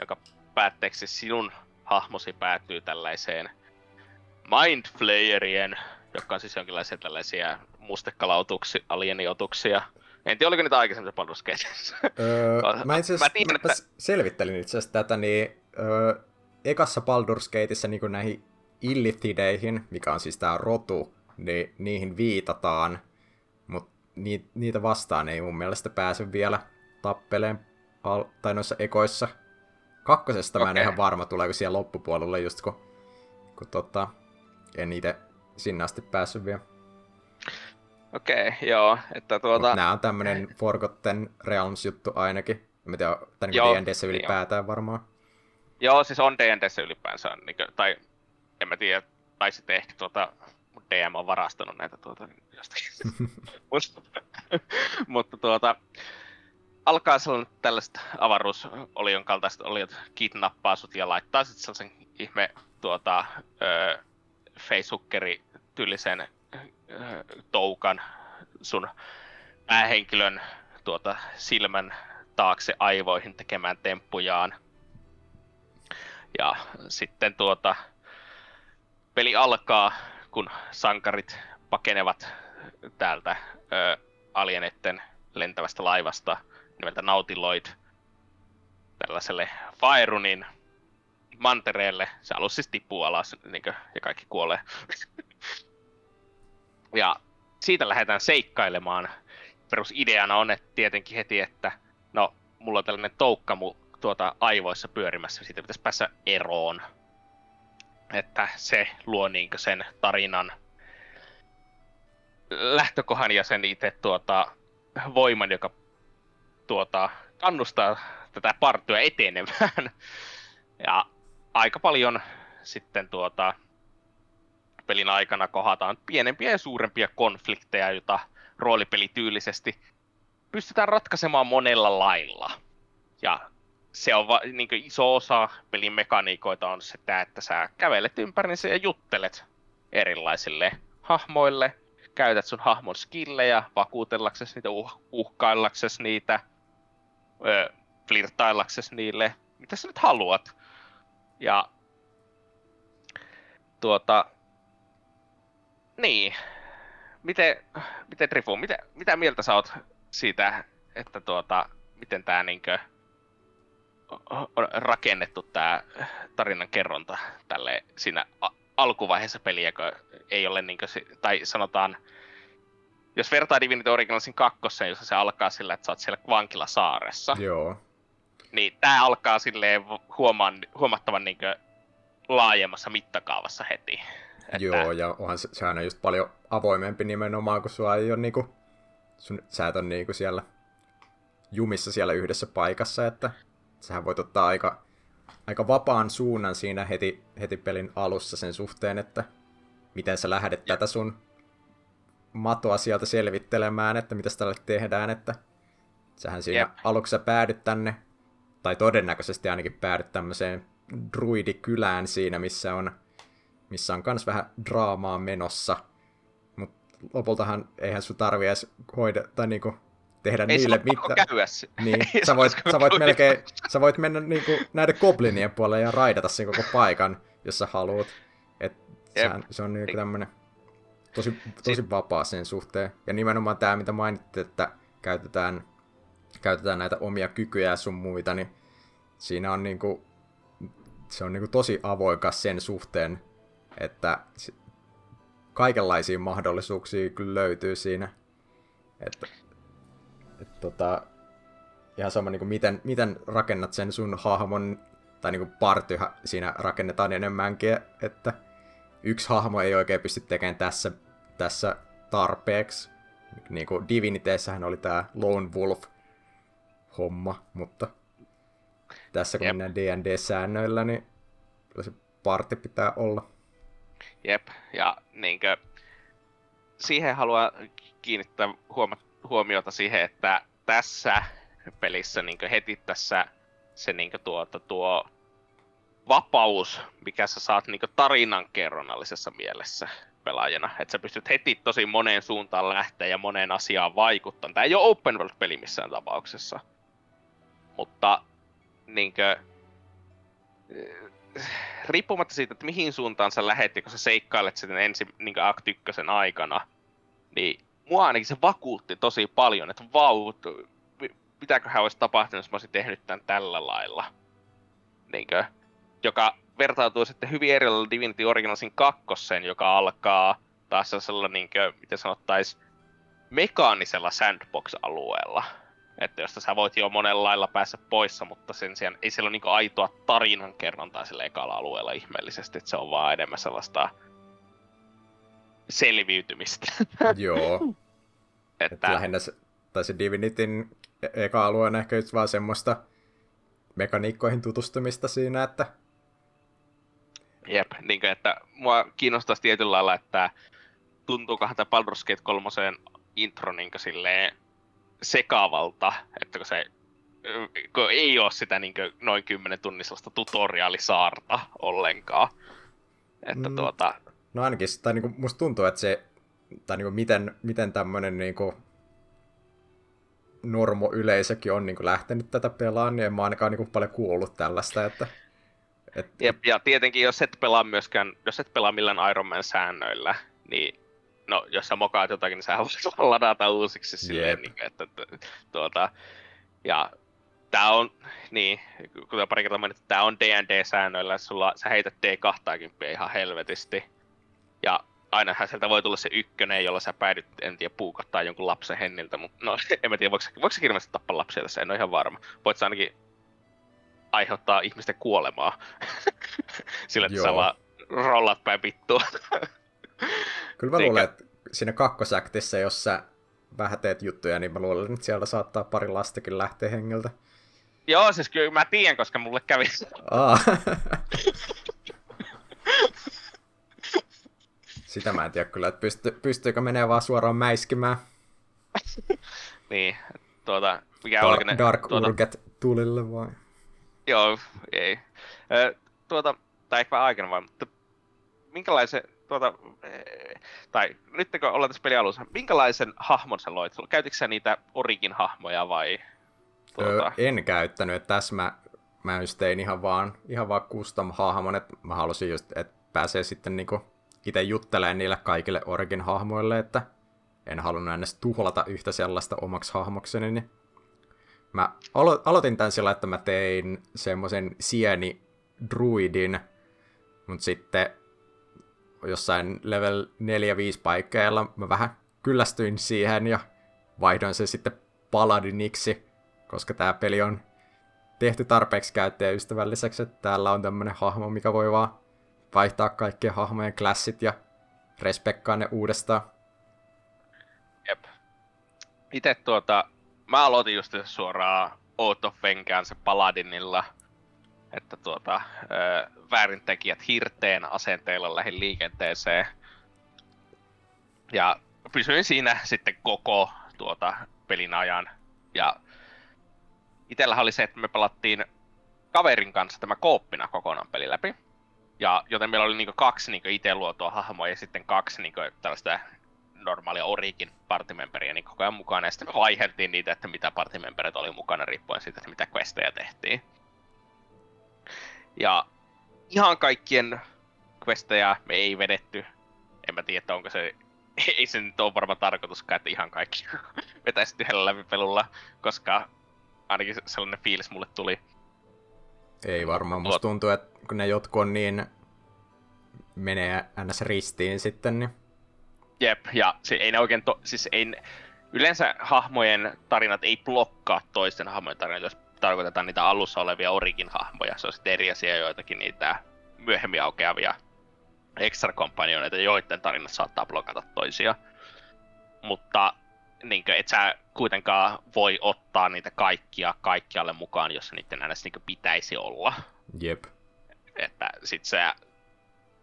joka päätteeksi sinun hahmosi päätyy tällaiseen mindflayerien, jotka on siis jonkinlaisia tällaisia mustekalautuksia, alieniotuksia. En tiedä, oliko niitä aikaisemmissa Baldur's Gateissa. Öö, mä itse asiassa että selvittelin itse asiassa tätä, niin öö, ekassa Baldur's Gateissa niin kuin näihin illithideihin, mikä on siis tää rotu, niin niihin viitataan. Niitä vastaan ei mun mielestä pääse vielä tappeleen al- tai noissa ekoissa. Kakkosesta okay. Mä en ihan varma, tuleeko siellä loppupuolelle just, kun, kun tota, en itse sinne asti päässyt vielä. Okei, okay, joo. Että tuota... Mut nää on tämmönen Forgotten Realms-juttu ainakin. Mitä niin D and D:ssä ylipäätään jo. Varmaan. Joo, siis on D and D:ssä ylipäänsä. Niin kuin, tai en mä tiedä, tai sitten ehkä tuota, D M on varastanut näitä tuota, jostakin. Mutta tuota, alkaa sellainen tällaiset avaruusolion kaltaiset oliot kidnappaa sut ja laittaa sitten sellaisen ihme tuota, öö, facehukkeri tyylisen öö, toukan sun päähenkilön tuota, silmän taakse aivoihin tekemään temppujaan. Ja sitten tuota, peli alkaa, kun sankarit pakenevat täältä ö, alieneiden lentävästä laivasta nimeltä Nautiloid tällaiselle Faerunin mantereelle. Se alus siis tippuu alas niin kuin, ja kaikki kuolee. Ja siitä lähdetään seikkailemaan. Perusideana on että tietenkin heti, että no, mulla on tällainen toukka mu, tuota, aivoissa pyörimässä, siitä pitäisi päästä eroon. Että se luo niinkö sen tarinan lähtökohan ja sen itse tuota, voiman, joka tuota, kannustaa tätä partyä etenemään. Ja aika paljon sitten tuota, pelin aikana kohataan pienempiä ja suurempia konflikteja, joita roolipelityylisesti pystytään ratkaisemaan monella lailla. Ja se on va, niin kuin iso osa pelin mekaniikoita on se, että sä kävelet ympärinsä ja juttelet erilaisille hahmoille. Käytät sun hahmon skillejä vakuutellaksesi niitä, uh, uhkaillaksesi niitä, öö, flirtaillaksesi niille, mitä sä nyt haluat. Ja tuota, niin, miten, miten Trifu, mitä, mitä mieltä sä oot siitä, että tuota, miten tää niinkö on rakennettu tää tarinan kerronta tälle siinä a- alkuvaiheessa peliä, kun ei ole niinkö, tai sanotaan, jos vertaa Divinity Originalsin kakkosen, jossa se alkaa sillä, että sä oot siellä vankilasaaressa. Joo. Niin tää alkaa silleen huomaan, huomattavan niinkö laajemmassa mittakaavassa heti. Että... Joo, ja onhan se, sehän on just paljon avoimempi nimenomaan, kun sua ei ole niinku, sun, sä et ole niinku siellä jumissa siellä yhdessä paikassa, että sähän voit ottaa aika, aika vapaan suunnan siinä heti, heti pelin alussa sen suhteen, että miten sä lähdet tätä sun matoa sieltä selvittelemään, että mitäs tälle tehdään, että sähän siinä yep. aluksi sä päädyt tänne, tai todennäköisesti ainakin päädyt tämmöiseen druidikylään siinä, missä on missä on kans vähän draamaa menossa, mut lopultahan eihän sun tarvii edes hoida, tai niinku tehdä ei niille mitään. Niin, sä voit, sä voit melkein, sä voit mennä niinku näiden goblinien puolelle ja raidata sen koko paikan, jos sä haluut. Et sehän, se on niinku tämmönen tosi, tosi vapaa sen suhteen. Ja nimenomaan tää, mitä mainittiin, että käytetään, käytetään näitä omia kykyjä ja sun muita, niin siinä on niinku, se on niinku tosi avoikas sen suhteen, että kaikenlaisia mahdollisuuksia kyllä löytyy siinä. Että et tota, ihan sama, niin kuin miten, miten rakennat sen sun hahmon, tai niin kuin party siinä rakennetaan enemmänkin, että yksi hahmo ei oikein pysty tekemään tässä, tässä tarpeeksi. Niin kuin Divinityissähän oli tää Lone Wolf-homma, mutta tässä kun yep. mennään D and D-säännöillä, niin kyllä se party pitää olla. Jep, ja niinkö, siihen haluan kiinnittää huomattavasti huomiota siihen, että tässä pelissä niinkö heti tässä se niinkö tuota, tuo vapaus, mikä sä saat niinkö tarinankerronnallisessa mielessä pelaajana, että sä pystyt heti tosi moneen suuntaan lähteä ja moneen asiaan vaikuttamaan. Tää ei ole open world-peli missään tapauksessa, mutta niinkö riippumatta siitä, että mihin suuntaan sä lähet, kun sä seikkailet sen ensin niinkö Act ykkösen aikana, niin mua ainakin se vakuutti tosi paljon, että vau, mitäköhän olisi tapahtunut, jos mä olisin tehnyt tämän tällä lailla. Niinkö? Joka vertautuu sitten hyvin erilailla Divinity Originalsin kakkoseen, joka alkaa taas sellaisella, niinkö, miten sanottaisiin, mekaanisella sandbox-alueella. Että josta sä voit jo monella lailla päästä poissa, mutta sen sijaan ei siellä ole niinku aitoa tarinankerrontaa sillä ekalla alueella ihmeellisesti, että se on vaan enemmän sellaista selviytymistä. Joo. että... Et lähinnä se, tai se Divinityn eka alue on ehkä vaan semmoista mekaniikkoihin tutustumista siinä, että... Jep, niin kuin, että mua kiinnostaisi tietyllä lailla, että tuntuukohan tämä Baldur's Gate kolmoseen intro niin kuin silleen sekaavalta, että kun se kun ei ole sitä niin kuin noin kymmenen tunnin sellaista tutoriaalisaarta ollenkaan. Että mm, tuota... No ainakin, tai niin kuin musta tuntuu, että se, tai niin kuin miten, miten tämmöinen niin kuin normo-yleisökin on niin kuin lähtenyt tätä pelaan, niin en mä ainakaan niin kuin paljon kuullut tällaista, että... Et... Ja, ja tietenkin, jos et pelaa myöskään, jos et pelaa millään Iron Man säännöillä, niin no, jos sä mokaat jotakin, niin sä voit ladata uusiksi silleen, niin, että tuota, ja tää on, niin, kuten pari kertaa mainitsin, tää on D and D-säännöillä, sulla, sä heität D kaksikymmentä ihan helvetisti, ja ainahan sieltä voi tulla se ykkönen, jolla sä päädyt, en tiedä, puukottaa jonkun lapsen henniltä, mutta no, en mä tiedä, voiko, voiko sä kirjallisesti tappaa lapsia tässä, en oo ihan varma, voit sä ainakin aiheuttaa ihmisten kuolemaa. Sillä, että sä vaan rollat päin vittua. Kyllä mä Eikä... luulen, että siinä kakkosäktissä, jos sä vähän teet juttuja, niin mä luulen, että siellä saattaa pari lastakin lähteä hengiltä. Joo, siis kyllä mä tiedän, koska mulle kävi. Sitä mä en tiedä kyllä, että pysty, pystyykö menee vaan suoraan mäiskimään. Niin, tuota... Mikä Dar- olikin ne, dark tuota... Urget tulille vai? Joo, ei. Tuota, tai ehkä vähän aikana vaan, mutta minkälaisen, tuota, tai nyt kun ollaan tässä pelin alussa, minkälaisen hahmon sä loit? Käytitkö sä niitä Origin hahmoja vai? Tuota? Öö, en käyttänyt, että tässä mä, mä just tein ihan vaan, ihan vaan custom hahmon, että mä halusin just, että pääsee sitten niinku ite juttelemaan niille kaikille Origin hahmoille, että en halunnut edes tuhlata yhtä sellaista omaksi hahmokseni, niin mä alo- aloitin tän sillä, että mä tein semmoisen sieni-druidin, mut sitten jossain level neljä viisi paikkeilla mä vähän kyllästyin siihen ja vaihdoin sen sitten paladiniksi, koska tää peli on tehty tarpeeksi käyttäjäystävälliseksi, että täällä on tämmönen hahmo, mikä voi vaan vaihtaa kaikkien hahmojen klassit ja respekkaa ne uudestaan. Jep. Ite tuota... Mä aloitin just suoraan Out of Vengeance paladinilla, että tuota, öö, väärintekijät hirteen asenteilla lähin liikenteeseen. Ja pysyin siinä sitten koko tuota pelin ajan. Ja itellähän oli se, että me pelattiin kaverin kanssa tämä kooppina kokonaan peli läpi. Ja joten meillä oli niinku kaksi niinku ite luotua hahmoa ja sitten kaksi niinku tällaista normaalia Origin partimemberia niin koko ajan mukana, ja sitten me vaiheltiin niitä, että mitä partimemberit oli mukana, riippuen siitä, että mitä questejä tehtiin. Ja ihan kaikkien questejä me ei vedetty. En mä tiedä, onko se... Ei se nyt ole varma tarkoituskaan, että ihan kaikki vetäisit yhdellä läpipelulla, koska ainakin sellainen fiilis mulle tuli. Ei varmaan. Musta tuntuu, että kun ne jotkut on niin... menee ns ristiin sitten, niin... Jep, ja se ei ne oikein to- siis ei, yleensä hahmojen tarinat ei blokkaa toisten hahmojen tarinat, jos tarkoitetaan niitä alussa olevia origin hahmoja. Se on sitten eri asia, joitakin niitä myöhemmin aukeavia extra-kompanioita, joiden tarinat saattaa blokata toisia. Mutta niin kuin, et sä kuitenkaan voi ottaa niitä kaikkia kaikkialle mukaan, jos niiden aina niin pitäisi olla. Jep. Että sit sä...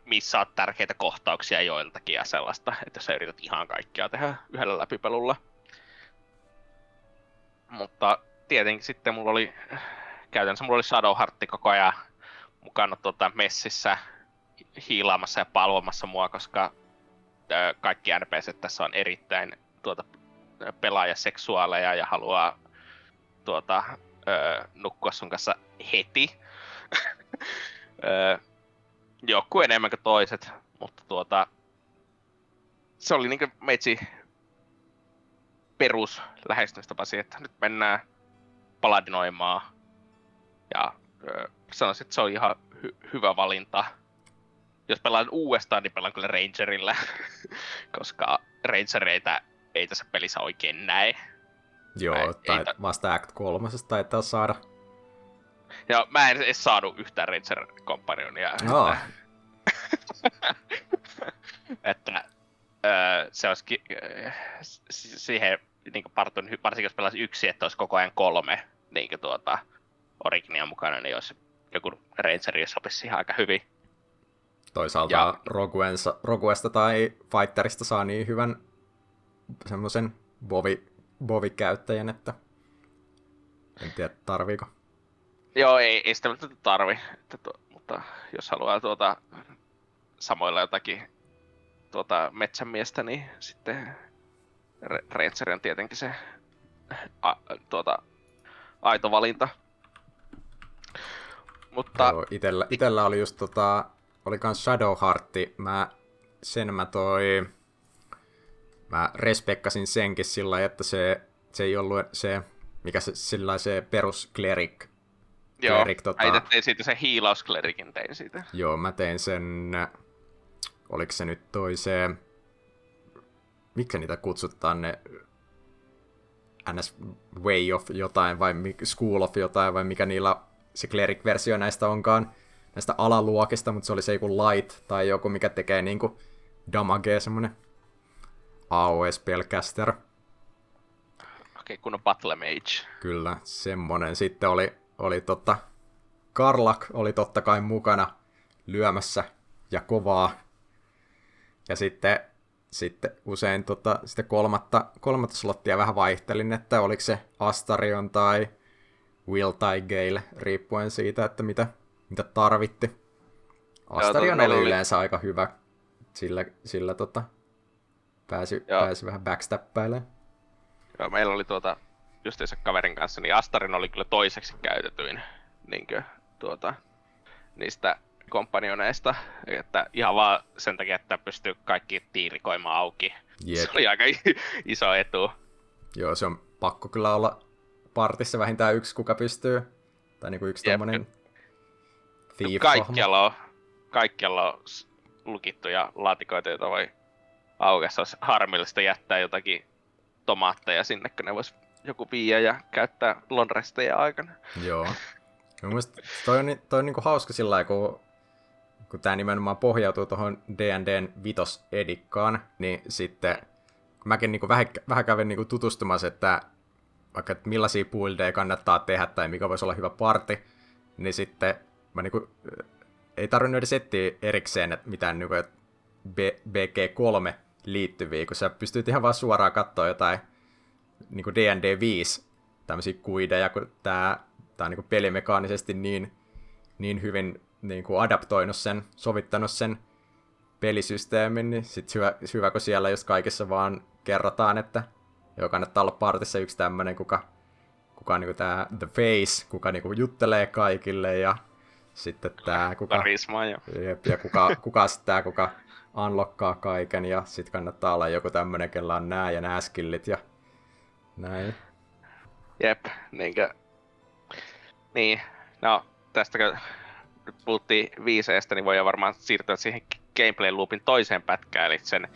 missä on tärkeitä kohtauksia joiltakin ja sellaista, että sä yrität ihan kaikkea tehdä yhdellä läpipelulla. Mutta tietenkin sitten mulla oli, käytännössä mulla oli Shadowheart koko ajan mukana tuota messissä hiilaamassa ja palvomassa mua, koska ö, kaikki N P C:t tässä on erittäin tuota, pelaajaseksuaaleja ja haluaa tuota, ö, nukkua sun kanssa heti. Joku enemmän kuin toiset, mutta tuota, se oli niinku meitsi perus lähestymistapasi, että nyt mennään paladinoimaan ja öö, sanoisin, että se on ihan hy- hyvä valinta. Jos pelaan uudestaan, niin pelaan kyllä rangerilla, koska rangereita ei tässä pelissä oikein näe. Joo, en, tai ta... vasta Act kolmosesta taitaa saada. Joo, mä en edes saanut yhtään Ranger Companionia. Joo. Että öö, se olisi ki- siihen niinku partun, varsinkin jos pelaisi yksi, että olisi koko ajan kolme niinku tuota Originia mukana, niin olisi joku Rangeri sopisi ihan aika hyvin. Toisaalta ja... Roguensa, Roguesta tai Fighterista saa niin hyvän semmoisen bovi, bovi-käyttäjän, että en tiedä tarviiko. Joo, ei, ei sitä tarvi, että to, mutta jos haluaa tuota samoilla jotakin tuota metsämiestä, niin sitten Ranger on tietenkin se a, tuota, aito valinta. Mutta joo, itellä, itellä oli just tota, oli kans Shadowheartti, mä sen mä toi, mä respekkasin senkin sillä lailla, että se, se ei ollut se, mikä se sillä se perus cleric. Joo, cleric, tota, mä tein siitä sen hiilausklericin tein siitä. Joo, mä tein sen, oliks se nyt toi se, mikä niitä kutsutaan ne, ns way of jotain vai school of jotain vai mikä niillä se cleric-versio näistä onkaan, näistä alaluokista, mutta se oli se joku light tai joku, mikä tekee niinku damagea, semmonen A O E-spellcaster. Okei, kun on battle mage. Kyllä, semmonen. Sitten oli, oli totta, Karlak oli totta kai mukana lyömässä ja kovaa. Ja sitten, sitten usein tota, sitten kolmatta, kolmatta slottia vähän vaihtelin, että oliko se Astarion tai Will tai Gale, riippuen siitä, että mitä, mitä tarvitti. Astarion oli yleensä aika hyvä, sillä, sillä tota, pääsi, pääsi vähän backstappäilemään. Joo, meillä oli tuota, justiinsa kaverin kanssa, niin Astarion oli kyllä toiseksi käytetyin niinkö, tuota, niistä kompanioneista. Että ihan vaan sen takia, että pystyy kaikki tiirikoimaan auki. Jep. Se oli aika iso etu. Joo, se on pakko kyllä olla partissa vähintään yksi, kuka pystyy. Tai niinku yksi tommonen thief-hahmo. Kaikkialla on, kaikkialla on lukittuja laatikoita, joita voi aukaista. Olisi harmillista jättää jotakin tomaatteja sinne, kun ne vois joku viiä ja käyttää lonresteja aikana. Joo. Mun mielestä toi on, toi on niinku hauska sillä lailla, kun, kun tää nimenomaan pohjautuu tohon D and D:n vitosedikaan, niin sitten mäkin niinku vähän, vähän kävin niinku tutustumassa, että vaikka että millaisia buildeja kannattaa tehdä tai mikä voisi olla hyvä parti, niin sitten mä niinku, ei tarvinnut edes etsiä erikseen että mitään niinku, että B G kolme liittyviä, kun sä pystyt ihan vaan suoraan katsoa jotain niinku D and D viisi tämmöisiä kuideja, kun tää, tää on niinku pelimekaanisesti niin, niin hyvin niinku adaptoinut sen, sovittanut sen pelisysteemin, niin sit hyvä, hyvä kun siellä just kaikissa vaan kerrotaan, että joo, kannattaa olla partissa yksi tämmönen, kuka, kuka on niinku tää The Face, kuka niinku juttelee kaikille ja sitten tää, kuka, Karisma, jo. Jep, ja kuka, kuka sit tää, kuka unlockkaa kaiken ja sit kannattaa olla joku tämmönen, kellä on nää ja nää skillit ja näin. Jep, niinkö, niin, no tästäkö nyt puhuttiin viiseestä, niin voidaan varmaan siirtyä siihen gameplay loopin toiseen pätkään, eli sen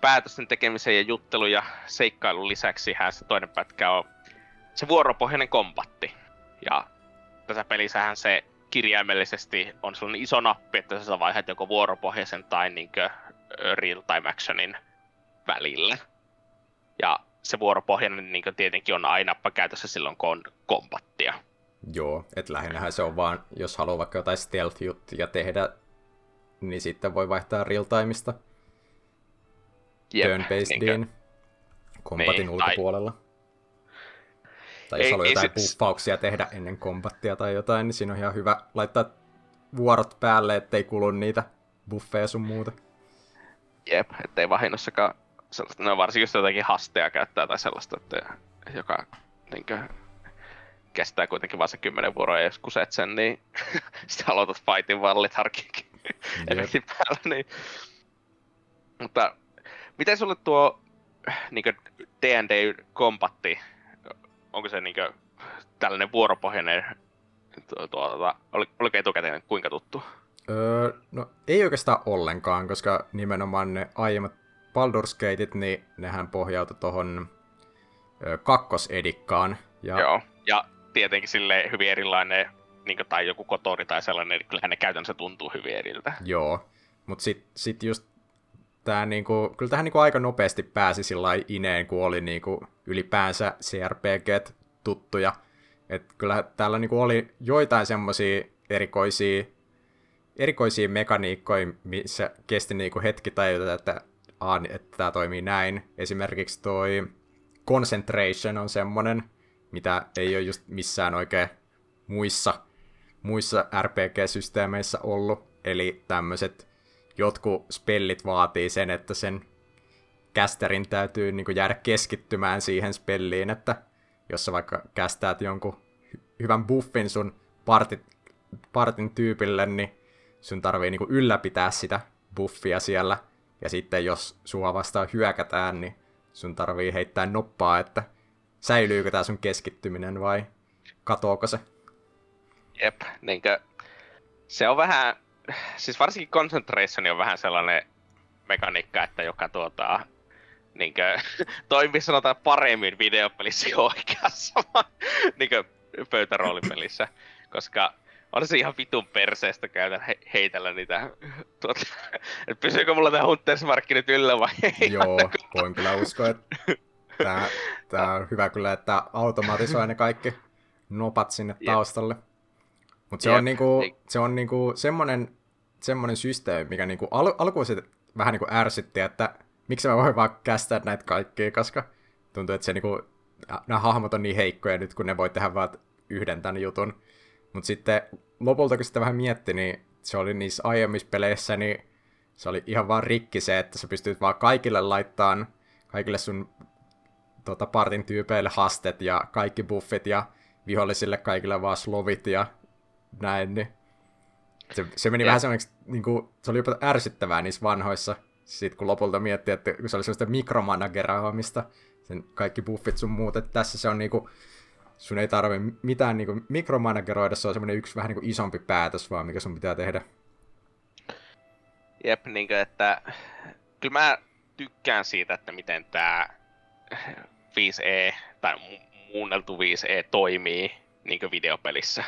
päätösten tekemisen ja juttelun ja seikkailun lisäksi se toinen pätkä on se vuoropohjainen kombatti. Ja tässä pelissähän se kirjaimellisesti on sellainen iso nappi, että sä vaihdat joko vuoropohjaisen tai niinkö real-time actionin välillä. Ja se vuoropohjainen niinkö tietenkin on aina käytössä silloin, kun on kombattia. Joo, et lähinnähän se on vaan, jos haluaa vaikka jotain stealth-juttia tehdä, niin sitten voi vaihtaa real-timeista. Turn-basediin, kombatin niin, ulkopuolella. Tai, tai jos ei, haluaa jotain sit... puffauksia tehdä ennen kombattia tai jotain, niin siinä on ihan hyvä laittaa vuorot päälle, ettei kulu niitä buffeja sun muuta. Jep, ettei vahinnossakaan sellaista, no varsinkin jos jotakin hastea käyttää tai sellaista, että joka niinkö kestää kuitenkin vaan se kymmenen vuoroa ja jos kuset sen, niin sitten aloitat fightin vaan lethargikin efektin päällä, niin... Mutta... Miten sulle tuo niinkö D and D-kombatti, onko se niinkö tällainen vuoropohjainen, tuo, tuo, oliko etukäteen kuinka tuttu? Öö, no ei oikeastaan ollenkaan, koska nimenomaan ne aiemmat Baldur's Gateit, niin nehän pohjautui tohon kakkosedikkaan. Ja... Joo, ja tietenkin silleen hyvin erilainen, niin kuin, tai joku kotori tai sellainen, niin kyllähän ne käytännössä tuntuu hyvin eriltä. Joo, mutta sitten sit just tää niinku, kyllä tähän niinku aika nopeasti pääsi sillain ineen, kun oli niinku ylipäänsä C R P G:t tuttuja. Että kyllä täällä niinku oli joitain semmoisia erikoisia, erikoisia mekaniikkoja, missä kesti niinku hetki tajuta, että aa, että tämä toimii näin. Esimerkiksi toi concentration on semmoinen, mitä ei ole just missään oikein muissa, muissa R P G-systeemeissä ollut. Eli tämmöiset jotkut spellit vaatii sen, että sen casterin täytyy niinku jäädä keskittymään siihen spelliin, että jos sä vaikka kästäät jonkun hyvän buffin sun partit, partin tyypille, niin sun tarvii niinku ylläpitää sitä buffia siellä. Ja sitten jos sua vastaan hyökätään, niin sun tarvii heittää noppaa, että säilyykö tää sun keskittyminen vai katoako se? Jep, niinkö. Se on vähän, siis varsinkin concentration on vähän sellainen mekaniikka, että joka tuota... niinkö toimii sanotaan paremmin videopelissä oikeassa niinkö pöytäroolipelissä, koska on se ihan vitun perseestä käytän he- heitellä niitä tuota, että pysyykö mulla tää Huntersmarkki nyt yllä vai ei? Joo, voin kyllä uskoa, että tää, tää on hyvä kyllä, että automatisoi ne kaikki nopat sinne taustalle. Mut se, yep. on niinku, se on niinku semmonen, semmonen systeemi, mikä niinku al- alkuun se vähän niinku ärsytti, että miksi mä voin vaan kästää näitä kaikkia, koska tuntuu, että se niinku, nämä hahmot on niin heikkoja nyt, kun ne voi tehdä vaan yhden tämän jutun. Mutta sitten lopulta, kun sitä vähän mietti, niin se oli niissä aiemmissa peleissä, niin se oli ihan vaan rikki se, että sä pystyt vaan kaikille laittamaan, kaikille sun tota, partin tyypeille hastet ja kaikki buffit ja vihollisille kaikille vaan slovit ja näin. Niin. Se, se meni ja. vähän semmoinen, niinku, se oli jopa ärsyttävää niissä vanhoissa. Sitten kun lopulta miettii, että se oli semmoista mikromanageroimista, sen kaikki buffit sun muut, että tässä se on niinku, sun ei tarvi mitään niinku mikromanageroida, se on semmoinen yksi vähän niinku isompi päätös vaan, mikä sun pitää tehdä. Jep, niinkö, että kyllä mä tykkään siitä, että miten tää viisi E, tai muunneltu viisi E toimii niinkö videopelissä.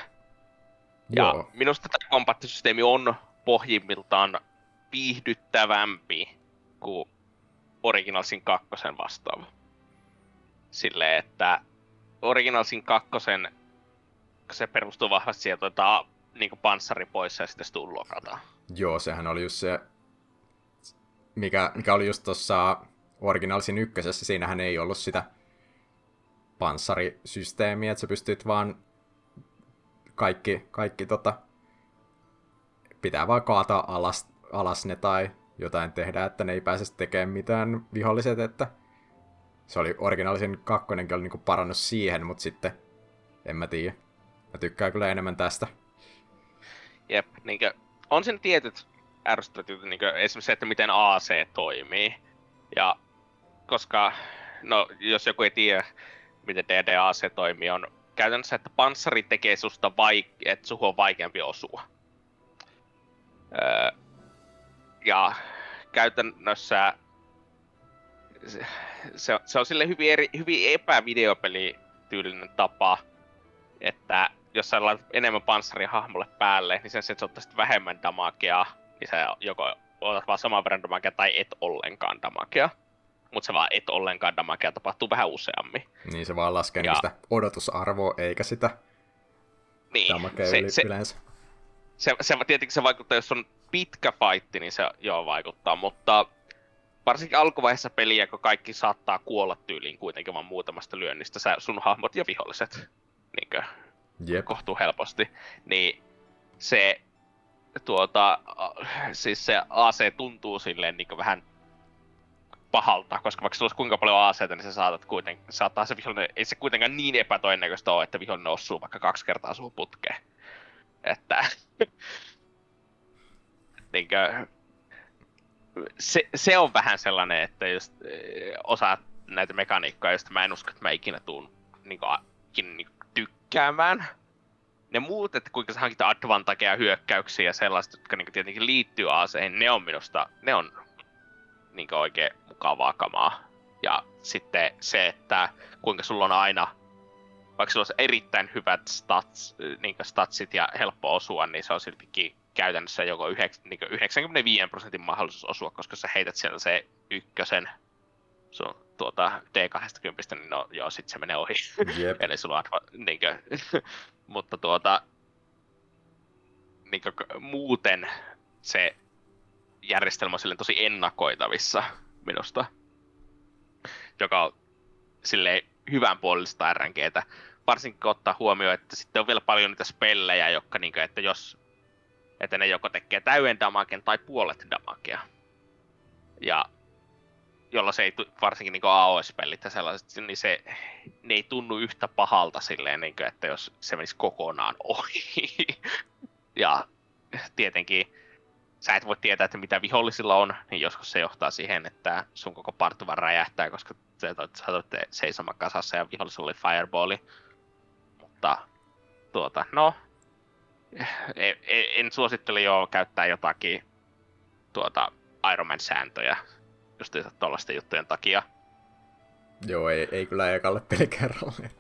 Joo. Ja minusta tämä kompattisysteemi on pohjimmiltaan viihdyttävämpi kuin Originalsin kakkosen vastaava. Silleen, että Originalsin kakkosen se perustuu vahvasti siihen, että otetaan niin panssari pois ja sitten stun lokataan. Joo, sehän oli just se, mikä, mikä oli just tuossa Originalsin ykkösessä. Siinähän ei ollut sitä panssarisysteemiä, että sä pystyt vaan kaikki, kaikki tota, pitää vaan kaataa alas alas ne tai jotain tehdä, että ne ei pääse tekemään mitään viholliset, että se oli Originalisen kakkonenkin oli niinku parannus siihen, mutta sitten en mä tiedä. Mä tykkään kyllä enemmän tästä. Jep, niinkö on sen tietyt ärsyttävät jutut, niinkö esimerkiksi se, että miten A C toimii. Ja koska, no jos joku ei tiedä, miten D D A C toimii, on käytännössä, että panssari tekee susta, vaik- että suhu on vaikeampi osua. Öö, Ja käytännössä se, se on silleen hyvin, eri, hyvin epävideopelityylinen tapa, että jos sä laitat enemmän panssaria hahmolle päälle, niin sen se, että sä ottaisit vähemmän damagea, niin sä joko otat vaan saman verran damagea tai et ollenkaan damagea. Mut se vaan et ollenkaan damagea tapahtuu vähän useammin. Niin se vaan laskee ja niistä odotusarvoa eikä sitä niin, damagea se, yli, se, yleensä. Se, se, tietenkin se vaikuttaa, jos on pitkä fightti, niin se joo vaikuttaa, mutta varsinkin alkuvaiheessa peliä, kun kaikki saattaa kuolla tyyliin kuitenkin vaan muutamasta lyönnistä, sä, sun hahmot ja viholliset, niinkö, yep. kohtuu helposti, niin se, tuota, siis se A C tuntuu silleen niinkö vähän pahalta, koska vaikka sulla olisi kuinka paljon A C:tä, niin sä saatat kuitenkin, saattaa se vihollinen, ei se kuitenkaan niin epätodennäköistä ole, että vihollinen osuu vaikka kaksi kertaa suun putkeen, että niinkö, se, se on vähän sellainen, että jos osaat näitä mekaniikkoja, joista mä en usko, että mä ikinä tuun niinkö, niinkö, tykkäämään. Ne muut, että kuinka sä hankit advantageja, hyökkäyksiä ja sellaiset, jotka niinkö, tietenkin liittyy A C, ne on minusta, ne on niinkö, oikein mukavaa kamaa. Ja sitten se, että kuinka sulla on aina, vaikka sulla on erittäin hyvät stats, niin statsit ja helppo osua, niin se on siltikin käytännössä joko yhdeksänkymmentäviisi prosentin mahdollisuus osua, koska sä heität sieltä se ykkösen sun tuota D kaksikymmentä, niin no joo, sit se menee ohi. Yep. Eli sulla on adva- niinkö, mutta tuota, niinkö, muuten se järjestelmä on silleen tosi ennakoitavissa minusta, joka on silleen hyvän puolellista R N G:tä, varsinkin kun ottaa huomioon, että sitten on vielä paljon niitä spellejä, jotka niinkö, että jos että ne joko tekee täyden damagen tai puolet damagea. Ja jolla se ei, varsinkin niinku A O S-pelit ja sellaiset, niin se, ne ei tunnu yhtä pahalta silleen, niin kuin, että jos se menisi kokonaan ohi. Ja tietenkin sä et voi tietää, että mitä vihollisilla on, niin joskus se johtaa siihen, että sun koko partuva räjähtää, koska sä olette seisomaan kasassa ja vihollisella oli fireballi. Mutta tuota, no... En suosittele joo käyttää jotakin tuota Iron Man-sääntöjä just tuollaisten juttujen takia. Joo, ei, ei kyllä ekalle pelikerralle.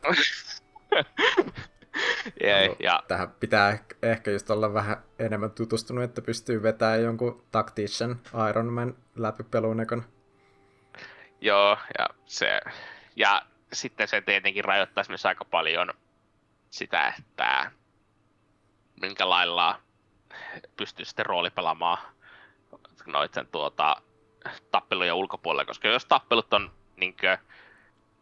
yeah, no, ja... Tähän pitää ehkä just olla vähän enemmän tutustunut, että pystyy vetämään jonkun Tactician Iron Man läpi pelunekon. Joo, ja, se... ja sitten se tietenkin rajoittaisi myös aika paljon sitä, että minkä lailla pystyy sitten roolipelaamaan noiden tuota, tappelujen ulkopuolelle, koska jos tappelut on niin, kuin,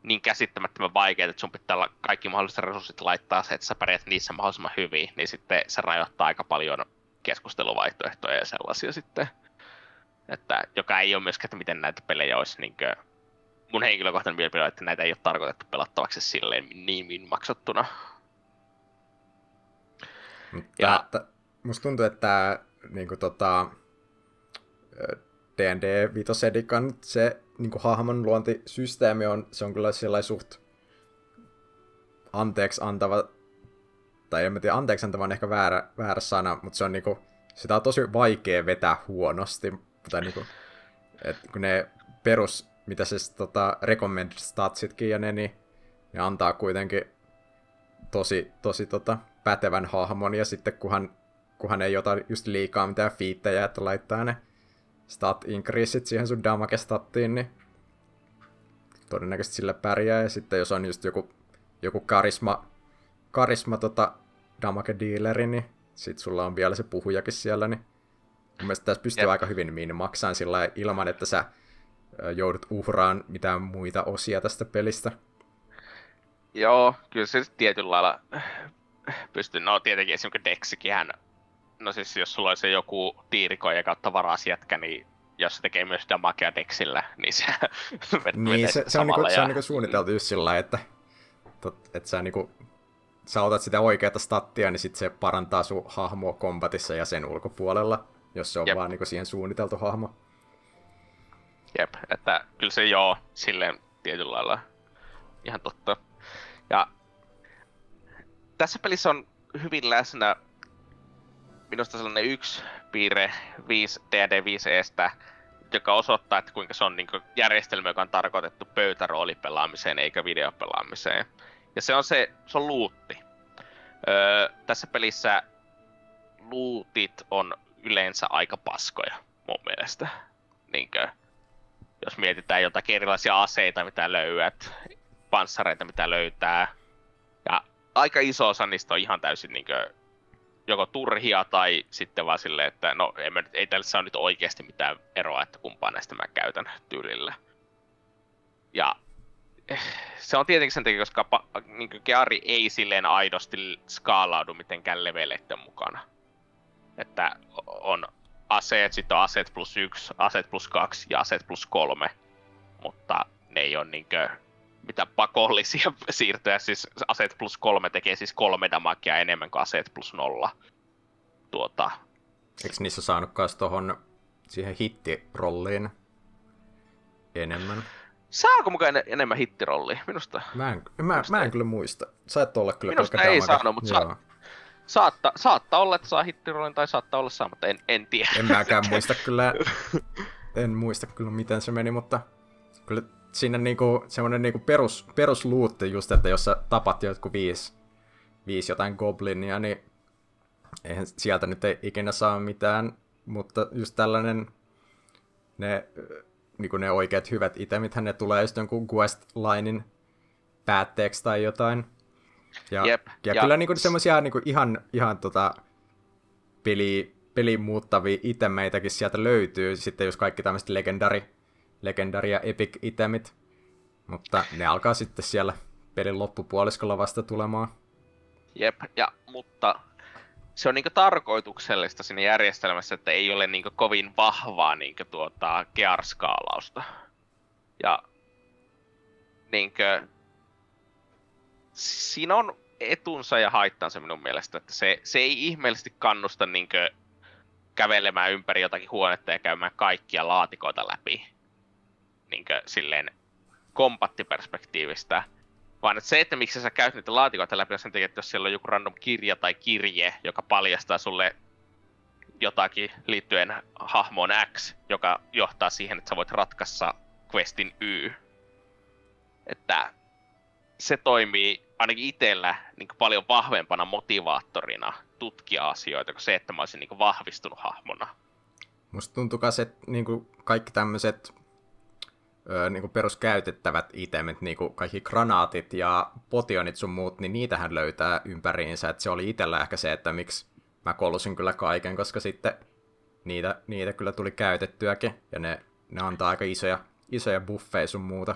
niin käsittämättömän vaikeita, että sun pitää kaikki mahdolliset resurssit laittaa se, että sä pärjät niissä mahdollisimman hyvin, niin sitten se rajoittaa aika paljon keskusteluvaihtoehtoja ja sellaisia sitten, että, joka ei ole myöskään, että miten näitä pelejä olisi niin kuin, mun henkilökohtainen mielipide on, että näitä ei ole tarkoitettu pelattavaksi silleen niin minmaksattuna. Mutta ja... musta tuntuu, että niinku tota D and D viitosedikan se niinku hahmon luontisysteemi on se on kyllä sellainen suht anteeksi antava, tai en mä tiedä, anteeksi antava on ehkä väärä väärä sana, mutta se on niinku sitä on tosi vaikea vetää huonosti, tai niinku et kun ne perus mitä se tota recommended statsitkin ja ne niin ne antaa kuitenkin tosi tosi tota pätevän hahmon, ja sitten kunhan, kunhan ei ota just liikaa mitään fiittejä, että laittaa ne stat increasit siihen sun damage-stattiin, niin todennäköisesti sillä pärjää, ja sitten jos on just joku, joku karisma, karisma tota damage-dealeri, niin sit sulla on vielä se puhujakin siellä, niin mun mielestä tässä pystyy yep. aika hyvin minimaksaan sillä ilman, että sä joudut uhraan mitään muita osia tästä pelistä. Joo, kyllä se tietyllä lailla... Pystyn, no tietenkin esimerkiksi Dexikinhän, no siis jos sulla olisi joku tiirikoija kautta varas jätkä, niin jos se tekee myös damagea Dexillä, niin se niin, se, se on niinku, ja... niinku suunniteltu just sillä lailla, että, että sä, niinku, sä otat sitä oikeata stattia, niin sit se parantaa sun hahmoa kombatissa ja sen ulkopuolella, jos se on Jep. vaan niinku siihen suunniteltu hahmo. Jep, että kyllä se joo, silleen tietyllä lailla ihan totta. Ja tässä pelissä on hyvin läsnä minusta sellainen yksi piirre viisi D D viisi E:stä, joka osoittaa, että kuinka se on niin kuin järjestelmä, joka on tarkoitettu pöytäroolipelaamiseen eikä videopelaamiseen. Ja se on se, se on luutti. Öö, tässä pelissä luutit on yleensä aika paskoja mun mielestä. Niin kuin, jos mietitään jotakin erilaisia aseita, mitä löydät, panssareita, mitä löytää. Ja aika iso osa niistä on ihan täysin niinkö joko turhia tai sitten vaan silleen, että no ei, mä, ei tällä saa nyt oikeasti mitään eroa, että kumpaa näistä mä käytän tyylillä. Ja se on tietenkin sen takia, koska niinkö Geari ei silleen aidosti skaalaudu mitenkään leveleiden mukana. Että on aseet, sitten on aseet plus yksi, aseet plus kaksi ja aseet plus kolme, mutta ne ei ole niinkö... mitä pakollisia siirtoja, siis aseet plus kolme tekee siis kolme damagea enemmän kuin aseet plus nolla. Tuota. Eikö niissä saanut kans tohon siihen hittirolliin enemmän? Saako mukaan en- enemmän hittirollia? Minusta. Mä en, mä, Minusta mä en kyllä muista. Sä et olla kyllä Minusta ei damaga. Saanut, mutta saa, saattaa, saattaa olla, että saa hittirollin tai saattaa olla saamatta, en, en tiedä. En mäkään muista kyllä, en muista kyllä miten se meni, mutta kyllä siinä niinku semmoinen niinku perus, perusluutti just, että jos sä tapat jotkut viisi, viisi jotain goblinia, niin eihän sieltä nyt ei ikinä saa mitään, mutta just tällainen ne, niinku ne oikeat hyvät itemithän ne tulee just jonkun quest-linin päätteeksi tai jotain. Ja, yep, ja, ja kyllä niinku semmoisia niinku ihan, ihan tota peli, pelin muuttavia itemeitäkin sieltä löytyy, sitten jos kaikki tämmöiset legendari, legendari ja epic itemit, mutta ne alkaa sitten siellä pelin loppupuoliskolla vasta tulemaan. Jep, ja mutta se on niinku tarkoituksellista siinä järjestelmässä, että ei ole niinku kovin vahvaa niinku tuota gearskaalausta. Ja niinku siinä on etunsa ja haittansa minun mielestä, että se, se ei ihmeellisesti kannusta niinkö kävelemään ympäri jotakin huonetta ja käymään kaikkia laatikoita läpi niinkö silleen kompattiperspektiivistä, vaan että se, että miksi sä käyt niitä laatikoita läpi, on sen takia, että jos siellä on joku random kirja tai kirje, joka paljastaa sulle jotakin liittyen hahmoon X, joka johtaa siihen, että sä voit ratkaista questin Y. Että se toimii ainakin itsellä niin paljon vahvempana motivaattorina tutkia asioita kuin se, että mä olisin niin vahvistunut hahmona. Musta tuntuu myös, että niin kaikki tämmöiset niin peruskäytettävät itemit, niin kaikki granaatit ja potionit sun muut, niin niitähän löytää ympäriinsä. Et se oli itsellä ehkä se, että miksi mä kolusin kyllä kaiken, koska sitten niitä, niitä kyllä tuli käytettyäkin. Ja ne, ne antaa aika isoja, isoja buffeja sun muuta.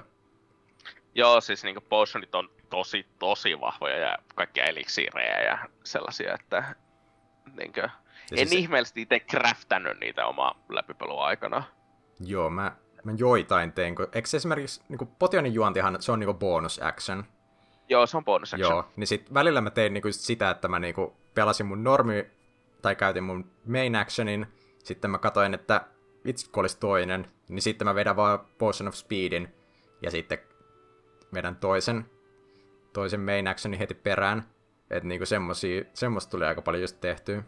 Joo, siis niinku potionit on tosi, tosi vahvoja ja kaikkia eliksiirejä ja sellaisia, että niinkö, ja en siis ihmeellisesti itse craftannyt niitä omaa läpipelua aikana. Joo, mä, mä joitain tein, kun eikö esimerkiksi niinku potionin juontihan, se on niinku bonus action. Joo, se on bonus action. Joo, niin sit välillä mä tein niinku sitä, että mä niinku pelasin mun normi, tai käytin mun main actionin, sitten mä katoin, että vitsi, kun olisi toinen, niin sitten mä vedän vaan potion of speedin, ja sitten meidän toisen, toisen main actionin heti perään. Että niinku semmosia, semmoista tuli aika paljon just tehtyä.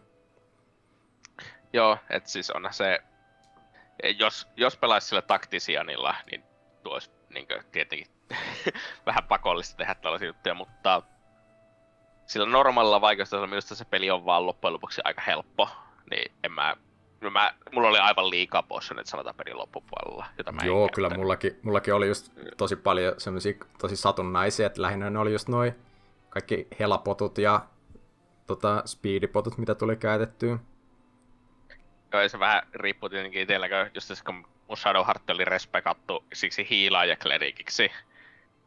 Joo, et siis on se, jos, jos pelaisi sillä taktisianilla, niin tuo olisi niinku tietenkin vähän pakollista tehdä tällaisia juttuja, mutta sillä normaalilla vaikeustasolla minusta se peli on vaan loppujen lopuksi aika helppo. Niin en mä, mä mulla oli aivan liikaa bossa nyt sanotaan pelin loppupuolella, jota mä en Joo, käyttänyt. Kyllä mullakin, mullakin oli just tosi paljon semmosia tosi satunnaisia, että lähinnä ne oli just noi kaikki helapotut ja tota, speedipotut, mitä tuli käytettyä. Joo, se vähän riippuu tietenkin itselläkö, just tässä kun mun Shadowheart oli respekattu siksi hiilaajaklerikiksi,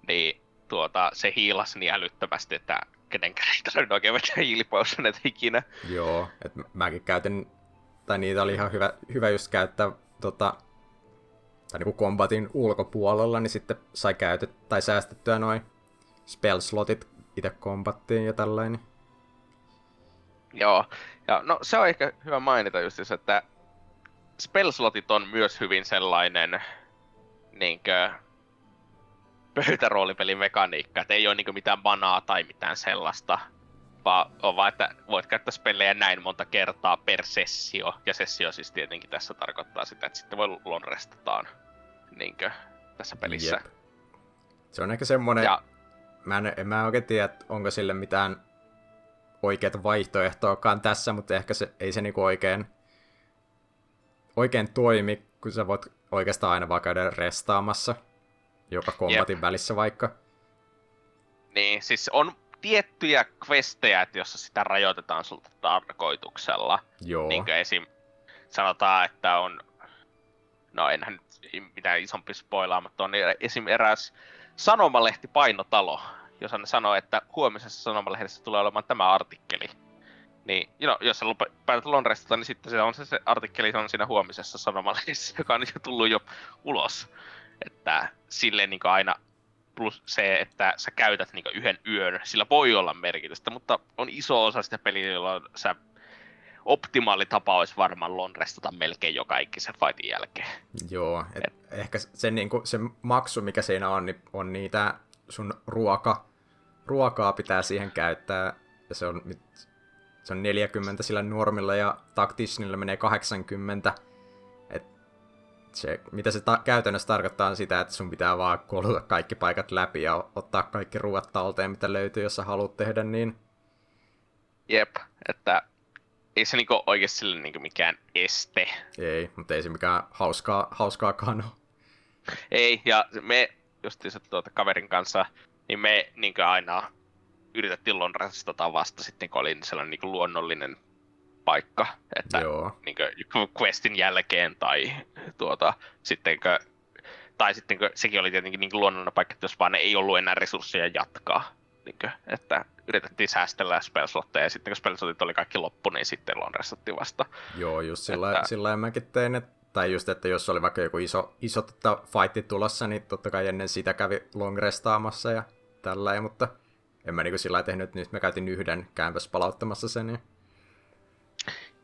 niin tuota, se hiilasi niin älyttömästi, että kenenkään ei tarvinnut oikein vetää hiilipotioneita ikinä. Joo, että mäkin käytin tai niitä oli ihan hyvä, hyvä just käyttää tota, tai niinku kombatin ulkopuolella, niin sitten sai käytettyä tai säästettyä noin spell-slotit itse kombattiin ja tällainen. Joo, ja no se on ehkä hyvä mainita just, että spell-slotit on myös hyvin sellainen niinkö pöytäroolipelin mekaniikka, että ei oo niinku mitään manaa tai mitään sellaista. Vaan on vaan, että voit käyttää spellejä näin monta kertaa per sessio, ja sessio siis tietenkin tässä tarkoittaa sitä, että sitten voi lonrestataan niinkö tässä pelissä. Jep. Se on ehkä semmonen, ja mä en, en mä oikein tiedä, onko sille mitään oikeata vaihtoehtoakaan tässä, mutta ehkä se, ei se niinku oikein, oikein toimi, kun sä voit oikeastaan aina vaan käydä restaamassa, joka kombatin Jep. välissä vaikka. Niin, siis on tiettyjä questejä, joissa sitä rajoitetaan sulta tarkoituksella. Joo. Niinkö esim. Sanotaan, että on, no enhän nyt mitään isompi spoilaa, mutta on esim. Eräs sanomalehtipainotalo, jossa ne sanoo, että huomisessa sanomalehdessä tulee olemaan tämä artikkeli. Niin, no, jos sä päätät lonrestata, niin sitten se, on se, se artikkeli on siinä huomisessa sanomalehdessä, joka on jo tullut jo ulos. Että silleen niin aina. Plus se, että sä käytät niinku yhden yön, sillä voi olla merkitystä, mutta on iso osa sitä peliä, jolla sä optimaali tapa olisi varmaan lonrestata melkein joka ikisen fightin jälkeen. Joo, et et. Ehkä se, niinku, se maksu, mikä siinä on, niin on niitä sun ruoka, ruokaa pitää siihen käyttää, ja se on, nyt, se on neljäkymmentä sillä normilla, ja tacticianilla menee kahdeksankymmentä, et check. Mitä se ta- käytännössä tarkoittaa sitä, että sun pitää vaan koluta kaikki paikat läpi ja ottaa kaikki ruuat talteen, mitä löytyy, jos sä haluat tehdä niin. Jep, että ei se niinku oikeesti sille niinku mikään este. Ei, mutta ei se mikään hauskaa, hauskaakaan ole. Ei, ja me justiinsa tuota kaverin kanssa, niin me niinku aina yritettiin lonrastata vasta sitten, niinku oli sellainen niinku luonnollinen paikka, että niinku questin jälkeen tai tuota sittenkö tai sittenkö sekin oli tietenkin niinku luonnollinen paikka, että jos vaan ei ollut enää resursseja jatkaa, niinku että yritettiin säästellä spellslotteja ja sitten kun spellslotit oli kaikki loppu, niin sitten lonrastatti vasta. Joo, just sillä että... sillä mäkin tein, että tai just, että jos oli vaikka joku iso, iso tota, fightti tulossa, niin totta kai ennen sitä kävi long restaamassa ja tälläin, mutta en mä niinku sillä lailla tehnyt, että nyt mä käytin yhden käympäs palauttamassa sen. Ja...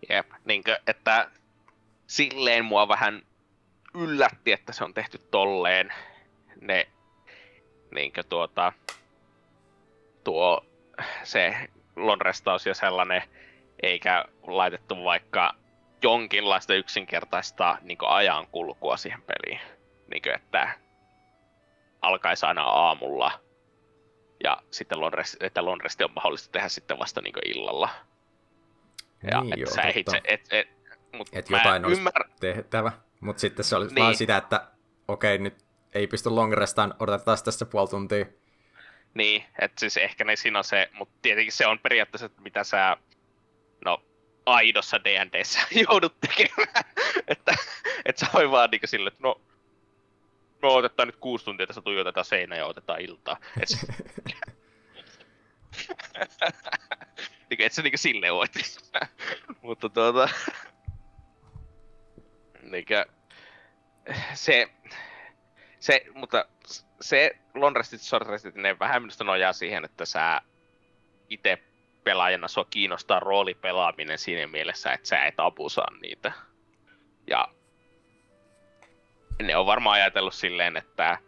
Jep, niinkö, että silleen mua vähän yllätti, että se on tehty tolleen. Ne, niinkö tuota, tuo, se long restaus ja sellainen, eikä laitettu vaikka jonkinlaista yksinkertaista niinku ajankulkua siihen peliin. Niinku että alkaisi aina aamulla ja sitten lonrest, että lonresti on mahdollista tehdä sitten vasta niinku illalla. Ja niin, että sä itse et, et, mut et jotain olisi ymmär... tehtävä, mut sitten se oli niin. Vaan sitä, että okei, nyt ei pysty longrestaan, odotetaan tässä puoli tuntia. Niin, että siis ehkä ne siinä on se, mut tietenkin se on periaatteessa, että mitä sä no aidossa D and D:ssä joudut tekemään, että et sä voi vaan niinku silleen, että no, no otetaan nyt kuusi tuntia, tässä tuijotetaan seinää ja otetaan iltaa. Et se, et se niinku silleen voit. Mutta tuota, niinku, se, se, mutta se lonrestit, shortrestit, ne vähän minusta nojaa siihen, että sä ite pelaajana sua kiinnostaa roolipelaaminen siinä mielessä, että sä et abusaa niitä. Ja ne on varmaan ajatellut silleen, että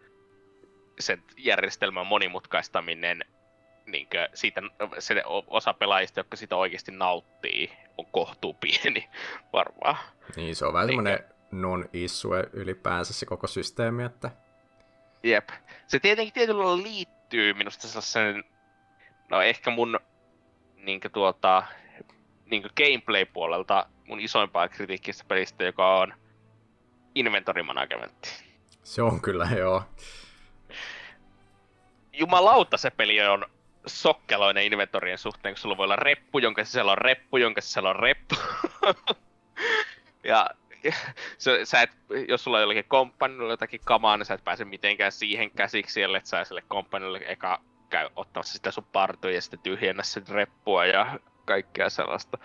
sen järjestelmän monimutkaistaminen, niin siitä, se osa pelaajista, jotka sitä oikeasti nauttii, on kohtuu pieni varmaan. Niin, se on vähän niin semmoinen non-issue ylipäänsä se koko systeemi, että... Jep. Se tietenkin tietyllä lailla liittyy minusta sellaisen, no ehkä mun niinkö tuota, niinkö gameplay-puolelta mun isoimpaa kritiikkiä pelistä, joka on inventory managementti. Se on kyllä, joo. Jumalauta, se peli on sokkeloinen inventorien suhteen, kun sulla voi olla reppu, jonka sisällä on reppu, jonka sisällä on reppu. ja se, sä et, jos sulla on jollakin kompanilla jotakin kamaa, niin sä et pääse mitenkään siihen käsiksi, ellei sä sille kompanille eka käy ottamassa sitä sun partuja ja sitten tyhjennä sen reppua ja kaikkea sellaista.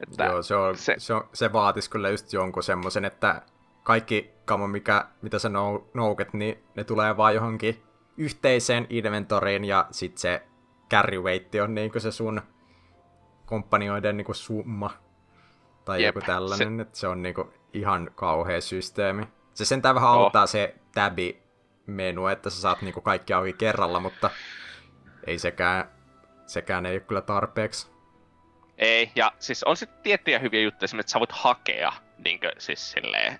Että joo, se, on, se... Se, on, se vaatisi kyllä just jonkun semmoisen, että kaikki kama, mikä, mitä sä nou, nouket, niin ne tulee vaan johonkin yhteiseen inventoriin ja sit se carry weight on niinku se sun kompanioiden niinku summa tai jep, joku tällainen, se... että se on niinku ihan kauhea systeemi. Se sentään vähän oh. auttaa se tabi-menu, että sä saat niinku kaikki auki kerralla, mutta ei sekään, sekään ei ole kyllä tarpeeksi. Ei, ja siis on sitten tiettyjä hyviä juttuja, esimerkiksi sä voit hakea niin kuin, siis silleen,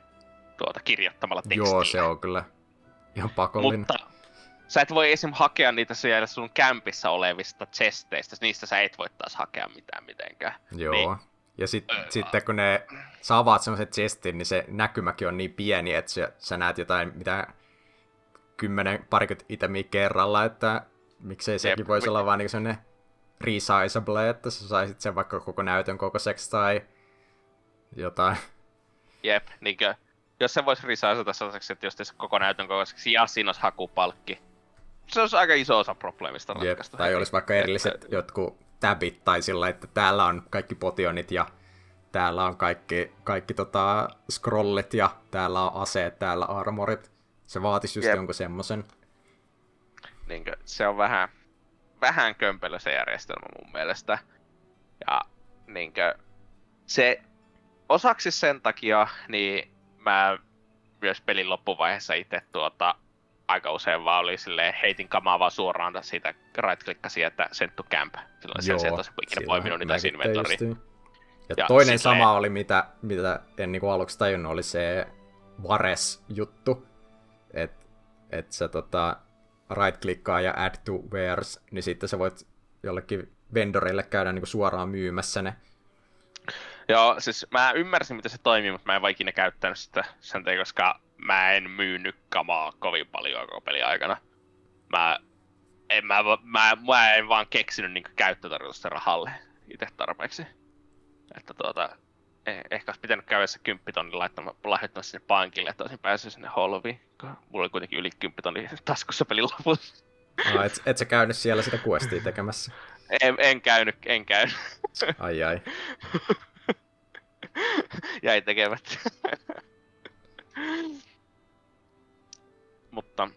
tuota, kirjoittamalla tekstillä. Joo, se on kyllä ihan pakollinen. Mutta sä et voi esim. Hakea niitä siellä sun kämpissä olevista chesteistä, niistä sä et voi taas hakea mitään mitenkään. Joo, niin. Ja sit, öö. sitten kun ne, sä avaat semmoset chestin, niin se näkymäkin on niin pieni, että sä, sä näet jotain mitä kymmenen, parikymmentä itemiä kerralla, että... Miksei sekin Jep, voisi mit... olla vaan niinku semmonen resizable, että sä saisit sen vaikka koko näytön kokoiseksi tai jotain. Jep, niinkö, jos sen voisi resizata sellaiseksi, että jos teistä koko näytön kokoiseksi ja siinä olisi hakupalkki, se olisi aika iso osa probleemista ratkaista. Jep, tai olisi vaikka erilliset Jep. jotkut tabit tai sillä, että täällä on kaikki potionit ja täällä on kaikki, kaikki tota scrollit ja täällä on aseet, täällä armorit. Se vaatisi just Jep. jonkun semmosen. Niinkö, se on vähän, vähän kömpelö se järjestelmä mun mielestä. Ja niinkö, se osaksi sen takia, niin mä myös pelin loppuvaiheessa itse tuota, aika usein vaan oli silleen, heitin kamaa vaan suoraan siitä right-klikkasin, että send to camp. Silloin joo, sieltä olisi ikinä poiminut niitä inventoriin. Ja, ja toinen silleen... sama oli, mitä, mitä en niinku aluksi tajunnut, oli se Vares-juttu, että et sä tota, right-klikkaa ja add to wares, niin sitten sä voit jollekin vendorille käydä niinku suoraan myymässä ne. Joo, siis mä ymmärsin, miten se toimii, mutta mä en vaikina käyttänyt sitä sen takia, koska mä en myynyt kamaa kovin paljon koko pelin aikana. Mä en, mä, mä, mä en vaan keksinyt niinku käyttötarkoitusta rahalle itse tarpeeksi. Että tuota, eh, ehkä olisi pitänyt käydä se kymppitonnin lahjoittamaan sinne pankille, että olisin päässyt sinne holviin. Mulla oli kuitenkin yli kymppitonni taskussa pelin lopussa. No, et, et sä käynyt siellä sitä questia tekemässä? En, en käynyt, en käynyt. Ai ai. Jäi tekemättä. Mutta...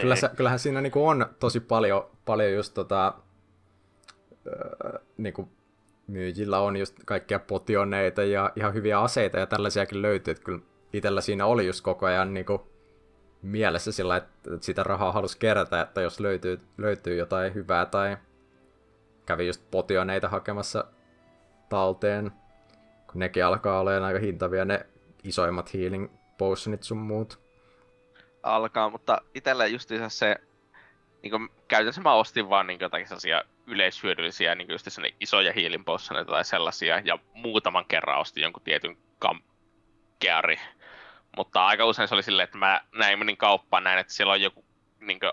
Kyllä se, kyllähän siinä niinku on tosi paljon, paljon just tota... Öö, niinku myyjillä on just kaikkia potioneita ja ihan hyviä aseita ja tällaisiakin löytyy. Et kyllä itellä siinä oli just koko ajan niinku mielessä sillä, että sitä rahaa halusi kerätä, että jos löytyy, löytyy jotain hyvää tai... Kävi just potioneita hakemassa talteen, kun nekin alkaa olemaan aika hintavia ne isoimmat healing potionit sun muut. Alkaa, mutta itellä justiinsa se, niin kuin käytännössä mä ostin vaan niin kuin jotakin sellaisia yleishyödyllisiä, niin kuin justiinsa ne isoja healing potioneita tai sellaisia, ja muutaman kerran ostin jonkun tietyn kamkeari. Mutta aika usein se oli silleen, että mä näin menin kauppaan, näin, että siellä on joku niin kuin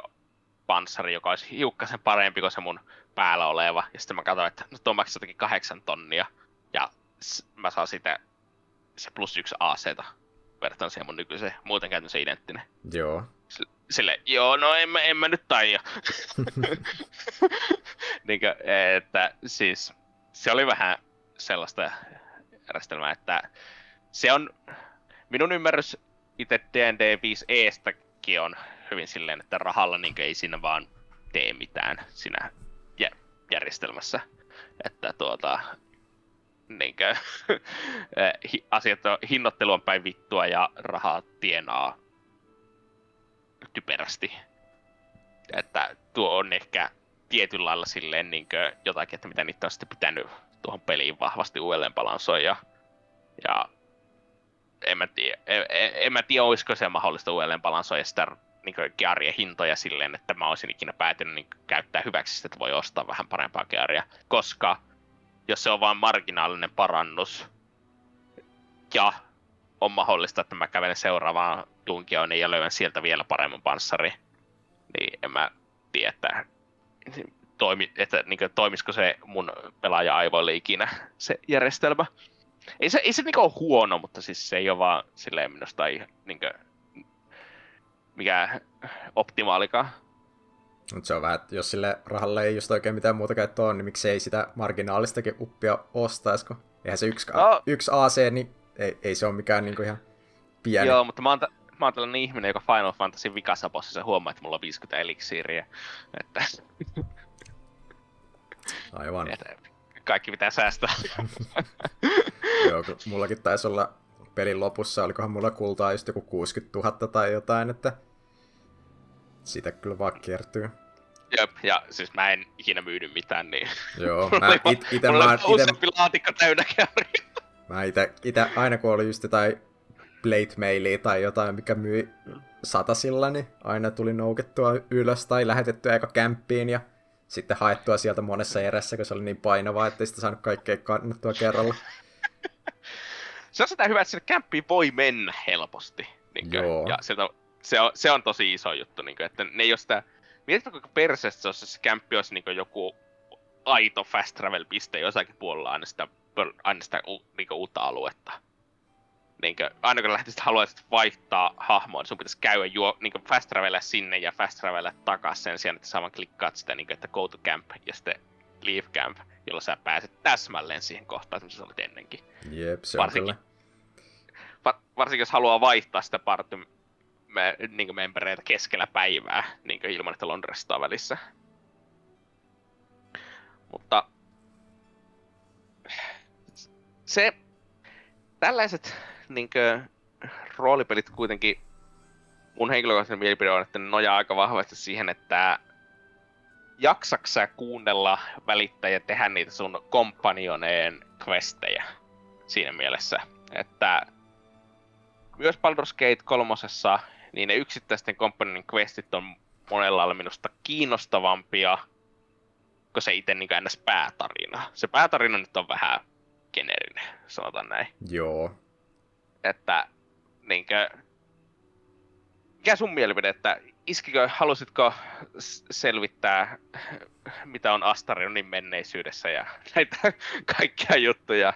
panssari, joka olisi hiukkasen parempi kuin se mun päällä oleva, ja sitten mä katsoin, että no tuo maksaa jotenkin kahdeksan tonnia, ja mä saan sitä se plus yksi A C-ta vertaan siihen mun nykyiseen, muuten käytän se identtinen. Joo. Silleen, joo, no en mä, en mä nyt taija. Niinkö, että siis se oli vähän sellaista järjestelmää, että se on, minun ymmärrys itse D and D five E:stäkin on hyvin silleen, että rahalla niinkö ei siinä vaan tee mitään siinä järjestelmässä, että tuota, niinkö, asiat on, hinnoittelu on päin vittua ja rahaa tienaa typerästi, että tuo on ehkä tietyllä lailla silleen niinkö jotakin, että mitä niitä on sitten pitänyt tuohon peliin vahvasti uudelleen balansoida, ja en mä tiedä, en, en mä tiedä olisiko se mahdollista uudelleen balansoida sitä niinkö gearien hintoja silleen, että mä olisin ikinä päätynyt niin käyttää hyväksi sitä, että voi ostaa vähän parempaa gearia, koska jos se on vain marginaalinen parannus ja on mahdollista, että mä kävelen seuraavaan tunkioon ja löydän sieltä vielä paremman panssari, niin en mä tiedä, että, toimi, että niin kuin, toimisiko se mun pelaaja-aivoille ikinä se järjestelmä. Ei se, ei se niin kuin ole huono, mutta siis se ei ole vaan silleen minusta ihan... Niin kuin, mikä optimaalikaan. Mut se on vähän, jos sille rahalle ei just oikein mitään muuta käyttöä on, niin miksei sitä marginaalistakin uppia ostaisi, kun eihän se yksi, no. a, yksi A C, niin ei, ei se ole mikään niinku ihan pieni. Joo, mutta mä oon, ta, mä oon tällainen ihminen, joka Final Fantasy vikasapossa huomaa, että mulla on viisikymmentä eliksiiriä. Että... Aivan. Että kaikki pitää säästää. Joo, kun mullakin taisi olla... Pelin lopussa olikohan mulla kultaa just joku kuusikymmentätuhatta tai jotain, että sitä kyllä vaan kertyy. Jep, ja siis mä en ikinä myydy mitään, niin... Joo, mä it, ite mulla mä... Mulla useampi laatikko täynnä kääriä. Mä ite, ite aina kun oli just jotain plate mailia tai jotain, mikä myi satasilla, niin aina tuli noukettua ylös tai lähetettyä aika kämppiin ja sitten haettua sieltä monessa erässä, kun se oli niin painavaa, ettei sitä saanut kaikkea kannettua kerralla. Se on sitä hyvä, että sinne kämppiin voi mennä helposti. Niinkö? Ja sieltä, se, on, se on tosi iso juttu. Niinkö? Että ne ei ole sitä... Mietitkö, kuinka perseestä se olisi, se kämppi olisi niinkö joku aito fast travel-piste jossakin puolella aina sitä, aina sitä niinkö uutta aluetta. Niinkö? Aina kun lähtisit haluaisit vaihtaa hahmoa, niin sun pitäisi käydä juo, niinkö fast travelää sinne ja fast travelää takaisin sen sijaan, että saavan klikkaat sitä, niinkö, että go to camp ja sitten leave camp, jolloin sä pääset täsmälleen siihen kohtaan, missä sä olit ennenkin. Jep, se on kyllä. Va- varsinkin jos haluaa vaihtaa sitä party me, niin membereitä keskellä päivää, niin ilman että Londrestaa välissä. Mutta se, tällaiset niin kuin, roolipelit kuitenkin, mun henkilökohtainen mielipide on, että ne nojaa aika vahvasti siihen, että jaksaks sä kuunnella, välittää ja tehdä niitä sun kompanioneen questejä siinä mielessä, että myös Baldur's Gate kolmosessa, niin ne yksittäisten companion questit on monella on minusta kiinnostavampia kuin se itse niin kuin ennäs päätarina. Se päätarina nyt on vähän geneerinen, sanotaan näin. Joo. Että niinkö... Mikä sun mielipide, että iskikö, halusitko selvittää, mitä on Astarionin menneisyydessä ja näitä kaikkia juttuja?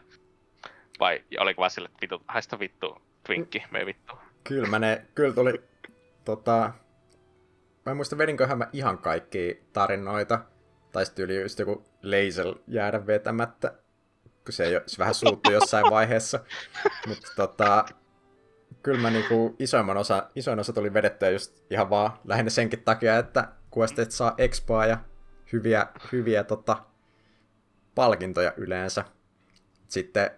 Vai oliko vaan sille, että vittu, haista vittu, twinkki, me vittu. Kyllä mä ne, kyllä tuli, tota... Mä en muista, vedinköhän mä ihan kaikki tarinoita. Tai sitten yli just joku Leisel jäädä vetämättä, kun se, jo, se vähän suuttui jossain vaiheessa. Mutta tota, kyllä mä niinku isoimman osa, isoin osa tuli vedettyä just ihan vaan lähinnä senkin takia, että questeet saa expaa ja hyviä, hyviä tota, palkintoja yleensä. Sitten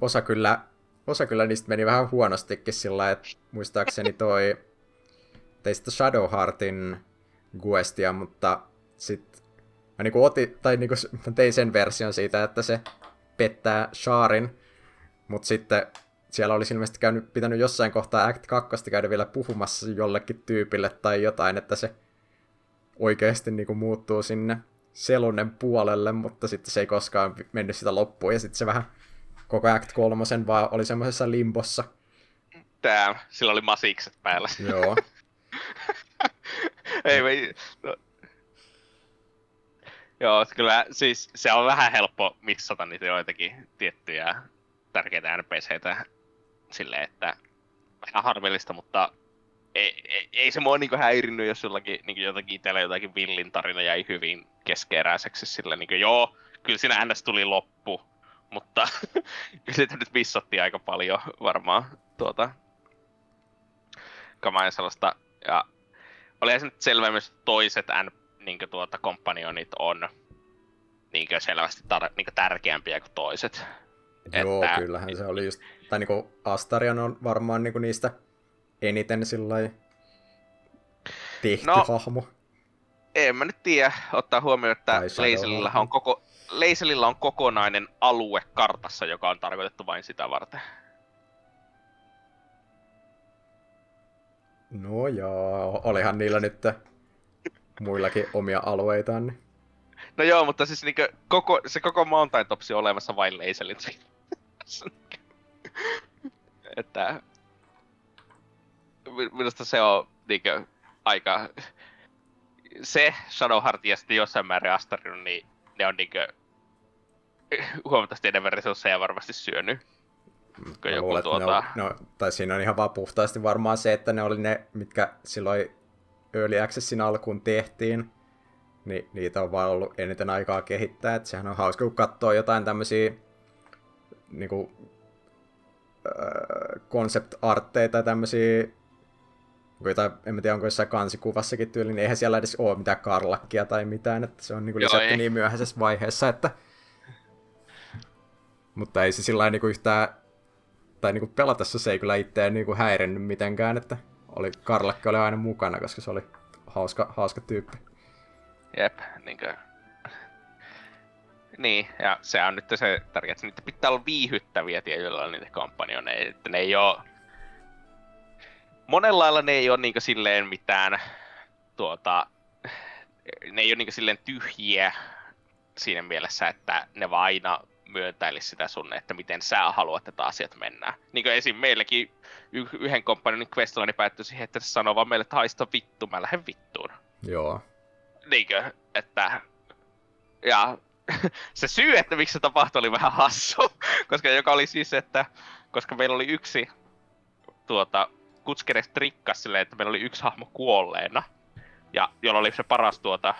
osa kyllä, osa kyllä niistä meni vähän huonostikin sillä, että muistaakseni toi teistä Shadowheartin questia, mutta sit mä niinku otin, tai niinku mä tein sen version siitä, että se pettää Shaarin, mut sitten siellä olisi ilmeisesti käynyt, pitänyt jossain kohtaa Act kaksi käydä vielä puhumassa jollekin tyypille tai jotain, että se oikeesti niinku muuttuu sinne Selunen puolelle, mutta sitten se ei koskaan mennyt sitä loppuun, ja sitten se vähän koko Act kolme vaan oli semmoisessa limbossa. Tää, sillä oli masikset päällä. Joo. Ei me... No. Joo, kyllä siis se on vähän helppo missata niitä joitakin tiettyjä tärkeitä N P C:tä silleen, että vähän harmillista, mutta ei, ei, ei se mua niinku häirinnyt, jos jollakin niinku jotakin itsellä jotakin villin tarina jäi hyvin keskeeräiseksi sillä niinku joo, kyllä siinä ns tuli loppu, mutta kyllä sitä nyt missattiin aika paljon varmaan tuota kamaa ja sellaista. Ja olihan se nyt selvä myös, että toiset N P C niinkö tuota kompanionit on niinkö selvästi tar- niinkö tärkeämpiä kuin toiset. Joo, että... kyllähän se oli just, tai niinku Astarion on varmaan niinku niistä eniten sillai tehty no, hahmo. En mä nyt tiedä, ottaa huomioon, että Leiselillä on, koko... Leiselillä on kokonainen alue kartassa, joka on tarkoitettu vain sitä varten. No joo, olihan niillä nyt muillakin omia alueitaan. No joo, mutta siis niinkö koko, se koko Mountaintopsi on olemassa vain Leiselit. Että... Minusta se on niinkö aika... Se, Shadowheart ja sitten jossain määrin Astarion, niin ne on niinkö... Huomattavasti enemmän resursseja varmasti syönyt. Luulen, tuota... ne on, no, tai siinä on ihan vaan puhtaasti varmaan se, että ne oli ne, mitkä silloin Early Accessin alkuun tehtiin, niin niitä on vaan ollut eniten aikaa kehittää, että sehän on hauska, kun katsoo jotain tämmösiä niinku äh, concept-artteja tai tämmösiä, joita, en mä tiedä onko jossain kansikuvassakin tyyli, niin eihän siellä edes oo mitään karlakkia tai mitään, että se on niinku lisätty niin myöhäisessä vaiheessa, että mutta ei se sillain niinku yhtään tai niinku pelatessa se ei kyllä itseään niinku häirennyt mitenkään, että oli, karlakki oli aina mukana, koska se oli hauska, hauska tyyppi. Jep, niinkö. Niin, ja se on nyt se tärkeää, että niitä pitää olla viihyttäviä tietyllä niitä kampanjoneja, että ne ei oo... Monella lailla ne ei oo niinkö silleen mitään tuota... Ne ei oo niinkö silleen tyhjiä siinä mielessä, että ne vaan aina myöntäilis sitä sunne, että miten sä haluat, että asiat mennään. Niinkö esim. Meilläkin y- yhden komppanin questline päättyi siihen, että se sanoo vaan meille, että haista vittu, mä lähden vittuun. Joo. Niinkö, että... Ja se syy, että miksi se tapahtui, oli vähän hassu. Koska joka oli siis, että... Koska meillä oli yksi... Tuota... Kutskeres trikkas silleen, että meillä oli yksi hahmo kuolleena. Ja jolla oli se paras tuota...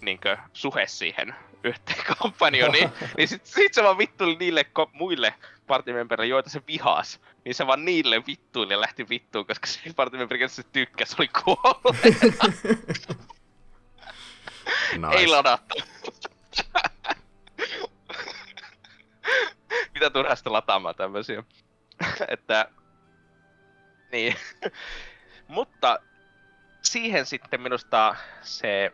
Niinkö, suhe siihen yhteen kampanjoniin, niin sit, sit se vaan vittuili niille ko- muille partimemberille, joita se vihas. Niin se vaan niille vittuili ja lähti vittuun, koska se partimemberi, josta se tykkäs, oli kuolleena. Nice. Ei ladattu. Mitä turhasta lataamaan tämmösiä. Että... Niin. Mutta siihen sitten minusta se...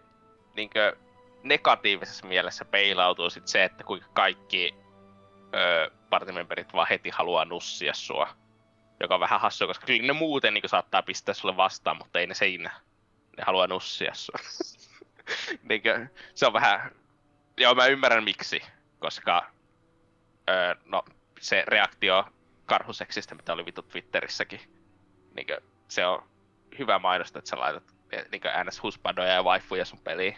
Niinkö negatiivisessa mielessä peilautuu sit se, että kuinka kaikki öö, partimemberit vaan heti haluaa nussia sua. joka on vähän hassua, koska kyllä ne muuten niin saattaa pistää sulle vastaan, mutta ei ne seinä. Ne haluaa nussia sua. Se on vähän... Joo, mä ymmärrän miksi, koska öö, no, se reaktio karhuseksistä, mitä oli vitu Twitterissäkin, niin kuin, se on hyvä mainosta, että sä laitat niin äänes husbandoja ja waifuja sun peliin.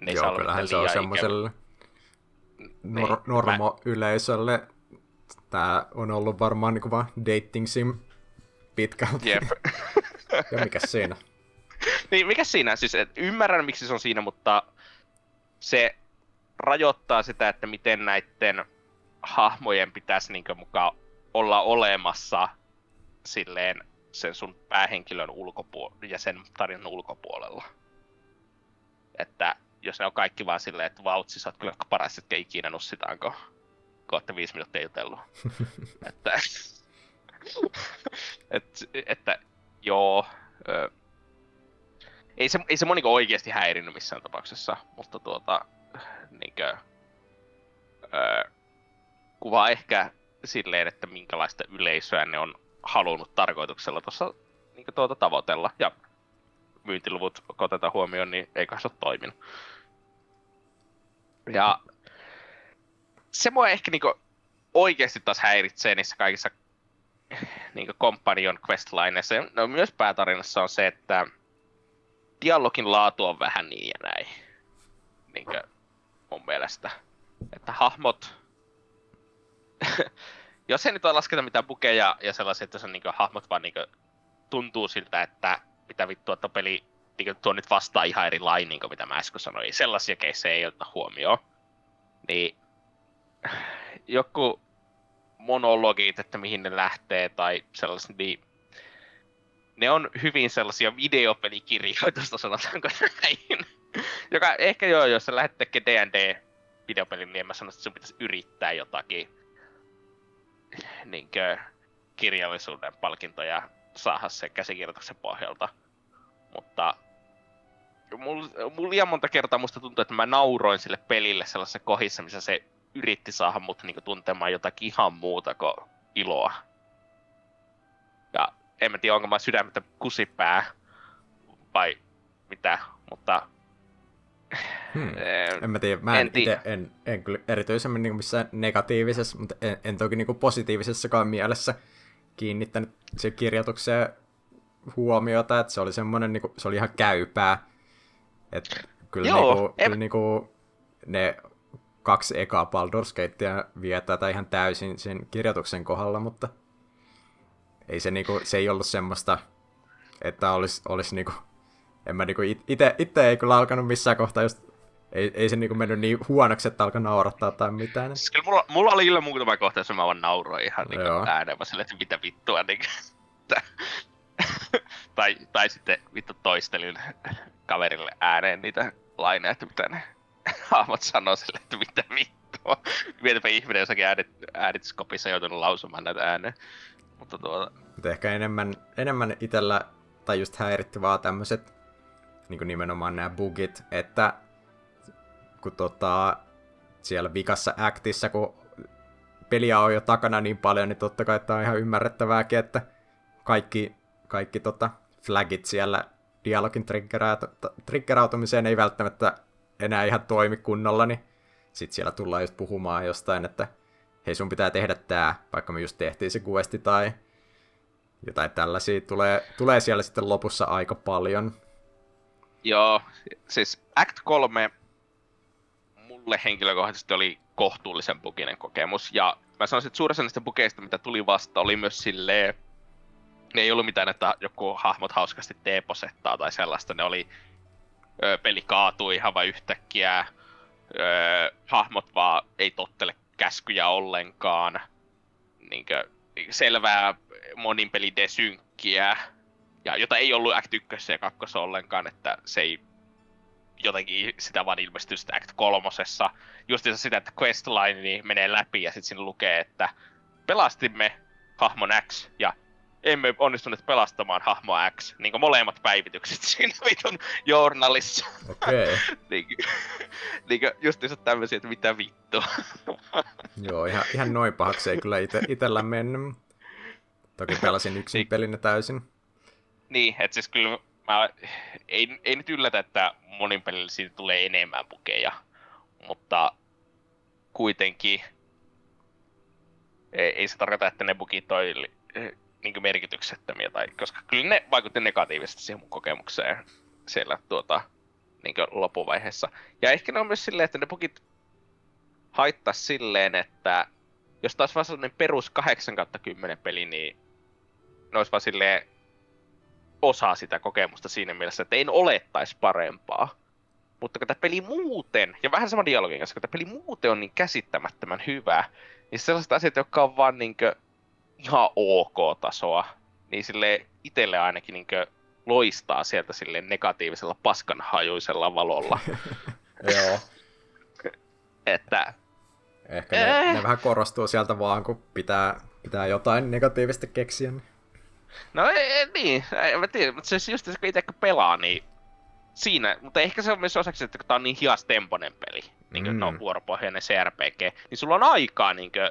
Ne joo, kyllähän se on semmoselle nor- normo-yleisölle. Tää on ollut varmaan niinku vaan dating sim pitkälti. Jep. Ja mikäs siinä? Niin, mikäs siinä? Siis et ymmärrän miksi se on siinä, mutta se rajoittaa sitä, että miten näitten hahmojen pitäisi niinkö mukaan olla olemassa silleen sen sun päähenkilön ulkopuolella ja sen tarinan ulkopuolella. Että jos ne on kaikki vaan silleen, että vautsi, sä oot kyllä paras, etkä ikinä nussitaanko. Kohta viisi minuuttia jutellut. että, että, että joo. Ö, ei se, ei se mua niinku oikeesti häirinny missään tapauksessa, mutta tuota, niinkö, ö, kuvaa ehkä silleen, että minkälaista yleisöä ne on halunnut tarkoituksella tuossa niinkö tuota tavoitella. Ja myyntiluvut, kun otetaan huomioon, niin eiköhän se ole toiminut. Ja se mua ehkä niinku oikeesti taas häiritsee niissä kaikissa niinku companion questlineissa. No myös päätarinassa on se, että dialogin laatu on vähän niin ja näin. Niinkö mun mielestä. Että hahmot... Jos ei nyt lasketa mitään bukeja ja sellaisia, että se on niinku hahmot vaan niinku tuntuu siltä, että mitä vittua, että peli niinku tuo nyt vastaa ihan eri lain, niinku mitä mä äsken sanoin. Sellaisia keissejä ei oteta huomioon. Niin... Joku monologit, että mihin ne lähtee tai sellaiset, niin ne on hyvin sellaisia videopelikirjoitusta, sanotaanko näin. Joka ehkä joo, jos sä lähdet tekemään D and D-videopelin, niin mä sanoisin, että sun pitäisi yrittää jotakin niinkö kirjallisuuden palkintoja saada sen käsikirjoituksen pohjalta. Mutta mulla mul liian monta kertaa musta tuntuu, että mä nauroin sille pelille sellaisessa kohdissa, missä se yritti saada mut niinku tuntemaan jotakin ihan muuta kuin iloa. Ja en mä tiedä, onko mä sydämettä kusipää vai mitä, mutta... Hmm. En mä tiedä, mä en, en, tii. ite, en, en kyllä erityisemmin niinku missään negatiivisessa, mutta en, en toki niinku positiivisessakaan mielessä kiinnittänyt se kirjoitukseen huomiota, että se oli semmonen niinku, se oli ihan käypää. Että kyllä Joo, niinku, en... kyllä niinku ne... kaksi ekaa Baldur's Gatea vie tätä ihan täysin sen kirjoituksen kohdalla, mutta ei se, niinku, se ei ollut semmoista, että olisi, olisi niinku, en mä niinku ite, ite ei kyllä alkanut missään kohtaa, just, ei, ei se niinku mennyt niin huonoksi, että alkoi naurattaa tai mitään. Kyllä mulla, mulla oli kyllä muutama kohta, jossa mä vaan nauroin ihan niinku ääneen, vaan silleen, että mitä vittua, niinku, tai, tai sitten vittu toistelin kaverille ääneen niitä laineja, että mitä ne... Hahmot sanoo silleen, että mitä vittua. Mietinpä ihminen jossakin äänit, äänityskopissa joutunut lausumaan näitä ääneen. Mutta tuota... Mutta ehkä enemmän, enemmän itellä, tai just häiritti vaan tämmöset, niinku nimenomaan nämä bugit, että kun tota, siellä vikassa actissa, kun peliä on jo takana niin paljon, niin totta kai tää on ihan ymmärrettävääkin, että kaikki, kaikki tota flagit siellä dialogin triggerautumiseen ei välttämättä enää ihan toimi kunnolla, niin sit siellä tullaan just puhumaan jostain, että hei, sun pitää tehdä tää, vaikka me just tehtiin se questi tai jotain tällaisia. Tulee, tulee siellä sitten lopussa aika paljon. Joo, siis Act kolme mulle henkilökohtaisesti oli kohtuullisen buginen kokemus. Ja mä sanoisin, että suurin osa niistä bugeista, mitä tuli vasta, oli myös silleen, ne ei ollut mitään, että joku hahmot hauskasti teeposettaa tai sellaista, ne oli peli kaatui ihan vaan yhtäkkiä, öö, hahmot vaan ei tottele käskyjä ollenkaan, niinkö selvää monin peli desynkkiä, ja jota ei ollut Act yksi ja kaksi ollenkaan, että se ei jotenkin sitä vaan ilmestyy sitä Act kolme. Justiinsa sitä, että questline niin menee läpi ja sitten siinä lukee, että pelastimme hahmon X ja emme onnistuneet pelastamaan hahmoa X, niinku molemmat päivitykset siinä vitun journalissa. Okei. Niinku, niinku justiinsa tämmösiä, että mitä vittua. Joo, ihan, ihan noin pahaksi ei kyllä ite, itellä mennyt. Toki pelasin yksin niin, pelinä täysin. Niin, että siis kyllä mä, ei, ei nyt yllätä, että monin pelillä siitä tulee enemmän bugeja, mutta kuitenkin ei, ei se tarkoita, että ne bugit oli niin merkityksettömiä, tai, koska kyllä ne vaikutti negatiivisesti siihen mun kokemukseen siellä tuota, niin loppuvaiheessa. Ja ehkä ne on myös silleen, että ne bugit haittaa silleen, että jos taas vaan sellainen perus kahdeksan kymmenen peli, niin ne olisi vaan silleen osa sitä kokemusta siinä mielessä, että ei olettaisi parempaa. Mutta kun tämä peli muuten, ja vähän sama dialogin kanssa, kun tämä peli muuten on niin käsittämättömän hyvä, niin sellaiset asiat, jotka on vaan niinkö ihan ok-tasoa, niin sille itselle ainakin niinkö loistaa sieltä sille negatiivisella paskanhajuisella valolla. Joo. Että ehkä ne, ne vähän korostuu sieltä vaan, kun pitää, pitää jotain negatiivista keksiä. No ei, ei niin, ei, mä tiedän, mutta se just, kun itsekin pelaa, niin siinä, mutta ehkä se on myös osaksi, että kun tää on niin hiastemponen peli, niin kuin mm. no vuoropohjainen C R P G, niin sulla on aikaa niin kuin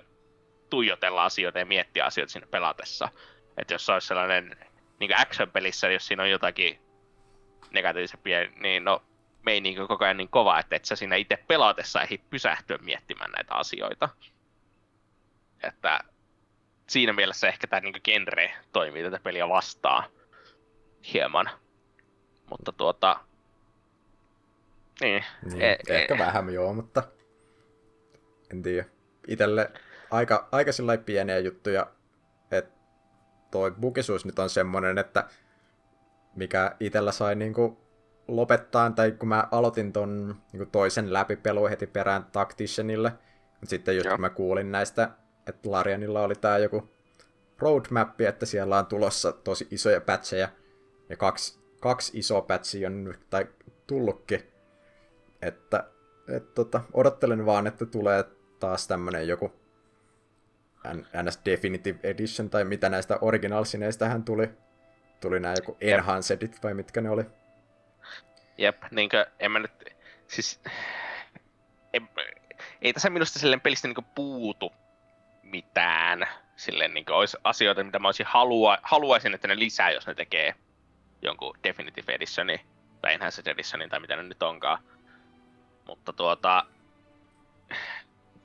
tuijotella asioita ja miettiä asioita siinä pelatessa. Että jos se olisi sellainen niin kuin action-pelissä, jos siinä on jotakin negatiivisempia, niin no me ei niin koko ajan niin kovaa, että et sä siinä itse pelatessa ehdi pysähtyä miettimään näitä asioita. Että siinä mielessä ehkä tää niin genre toimii tätä peliä vastaan hieman. Mutta tuota... Niin. niin eh, ehkä eh. vähän joo, mutta... En tiedä. Itelle aika, aika sillai pieniä juttuja, että toi bugisuus nyt on semmonen, että mikä itellä sai niinku lopettaa, tai kun mä aloitin ton niinku toisen läpipelun heti perään Tacticianille, mutta sitten just kun mä kuulin näistä, että Larianilla oli tää joku roadmap, että siellä on tulossa tosi isoja patcheja, ja kaksi, kaksi isoa patchia on nyt, tai tullutkin, että et tota, odottelen vaan, että tulee taas tämmönen joku N S Definitive Edition, tai mitä näistä originalsineistähän tuli, tuli nää joku Enhancedit, vai mitkä ne oli. Jep, niinkö, en mä nyt, siis, en, ei tässä minusta silleen pelistä niinkö puutu mitään, silleen niinkö olisi asioita, mitä mä olisin halua, haluaisin, että ne lisää, jos ne tekee jonkun Definitive Editionin, tai Enhanced Editionin, tai mitä ne nyt onkaan, mutta tuota,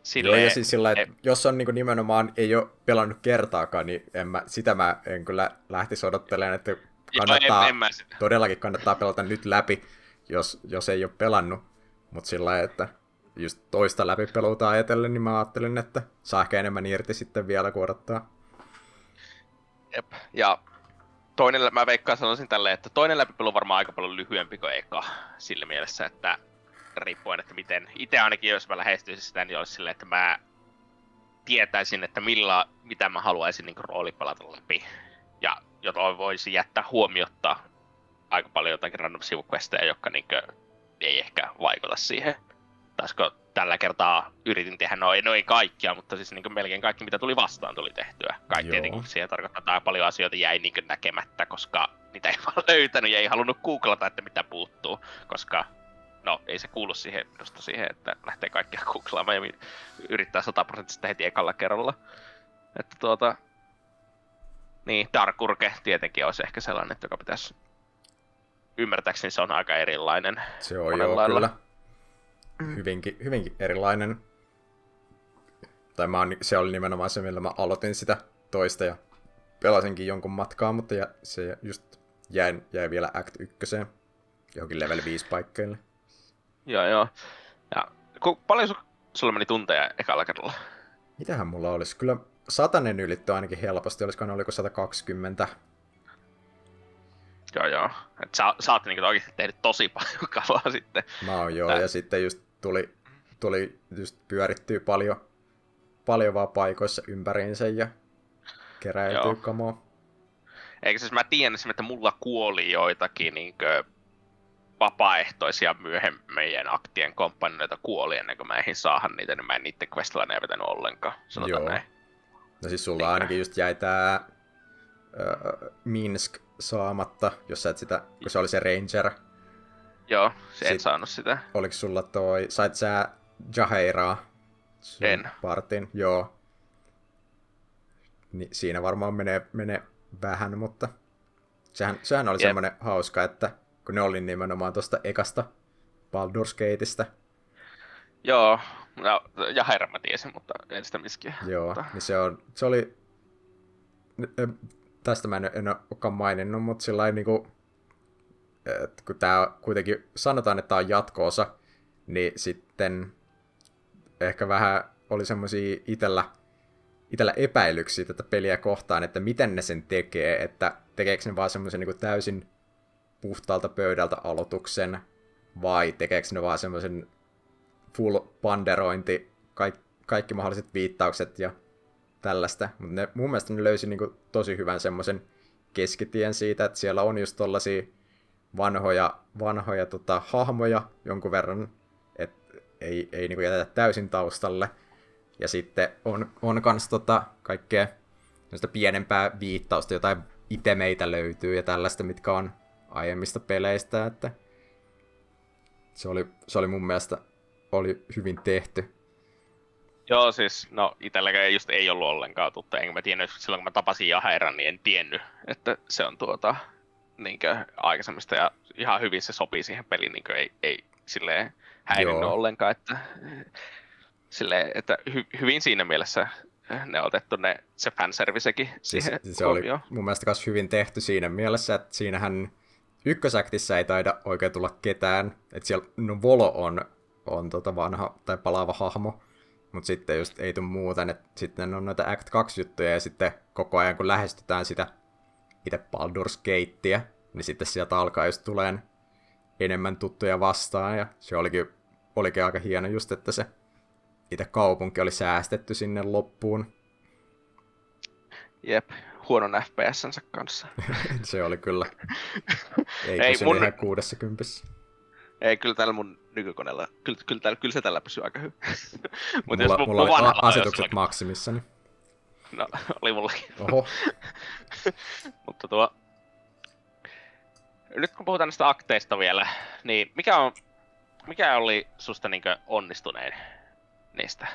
silleen... Joo, ja siis sillä, että jos on niinku nimenomaan, ei ole pelannut kertaakaan, niin en mä, sitä mä en kyllä lähtisi odottelemaan, että kannattaa, joo, en, en todellakin kannattaa pelata nyt läpi, jos, jos ei ole pelannut, mutta sillä lailla, että just toista läpipeluuta ajatellen, niin mä ajattelin, että saa ehkä enemmän irti sitten vielä, kun odottaa. Jep, ja toinen, mä veikkaan sanoisin tälleen, että toinen läpipelu on varmaan aika paljon lyhyempi kuin eka, sillä mielessä, että riippuen, että miten, itse ainakin jos mä lähestyisin sitä, niin olisi silleen, että mä tietäisin, että millä, mitä mä haluaisin niin rooli pelata läpi, ja jota voisi jättää huomiotta aika paljon jotakin random sivukvestejä, jotka niinkö ei ehkä vaikuta siihen. Taisko tällä kertaa yritin tehdä noin, noin kaikkia, mutta siis niinkö melkein kaikki mitä tuli vastaan tuli tehtyä. Kaikki tietenkin siihen tarkoittaa paljon asioita jäi niinkö näkemättä, koska niitä ei vaan löytänyt ja ei halunnut googlata, että mitä puuttuu, koska no ei se kuulu siihen, just siihen, että lähtee kaikkia googlaamaan ja yrittää sata prosenttia heti ekalla kerralla. Että tuota... Niin, Darkurke tietenkin olisi ehkä sellainen, joka pitäisi... Ymmärtääkseni se on aika erilainen. Se on joo, lailla. Kyllä. Hyvinkin, hyvinkin erilainen. Tai mä oon, se oli nimenomaan se, millä mä aloitin sitä toista ja pelasinkin jonkun matkaa, mutta ja, se just jäi, jäi vielä Act ykköseen. Johonkin level viisi paikkeille. Joo, joo. Ja ku, paljon su- sulla meni tunteja ekalla kerralla? Mitähän mulla olisi? Kyllä... Satanen ylittö ainakin helposti, olisikohan oliko sata kaksikymmentä. Joo joo, et sä, sä oot niinku oikeesti tehnyt tosi paljon kalaa sitten. Mä oon joo, Tää. ja sitten just tuli, tuli just pyörittyy paljon, paljon vaan paikoissa ympäriinsä ja keräytyy kamoa. Eikö siis mä tiedän, että mulla kuoli joitakin niinkö vapaaehtoisia myöhemmien aktien komppanijoita kuoli ennen kuin mä eihin saahan niitä, niin mä en niitten questlineja vetänyt ollenkaan, sanotaan joo. näin. No siis sulla ainakin just jäi tää öö, Minsk saamatta, jos sä et sitä, kun se oli se Ranger. Joo, se en Sit, saanut sitä. Oliko sulla toi, sait sä Jaheiraa? En. Partin, joo. Niin siinä varmaan menee, menee vähän, mutta sehän, sehän oli yep. semmoinen hauska, että kun ne oli nimenomaan tuosta ekasta Baldur's Gateista. Joo, no, ja herran mä tiesin, mutta en sitä miskiä. Joo, mutta... niin se, on, se oli, tästä mä en, en olekaan maininnut, mutta sillain niinku, että kun tää kuitenkin sanotaan, että tää on jatko-osa, niin sitten ehkä vähän oli semmosia itellä, itellä epäilyksiä tätä peliä kohtaan, että miten ne sen tekee, että tekeekö ne vaan semmoisen niinku täysin puhtaalta pöydältä aloituksen, vai tekeekö ne vaan semmoisen full panderointi, kaikki, kaikki mahdolliset viittaukset ja tällaista. Mutta ne, mun mielestä ne löysi niinku tosi hyvän semmoisen keskitien siitä, että siellä on just tollasia vanhoja, vanhoja tota, hahmoja jonkun verran, että ei, ei niinku jätetä täysin taustalle. Ja sitten on, on kans tota, kaikkea pienempää viittausta, jotain itemeitä löytyy ja tällaista, mitkä on aiemmista peleistä, että se oli, se oli mun mielestä oli hyvin tehty. Joo, siis no itselläkään just ei ollut ollenkaan tuttu, enkä mä tiennyt, silloin kun mä tapasin Jaheran, niin en tiennyt, että se on tuota niinkö aikaisemmista ja ihan hyvin se sopii siihen peliin, niinkö ei, ei silleen häirinnyt Joo. ollenkaan, että silleen, että hy, hyvin siinä mielessä ne on otettu ne, se fanservicekin siihen siis, se oli mun mielestä myös hyvin tehty siinä mielessä, että siinähän ykkösäktissä ei taida oikein tulla ketään, että siellä no Volo on on tota vanha tai palaava hahmo, mutta sitten just ei tule muuta, että sitten on noita Act kaksi-juttuja, ja sitten koko ajan kun lähestytään sitä itse Baldur's Gatea, niin sitten sieltä alkaa just tuleen enemmän tuttuja vastaan, ja se olikin, olikin aika hieno just, että se itse kaupunki oli säästetty sinne loppuun. Jep, huonon F P S-nsä kanssa. Se oli kyllä, ei, ei mun... ihan kuudessakympissä. Ei, kyllä täällä mun nykykoneella, kyllä, kyllä, täällä, kyllä se tällä pysyy aika hyvin. Mut mulla, jos mulla on a- asetukset maksimissani. No, oli mullakin. Oho. Mutta tuo... Nyt kun puhutaan näistä akteista vielä, niin mikä on... Mikä oli susta niinkö onnistunein niistä?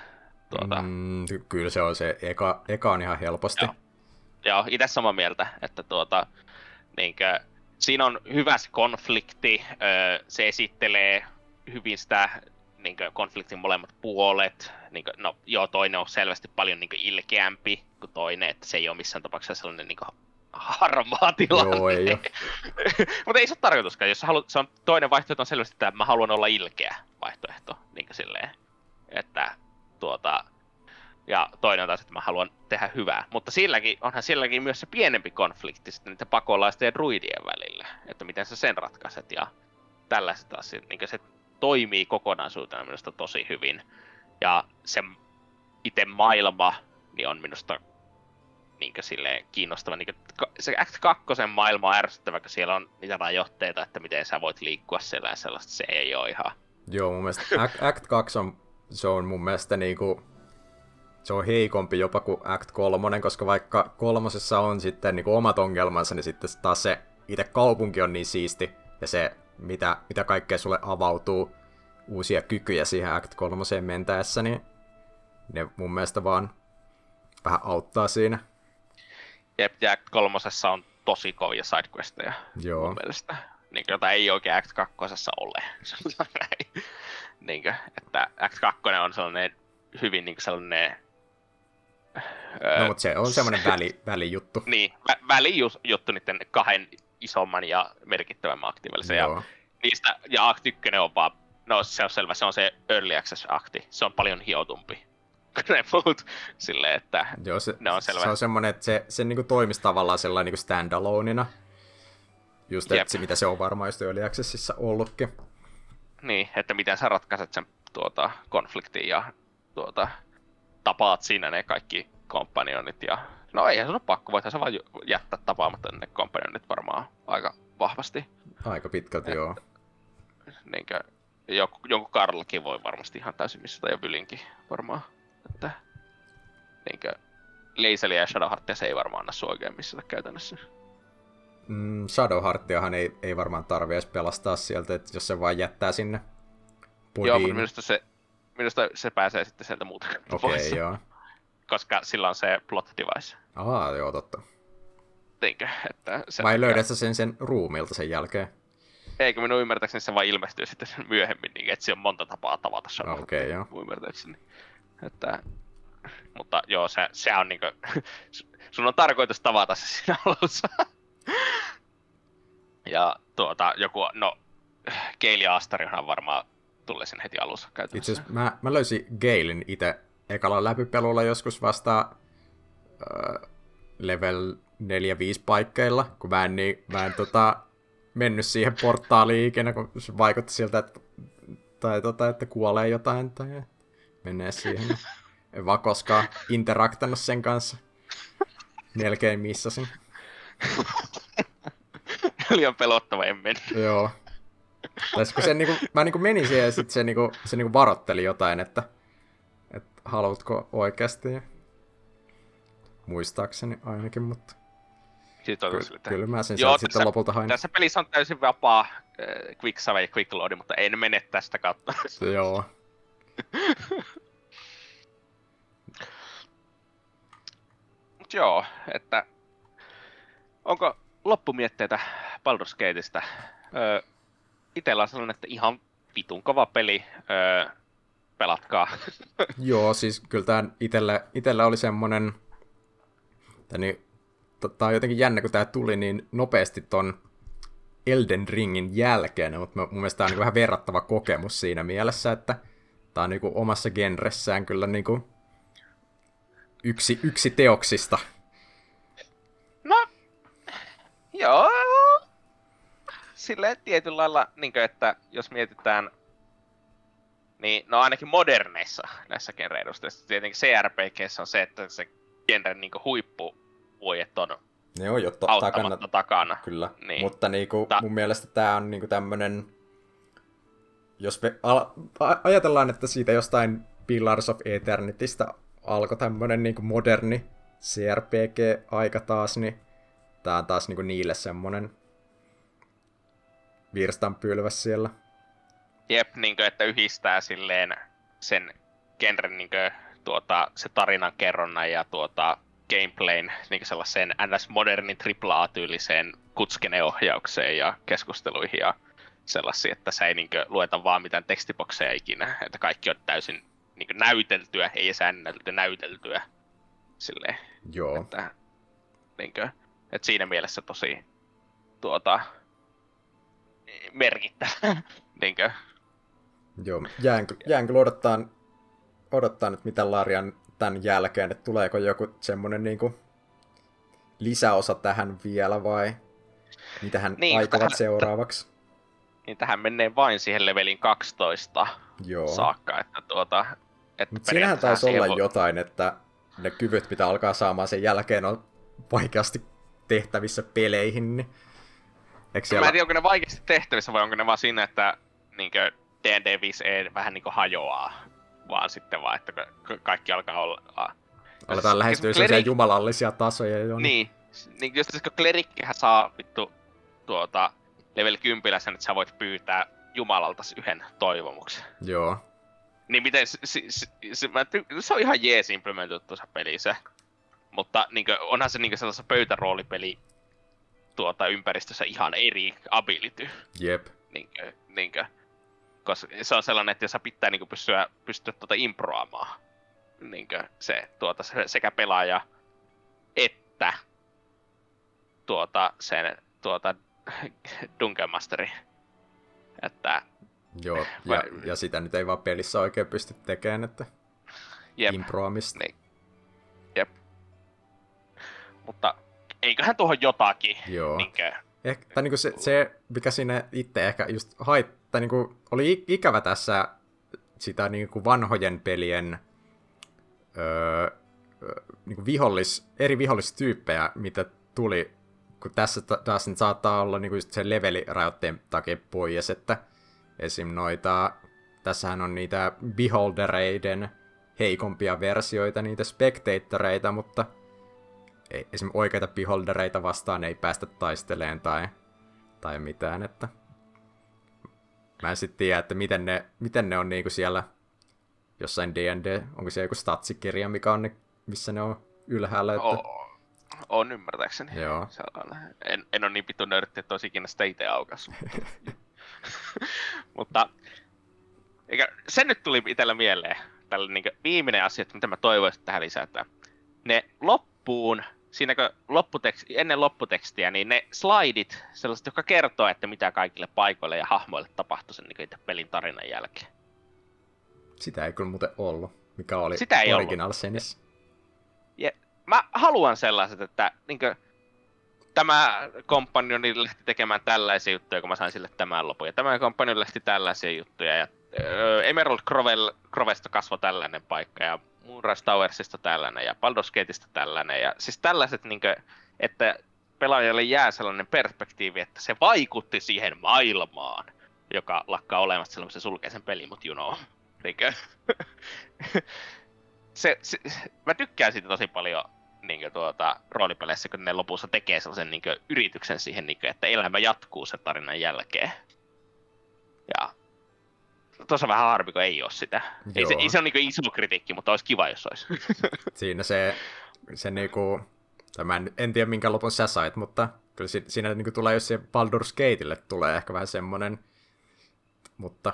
Tuota... Mm, kyllä se on se. Eka, eka on ihan helposti. Joo, Joo itse samaa mieltä, että tuota... Niinkö... Siinä on hyvä se konflikti, se esittelee hyvin sitä niin kuin konfliktin molemmat puolet. Niin kuin, no joo, toinen on selvästi paljon niin kuin ilkeämpi kuin toinen, että se ei ole missään tapauksessa sellainen niin kuin harmaa tilanne. Joo, ei mutta ei se ole tarkoituskaan, jos haluat, se on toinen vaihtoehto on selvästi tämä, että mä haluan olla ilkeä vaihtoehto. Niin kuin silleen, että tuota... Ja toinen taas, että mä haluan tehdä hyvää. Mutta silläkin, onhan silläkin myös se pienempi konflikti sitten niiden pakolaisten ja druidien välillä. Että miten sä sen ratkaiset ja tällaiset asiat. Niin se toimii kokonaisuutena minusta tosi hyvin. Ja se itse maailma niin on minusta niin silleen kiinnostava. Niin se Act kakkosen maailma on ärsyttävä, kun siellä on niitä rajoitteita, että miten sä voit liikkua siellä ja sellaista. Se ei ole ihan... Joo, mun mielestä Act, Act kaksi on, se on mun mielestä niinku... Se on heikompi jopa kuin Act kolme, koska vaikka kolmosessa on sitten niin kuin omat ongelmansa, niin sitten taas se itse kaupunki on niin siisti, ja se, mitä, mitä kaikkea sulle avautuu uusia kykyjä siihen Act kolme mentäessä, niin ne mun mielestä vaan vähän auttaa siinä. Jep, ja Act kolme on tosi kovia sidequesteja mun mielestä, niin, jota ei oikein Act kaksi ole. Niin, että Act kaksi on sellainen hyvin niinku sellainen... Öö, no, mutta se on semmoinen väli, välijuttu. Niin, vä- välijuttu niiden kahden isomman ja merkittävämmän aktin välissä. Ja, niistä, ja Act yksi on vaan... No, se on selvä, se on se Early Access-akti. Se on paljon hiotumpi kuin ne muut. Silleen, että joo, se, ne on selvä. Se on semmoinen, että se, se niinku toimisi tavallaan sellainen niinku stand-alonena. Just, että se, mitä se on varmaan just Early Accessissa ollutkin. Niin, että miten sä ratkaiset sen tuota, konfliktin ja... Tuota, tapaat siinä ne kaikki kompanionit ja... No eihän se ole pakko, voithan se vaan jättää tapaamatta ne kompanionit varmaan aika vahvasti. Aika pitkälti, et, joo. Niinkö, joku, jonkun Karlakin voi varmasti ihan täysin missata ja Vylinkin varmaan. Että... Niinkö, Leiseliä ja Shadowheartia se ei varmaan anna sua oikein missata käytännössä. Mm, Shadowheartiahan ei, ei varmaan tarvii edes pelastaa sieltä, että jos se vaan jättää sinne podiin. Joo, mutta minusta se... Minusta se pääsee sitten sieltä muuta okay, pois. Okei, joo. koska sillä on se plot device. Ahaa, joo, totta. Niinkö, että sen... Vai löydät sä sen sen ruumilta sen jälkeen? Eikö minun ymmärtääkseni se vaan ilmestyy sitten myöhemmin, niin että siinä on monta tapaa tavata sen. Okei, okay, joo. Ymmärtääkseni. Että... Mutta joo, se, se on niinkö... Sun on tarkoitus tavata se siinä alussa. Ja tuota, joku... No, Gale ja Astarionhan varmaan tulee sen heti alussa käytännössä. Itse asiassa mä, mä löysin Galen itse ekalla läpipelulla joskus vasta äh, level neljä viisi paikkeilla, kun mä en, niin, mä en tota, mennyt siihen portaaliin ikinä, kun se vaikutti siltä, että, tai, tota, että kuolee jotain tai menee siihen. En vaan koskaan interaktanut sen kanssa. Melkein missasin. Liian pelottava, en mennyt. Joo. Se, niin kuin, mä niin kuin menin siihen ja sit se, niin kuin, se niin kuin varoitteli jotain, että, että haluatko oikeasti. Muistaakseni ainakin, mutta Ky- kyllä mä sen joo, sitten lopulta hain. Tässä pelissä on täysin vapaa äh, quick save ja quick load, mutta en mene tästä kautta. Joo. Mut joo, että onko loppumietteitä Baldur's Gateista? Öö, itellä on sellainen, että ihan vitun kova peli, öö, pelatkaa. Joo, siis kyllä tää itellä, itellä oli semmonen... Niin, tää on jotenkin jännä, kun tää tuli niin nopeasti ton Elden Ringin jälkeen, mutta mun mielestä tää on niin vähän verrattava kokemus siinä mielessä, että tää on niin kuin omassa genressään kyllä niin kuin yksi, yksi teoksista. No, joo. Silleen tietyllä lailla, niin kuin, että jos mietitään, niin no ainakin moderneissa näissä genreidusteissa, tietenkin C R P G:ssä on se, että se genren niinku huippuvuodet on ne on jo to- auttamatta takana, takana. Kyllä, niin. Mutta niinku, Ta- mun mielestä tää on niinku tämmönen, jos me al- a- ajatellaan, että siitä jostain Pillars of Eternitystä alkoi tämmönen niinku moderni C R P G-aika taas, niin tää on taas niinku niille semmonen virstanpylväs siellä. Jep, niinku, että yhdistää silleen sen genren niinku... Tuota, se tarinan kerronnan ja tuota, gameplayn niin sellaiseen N S-modernin triple A-tyyliseen kutskeneohjaukseen ja keskusteluihin ja sellaisiin, että sä ei niin kuin, lueta vaan mitään tekstibokseja ikinä, että kaikki on täysin niin kuin, näyteltyä, ei säännelty, näyteltyä. Silleen, joo. Että, niin kuin, että siinä mielessä tosi tuota, merkittävä. Niin kuin. Joo, jään, jään kyllä odottaan. Odottaa nyt mitä Larian tämän jälkeen, että tuleeko joku semmoinen niinku lisäosa tähän vielä vai mitä hän niin, aikovat tähän, seuraavaksi? Niin tähän menee vain siihen levelin kaksitoista joo. saakka. Että tuota, että mut siinähän taisi olla voi... jotain, että ne kyvyt mitä alkaa saamaan sen jälkeen on vaikeasti tehtävissä peleihin. Niin... Siellä... Mä en tiedä onko ne vaikeasti tehtävissä vai onko ne vaan siinä, että niinkö D and D viisi E vähän niinku hajoaa. Vaan sitten vaan, että kaikki alkaa olla... Aletaan lähestyä sellaisia klerik... jumalallisia tasoja. Jo. Niin, niin just kun klerikkihän saa vittu tuota, level kymmenen sen, että sä voit pyytää jumalalta yhden toivomuksen. Joo. Niin miten, se, se, se, se, se on ihan jees implementoitu tuossa pelissä. Mutta niin kuin, onhan se niin sellaisessa pöytäroolipeli tuota, ympäristössä ihan eri ability. Jep. Niin kuin, niin kuin, koska se on sellainen, että jos sä pitää niinku pystyä, pystyä tuota improamaan niinkö se tuota sekä pelaaja että tuota sen tuota Dungeon Masteri. Että joo ja, vai, ja sitä nyt ei vaan pelissä oikein pysty tekemään, että jep, improamista. Niin. Jep. Mutta eiköhän tuohon jotakin joo. niinkö. Ehkä, tai niinku se, se, mikä siinä itse ehkä just haittaa, niinku, oli ikävä tässä sitä niinku vanhojen pelien öö, niinku vihollis, eri vihollistyyppejä, mitä tuli, kun tässä taas nyt saattaa olla niinku just sen levelirajoitteen takia pois, että esim. Noita, tässähän on niitä beholdereiden heikompia versioita, niitä spectatoreita, mutta esim. Oikeita beholdereita vastaan ei päästä taisteleen tai, tai mitään, että mä en sit tiedä, että miten ne, miten ne on niinku siellä jossain D and D, onko siellä joku statsikirja, mikä on ne missä ne on ylhäällä. Että... Oh. On ymmärtääkseni. Joo. En, en ole niin pitu nörtti, että olisi ikinä sitä itse aukaissut. Mutta eikä, se nyt tuli itsellä mieleen. Tällä niin viimeinen asia, mitä mä toivoisin, että tähän lisätään. Ne loppuun, siinä kun lopputeksti, ennen lopputekstiä, niin ne slaidit, sellaiset, jotka kertoo, että mitä kaikille paikoille ja hahmoille tapahtui sen niin pelin tarinan jälkeen. Sitä ei kyllä muuten ollut, mikä oli original senissä. Mä haluan sellaiset, että niinkö, tämä kompanjoni lähti tekemään tällaisia juttuja, kun mä sain sille tämän lopun. Ja tämä kompanjoni lähti tällaisia juttuja. Ja öö, Emerald Grovel, Grovesta kasvoi tällainen paikka. Ja Moonrise Towersista tällainen. Ja Baldur's Gateista tällainen. Ja siis tällaiset, niinkö, että pelaajalle jää sellainen perspektiivi, että se vaikutti siihen maailmaan, joka lakkaa olemassa silloin, kun se sulkee sen pelin, mut you know. Niinkö? Se, se, mä tykkään siitä tosi paljon niinkö tuota roolipeleissä, kun ne lopussa tekee sellaisen niinkö yrityksen siihen niinkö, että elämä jatkuu sen tarinan jälkeen. Ja tuossa vähän harmi, kun ei oo sitä. Ei se, ei se on niinkö iso kritiikki, mutta olisi kiva, jos olisi. Siinä se, se niinku, mä en, en tiedä minkä lopun sä sait, mutta kyllä si, siinä niinku tulee, jos se Baldur's Gateille tulee ehkä vähän semmonen, mutta...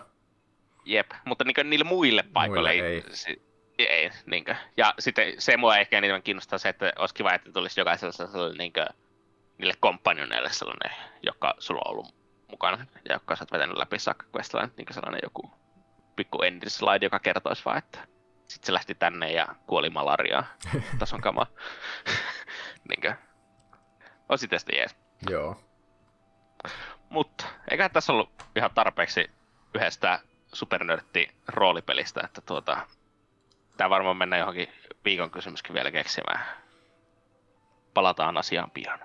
Jep, mutta niinkö niille muille paikoille muille ei... ei. Ei, niinkö. Ja sitten se mua ehkä eniten kiinnostaa se, että olisi kiva, että tulisi jokaisella niinkö, niille kompanjoneille sellainen, joka sulla on ollut mukana ja joka sä oot vetänyt läpi saakka, kun sellainen, niinkö sellainen joku pikku ending slide, joka kertoisi vaan, että sit se lähti tänne ja kuoli malariaan. Tason kamaa. Niinkö. Olisi tästä jees. Joo. Mutta eiköhän tässä ollut ihan tarpeeksi yhdestä supernörtti roolipelistä, että tuota... Tää varmaan mennään johonkin viikon kysymyskin vielä keksimään. Palataan asiaan pian.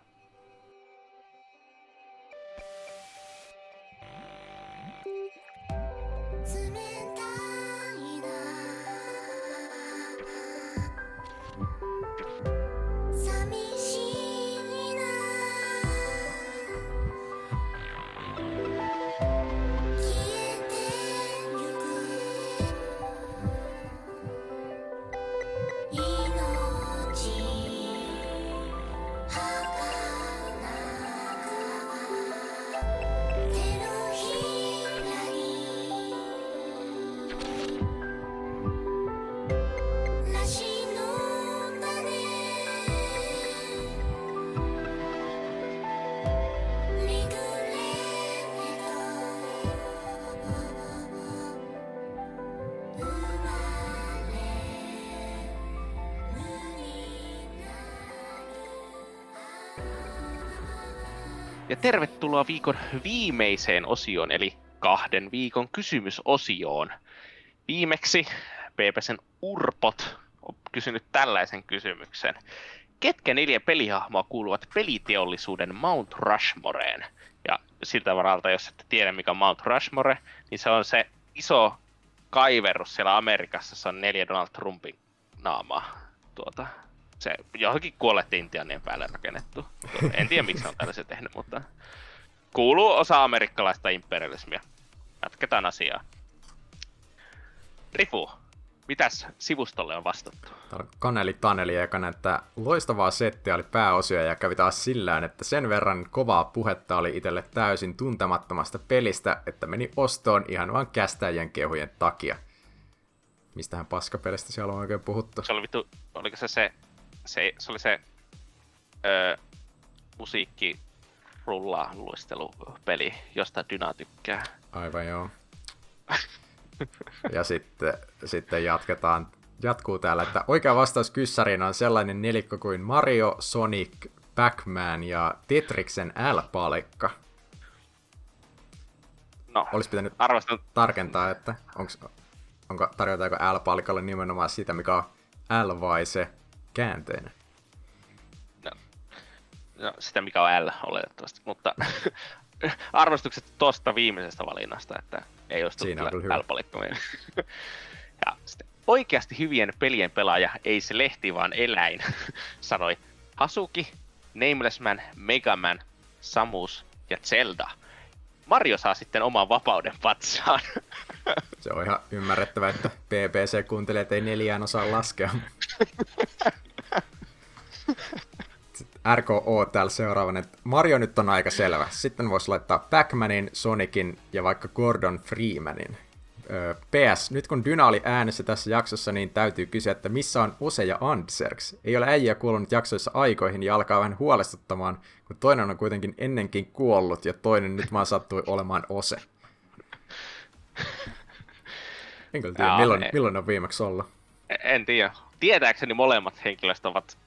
Ja tervetuloa viikon viimeiseen osioon, eli kahden viikon kysymysosioon. Viimeksi P P:n Urpot on kysynyt tällaisen kysymyksen. Ketkä neljä pelihahmoa kuuluvat peliteollisuuden Mount Rushmoreen? Ja siltä varalta, jos ette tiedä mikä on Mount Rushmore, niin se on se iso kaiverus siellä Amerikassa, se on neljä Donald Trumpin naamaa. Tuota... Se johonkin kuolleet intiaanien päälle rakennettu. En tiedä miksi on tällaisen tehnyt, mutta kuuluu osa amerikkalaista imperialismia. Jatketaan asiaa. Rifu, mitäs sivustolle on vastattu? Täällä on Kaneli Taneli, joka näyttää loistavaa settiä oli pääosia ja kävi taas sillään, että sen verran kovaa puhetta oli itselle täysin tuntemattomasta pelistä, että meni ostoon ihan vaan kästäjien kehujen takia. Mistähän paskapelistä siellä on oikein puhuttu? Se oli vittu, oliko se se, se, se oli se öö, musiikki rullaa luistelupeli, josta Dyna tykkää. Aivan joo. Ja sitten, sitten jatketaan, jatkuu täällä, että oikea vastaus kyssäriin on sellainen nelikko kuin Mario, Sonic, Pac-Man ja Tetriksen L-palikka. No, olisi pitänyt arvostan... tarkentaa, että onks... Onko, tarjotaanko L-palikalle nimenomaan sitä, mikä on L vai se käänteinen? No, no sitä mikä on L oletettavasti, mutta arvostukset tosta viimeisestä valinnasta, että ei olisi tullut L-palikko meille. Ja sitten oikeasti hyvien pelien pelaaja, ei se lehti vaan eläin, sanoi Hasuki, Nameless Man, Mega Man, Samus ja Zelda. Mario saa sitten oman vapauden patsaan. Se on ihan ymmärrettävä, että P B C kuuntelee, että ei neljään osaa laskea. R K O täällä seuraavan, että Mario nyt on aika selvä. Sitten voisi laittaa Pac-Manin, Sonicin ja vaikka Gordon Freemanin. Öö, P S. Nyt kun Dyna oli äänessä tässä jaksossa, niin täytyy kysyä, että missä on Ose ja Anserks? Ei ole äijä kuollut jaksoissa aikoihin ja alkaa vähän huolestuttamaan, kun toinen on kuitenkin ennenkin kuollut ja toinen nyt vaan sattui olemaan Ose. En kyllä tiedä, milloin, milloin on viimeksi ollut. En tiedä. Tietääkseni molemmat henkilöistä ovat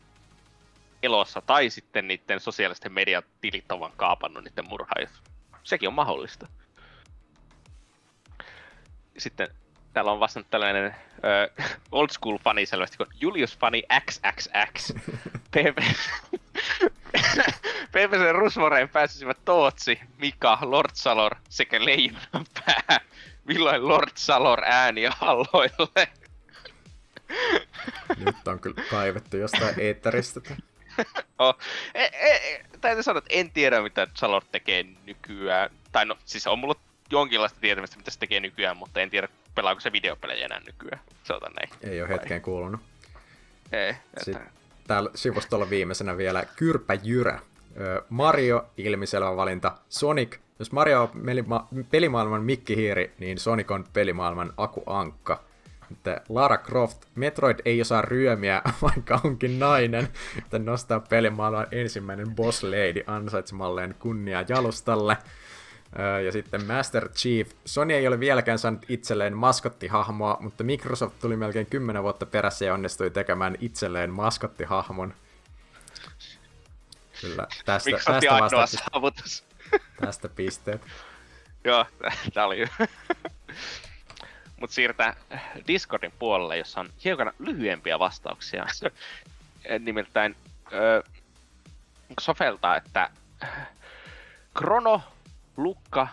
elossa tai sitten niiden sosiaalisten median tilit on vaan kaapannut niiden murhaajat. Sekin on mahdollista. Sitten täällä on vastannut tällainen ö, old school fani selvästi, kun Julius Fani kaksi kaksi kaksi. P P C Rusmoreen pääsisivät Tootsi, Mika, Lord Salor sekä Leijonanpää. Milloin Lord Salor ääni halloille? Nyt on kyllä kaivettu jostain eetteristä. Oh. E, e, täytyy sanoa, että en tiedä mitä Salor tekee nykyään. Tai no, siis on mulla jonkinlaista tietämistä, mitä se tekee nykyään, mutta en tiedä, pelaako se videopelejä enää nykyään. Sanotaan näin. Ei ole hetkeen kuulunut. Ei. Sitten täällä sivustolla viimeisenä vielä Kyrpä Jyrä. Mario, ilmiselvä valinta. Sonic. Jos Mario on pelima- pelimaailman mikkihiiri, niin Sonic on pelimaailman akuankka. Että Lara Croft, Metroid ei osaa ryömiä, vaikka onkin nainen, että nostaa pelimaailman ensimmäinen boss lady ansaitsemalleen kunnia jalustalle. Ja sitten Master Chief. Sony ei ole vieläkään saanut itselleen maskottihahmoa, mutta Microsoft tuli melkein kymmenen vuotta perässä ja onnistui tekemään itselleen maskottihahmon. Kyllä, tästä, tästä vasta saavutus. Tästä pisteet. Joo, tää oli hyvä. Mut siirrytään Discordin puolelle, jossa on hiukan lyhyempiä vastauksia. Nimittäin öö, soveltaa, että Chrono, Lukka,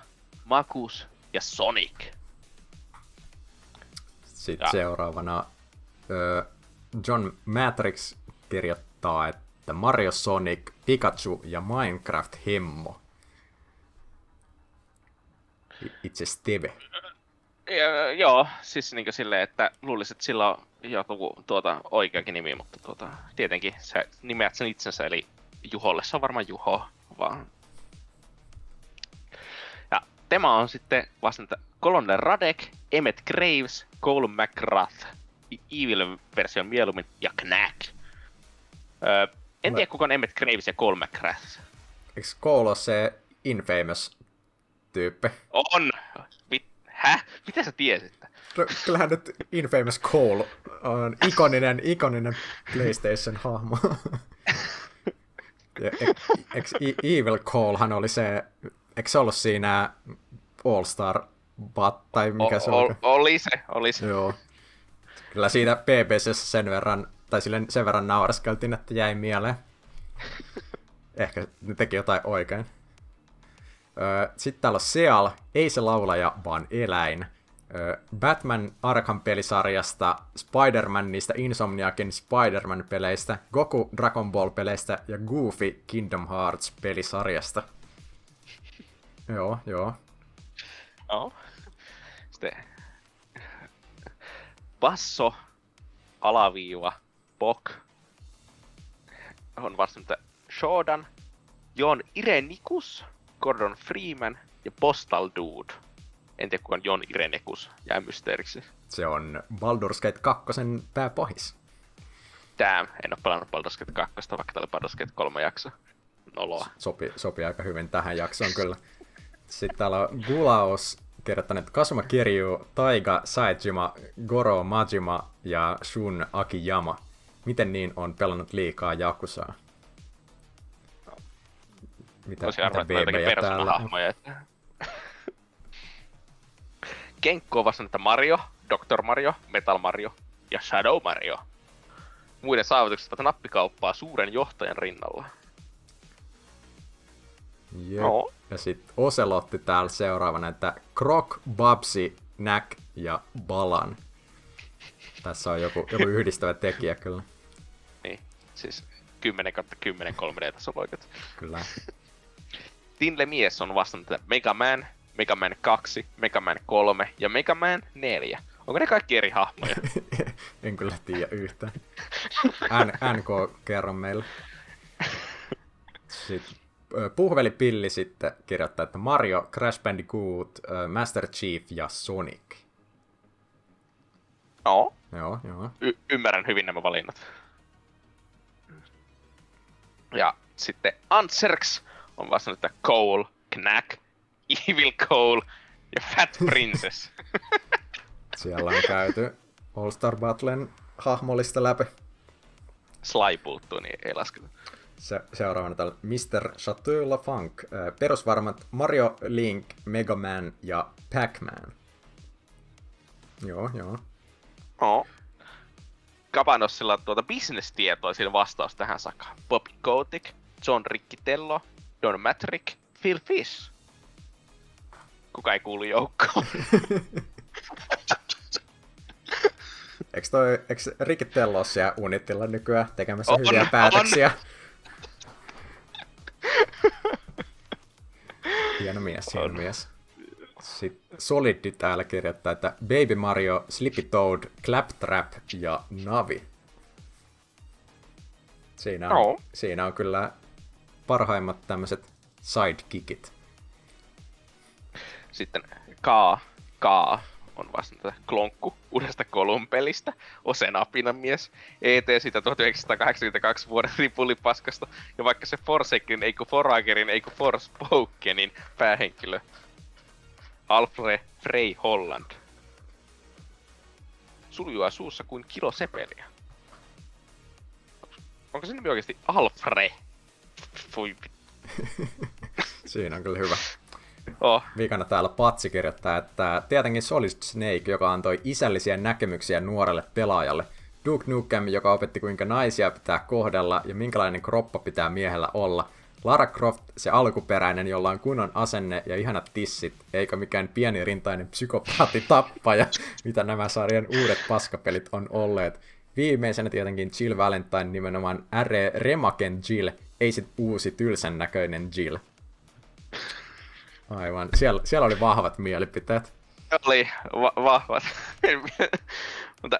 Makus ja Sonic. Sitten ja seuraavana öö, John Matrix kirjoittaa, että Mario, Sonic, Pikachu ja Minecraft-hemmo. Itse Steve. Ja, joo, siis niinkö silleen, että luulisin, että sillä on joku tuota, oikeakin nimi, mutta tuota, tietenkin sä nimeät sen itsensä, eli Juholle se on varmaan Juho, vaan. Ja tema on sitten vastannut Colonel Radek, Emmett Graves, Cole McGrath, Evil-version mieluummin ja Knack. Öö, en Mä... tiedä, kuka on Emmett Graves ja Cole McGrath. Eikö Cole ole se Infamous-tyyppi? On! Häh? Mitä sä tiesit? No, kyllähän nyt Infamous Cole on ikoninen, ikoninen PlayStation-hahmo. Ja eks Evil Colehan oli se, eikö se ollut siinä All-Star Bat, tai mikä o- se oli? Oli se, oli se. Joo. Kyllä siitä P B C:ssä sen verran, tai silleen sen verran nauraskeltiin, että jäi mieleen. Ehkä ne teki jotain oikein. Sitten täällä on Seal, ei se laulaja, vaan eläin. Batman Arkham-pelisarjasta, Spider-Man niistä Insomniakin Spider-Man-peleistä, Goku Dragon Ball-peleistä ja Goofy Kingdom Hearts-pelisarjasta. Joo, joo. Joo. Sitten Basso, alaviiva, Bok. On vastannut Shodan, Jon Irenikus, Gordon Freeman ja Postal Dude. En tiedä, kun on Jon Irenekus jää mysteeriksi. Se on Baldur's Gate kakkosen pääpahis. Damn, en oo pelannut Baldur's Gate kakkosta, vaikka täällä Baldur's Gate kolme jakso. Noloa. Sopi, sopii aika hyvin tähän jaksoon kyllä. Sitten täällä on Gulaos kertonut Kazuma Kiryu, Taiga Saejima, Goro Majima ja Shun Akiyama. Miten niin on pelannut liikaa Yakusaa? Mitä, tosi arvoin, että näitäkin persoonahahmoja. Kenkko on vastannut, että Mario, Doctor Mario, Metal Mario ja Shadow Mario. Muiden saavutukset ovat nappikauppaa suuren johtajan rinnalla. No. Ja sit Oselotti täällä seuraavana, että Croc, Babsi, Knack ja Balan. Tässä on joku, joku yhdistävä tekijä kyllä. Niin, siis kymmenen kautta kymmenen kolme D taso loikat. Kyllä. Tinle Mies on vastannut Mega Man, Mega Man kaksi, Mega Man kolme ja Mega Man neljä. Onko ne kaikki eri hahmoja? En kyllä tiedä yhtään. N- NK kerro meille. Sitten Puhvelipilli sitten kirjoittaa, että Mario, Crash Bandicoot, Master Chief ja Sonic. No. Joo. Joo. Y- ymmärrän hyvin nämä valinnat. Ja sitten Antserx on vastannut, että Cole, Knack, Evil Cole ja Fat Princess. Siellä on käyty All Star Battlen hahmollista läpi. Sly puuttuu, niin ei lasketa. Se, seuraavana täällä mister Chateau LaFunk. Perusvarmat Mario, Link, Mega Man ja Pac-Man. Joo, joo. Oh. Kapanosilla tuota bisnestietoisin vastaus tähän saakka. Bobby Kotick, John Riccitello, Don Matrick, Phil Fish. Kuka ei kuulu joukkoon? Eikö toi, eks Riccitello ole siellä Unitilla nykyään tekemässä on, hyviä päätöksiä? Hieno mies, hieno mies. Sitten Solidi täällä kirjoittaa, että Baby Mario, Slippy Toad, Claptrap ja Navi. Siinä on, oh. siinä on kyllä parhaimmat tämmöiset sidekickit. Sitten Kaa, Kaa on vasta klonkku uudesta Kolum-pelistä, Osen apinamies, E T sitä tuhatyhdeksänsataakahdeksankymmentäkaksi vuoden ripulipaskasta, ja vaikka se Forsaken, eikö Foragerin, eikö Forspokenin päähenkilö. Alfred Frey Holland. Suljua suussa kuin kilo sepeliä. Onko se nimi oikeesti Alfred? Fui. Siinä on kyllä hyvä. Oh. Viikana täällä Patsi kirjoittaa, että tietenkin Solid Snake, joka antoi isällisiä näkemyksiä nuorelle pelaajalle. Duke Nukem, joka opetti kuinka naisia pitää kohdella ja minkälainen kroppa pitää miehellä olla. Lara Croft, se alkuperäinen, jolla on kunnon asenne ja ihanat tissit, eikä mikään pienirintainen psykopaatitappaja, mitä nämä sarjan uudet paskapelit on olleet. Viimeisenä tietenkin Jill Valentine, nimenomaan R. Remaken Jill, ei sit uusi tylsän näköinen Jill. Aivan, siellä, siellä oli vahvat mielipiteet. Oli va- vahvat. Mutta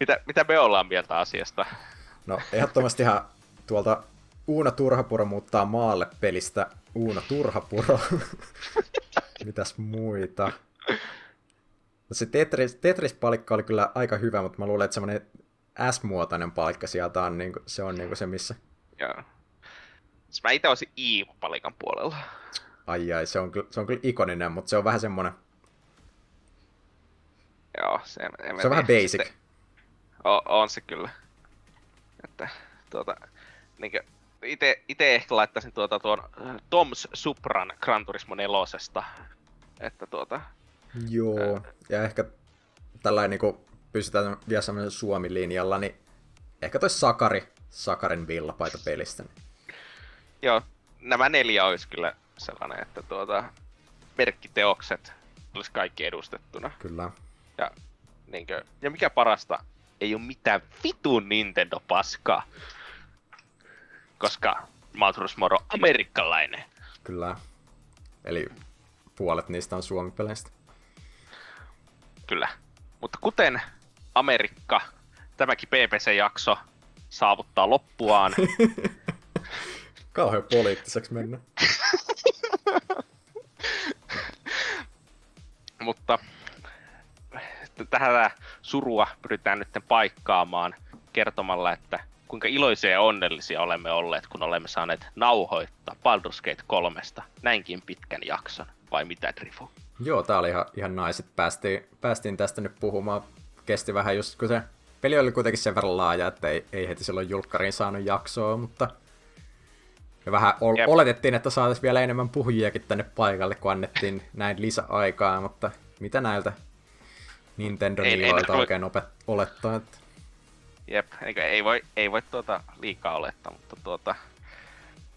mitä, mitä me ollaan mieltä asiasta? No ehdottomasti ihan tuolta... Uuno Turhapuro muuttaa maalle pelistä. Uuno Turhapuro. Mitäs muita? No se Tetris, Tetris-palikka oli kyllä aika hyvä, mutta mä luulen, että semmoinen S-muotoinen palikka sieltä on, niin kuin, se on niin kuin se missä. Joo. Mä ite olisin I-palikan puolella. Ai ai, se on, se on kyllä ikoninen, mutta se on vähän semmoinen... Joo, se... En, en se on vähän basic. Sitten... O, on se kyllä. Että tuota... Niinkö... Ite, ite ehkä laittaisin tuota tuon Toms Supran Gran Turismo nelosesta, että tuota... Joo, ää... ja ehkä tällainen niinku pystytään vielä semmoisen Suomi-linjalla, niin ehkä toi Sakari, Sakarin villapaita pelistä. Joo, nämä neljä olisi kyllä sellainen, että tuota merkkiteokset olisi kaikki edustettuna. Kyllä. Ja, niinkö, ja mikä parasta, ei oo mitään vitun Nintendo-paskaa. Koska Matrus Moro on amerikkalainen. Kyllä. Eli puolet niistä on Suomi-peleistä. Kyllä. Mutta kuten Amerikka, tämäkin P P C-jakso saavuttaa loppuaan. Kauhean poliittiseksi mennä. Mutta tähän surua pyritään nyt paikkaamaan kertomalla, että kuinka iloisia ja onnellisia olemme olleet, kun olemme saaneet nauhoittaa Baldur's Gate kolmesta näinkin pitkän jakson, vai mitä Drifu? Joo, tää oli ihan, ihan naiset. Päästiin, päästiin tästä nyt puhumaan. Kesti vähän just, kun se peli oli kuitenkin sen verran laaja, että ei, ei heti silloin julkkariin saanut jaksoa, mutta me vähän ol, oletettiin, että saataisiin vielä enemmän puhujiakin tänne paikalle, kun annettiin näin lisäaikaa, mutta mitä näiltä Nintendo-niiloilta oikein opet, olettaa, että... Jep, eikä ei voi ei voi tuota liikaa olettaa, mutta tuota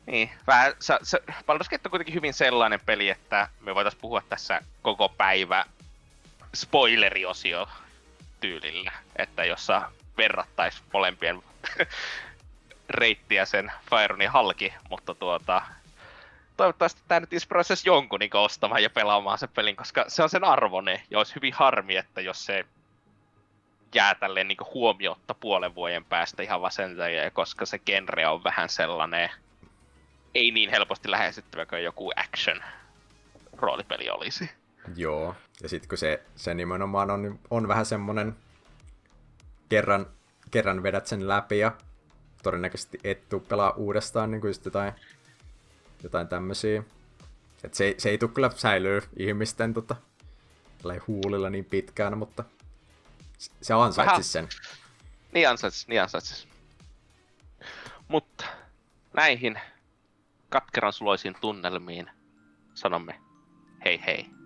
niin vähän se, se Baldur's Gate on kuitenkin hyvin sellainen peli, että me voitais puhua tässä koko päivä spoileriosio tyylillä, että jossa verrattais molempien reittiä sen Faeronin halki, mutta tuota toivottavasti tämä nyt inspiroisi jonkun niin ostamaan ja pelaamaan sen pelin, koska se on sen arvone. Ja olisi hyvin harmi, että jos se jää tälleen niin huomiotta puolen vuoden päästä ihan vaan sen takia, koska se genre on vähän sellainen, ei niin helposti lähestyttävä kuin joku action roolipeli olisi. Joo, ja sitten kun se, se nimenomaan on, on vähän semmoinen, kerran, kerran vedät sen läpi ja todennäköisesti et tuu pelaa uudestaan niin kuin just jotain, jotain tämmösiä. Et se, se ei tuu kyllä säilyä ihmisten tota, huulilla niin pitkään, mutta se ansaitsis sen. Niin ansaitsis, niin ansaitsis. Mutta näihin katkeran suloisiin tunnelmiin sanomme hei hei.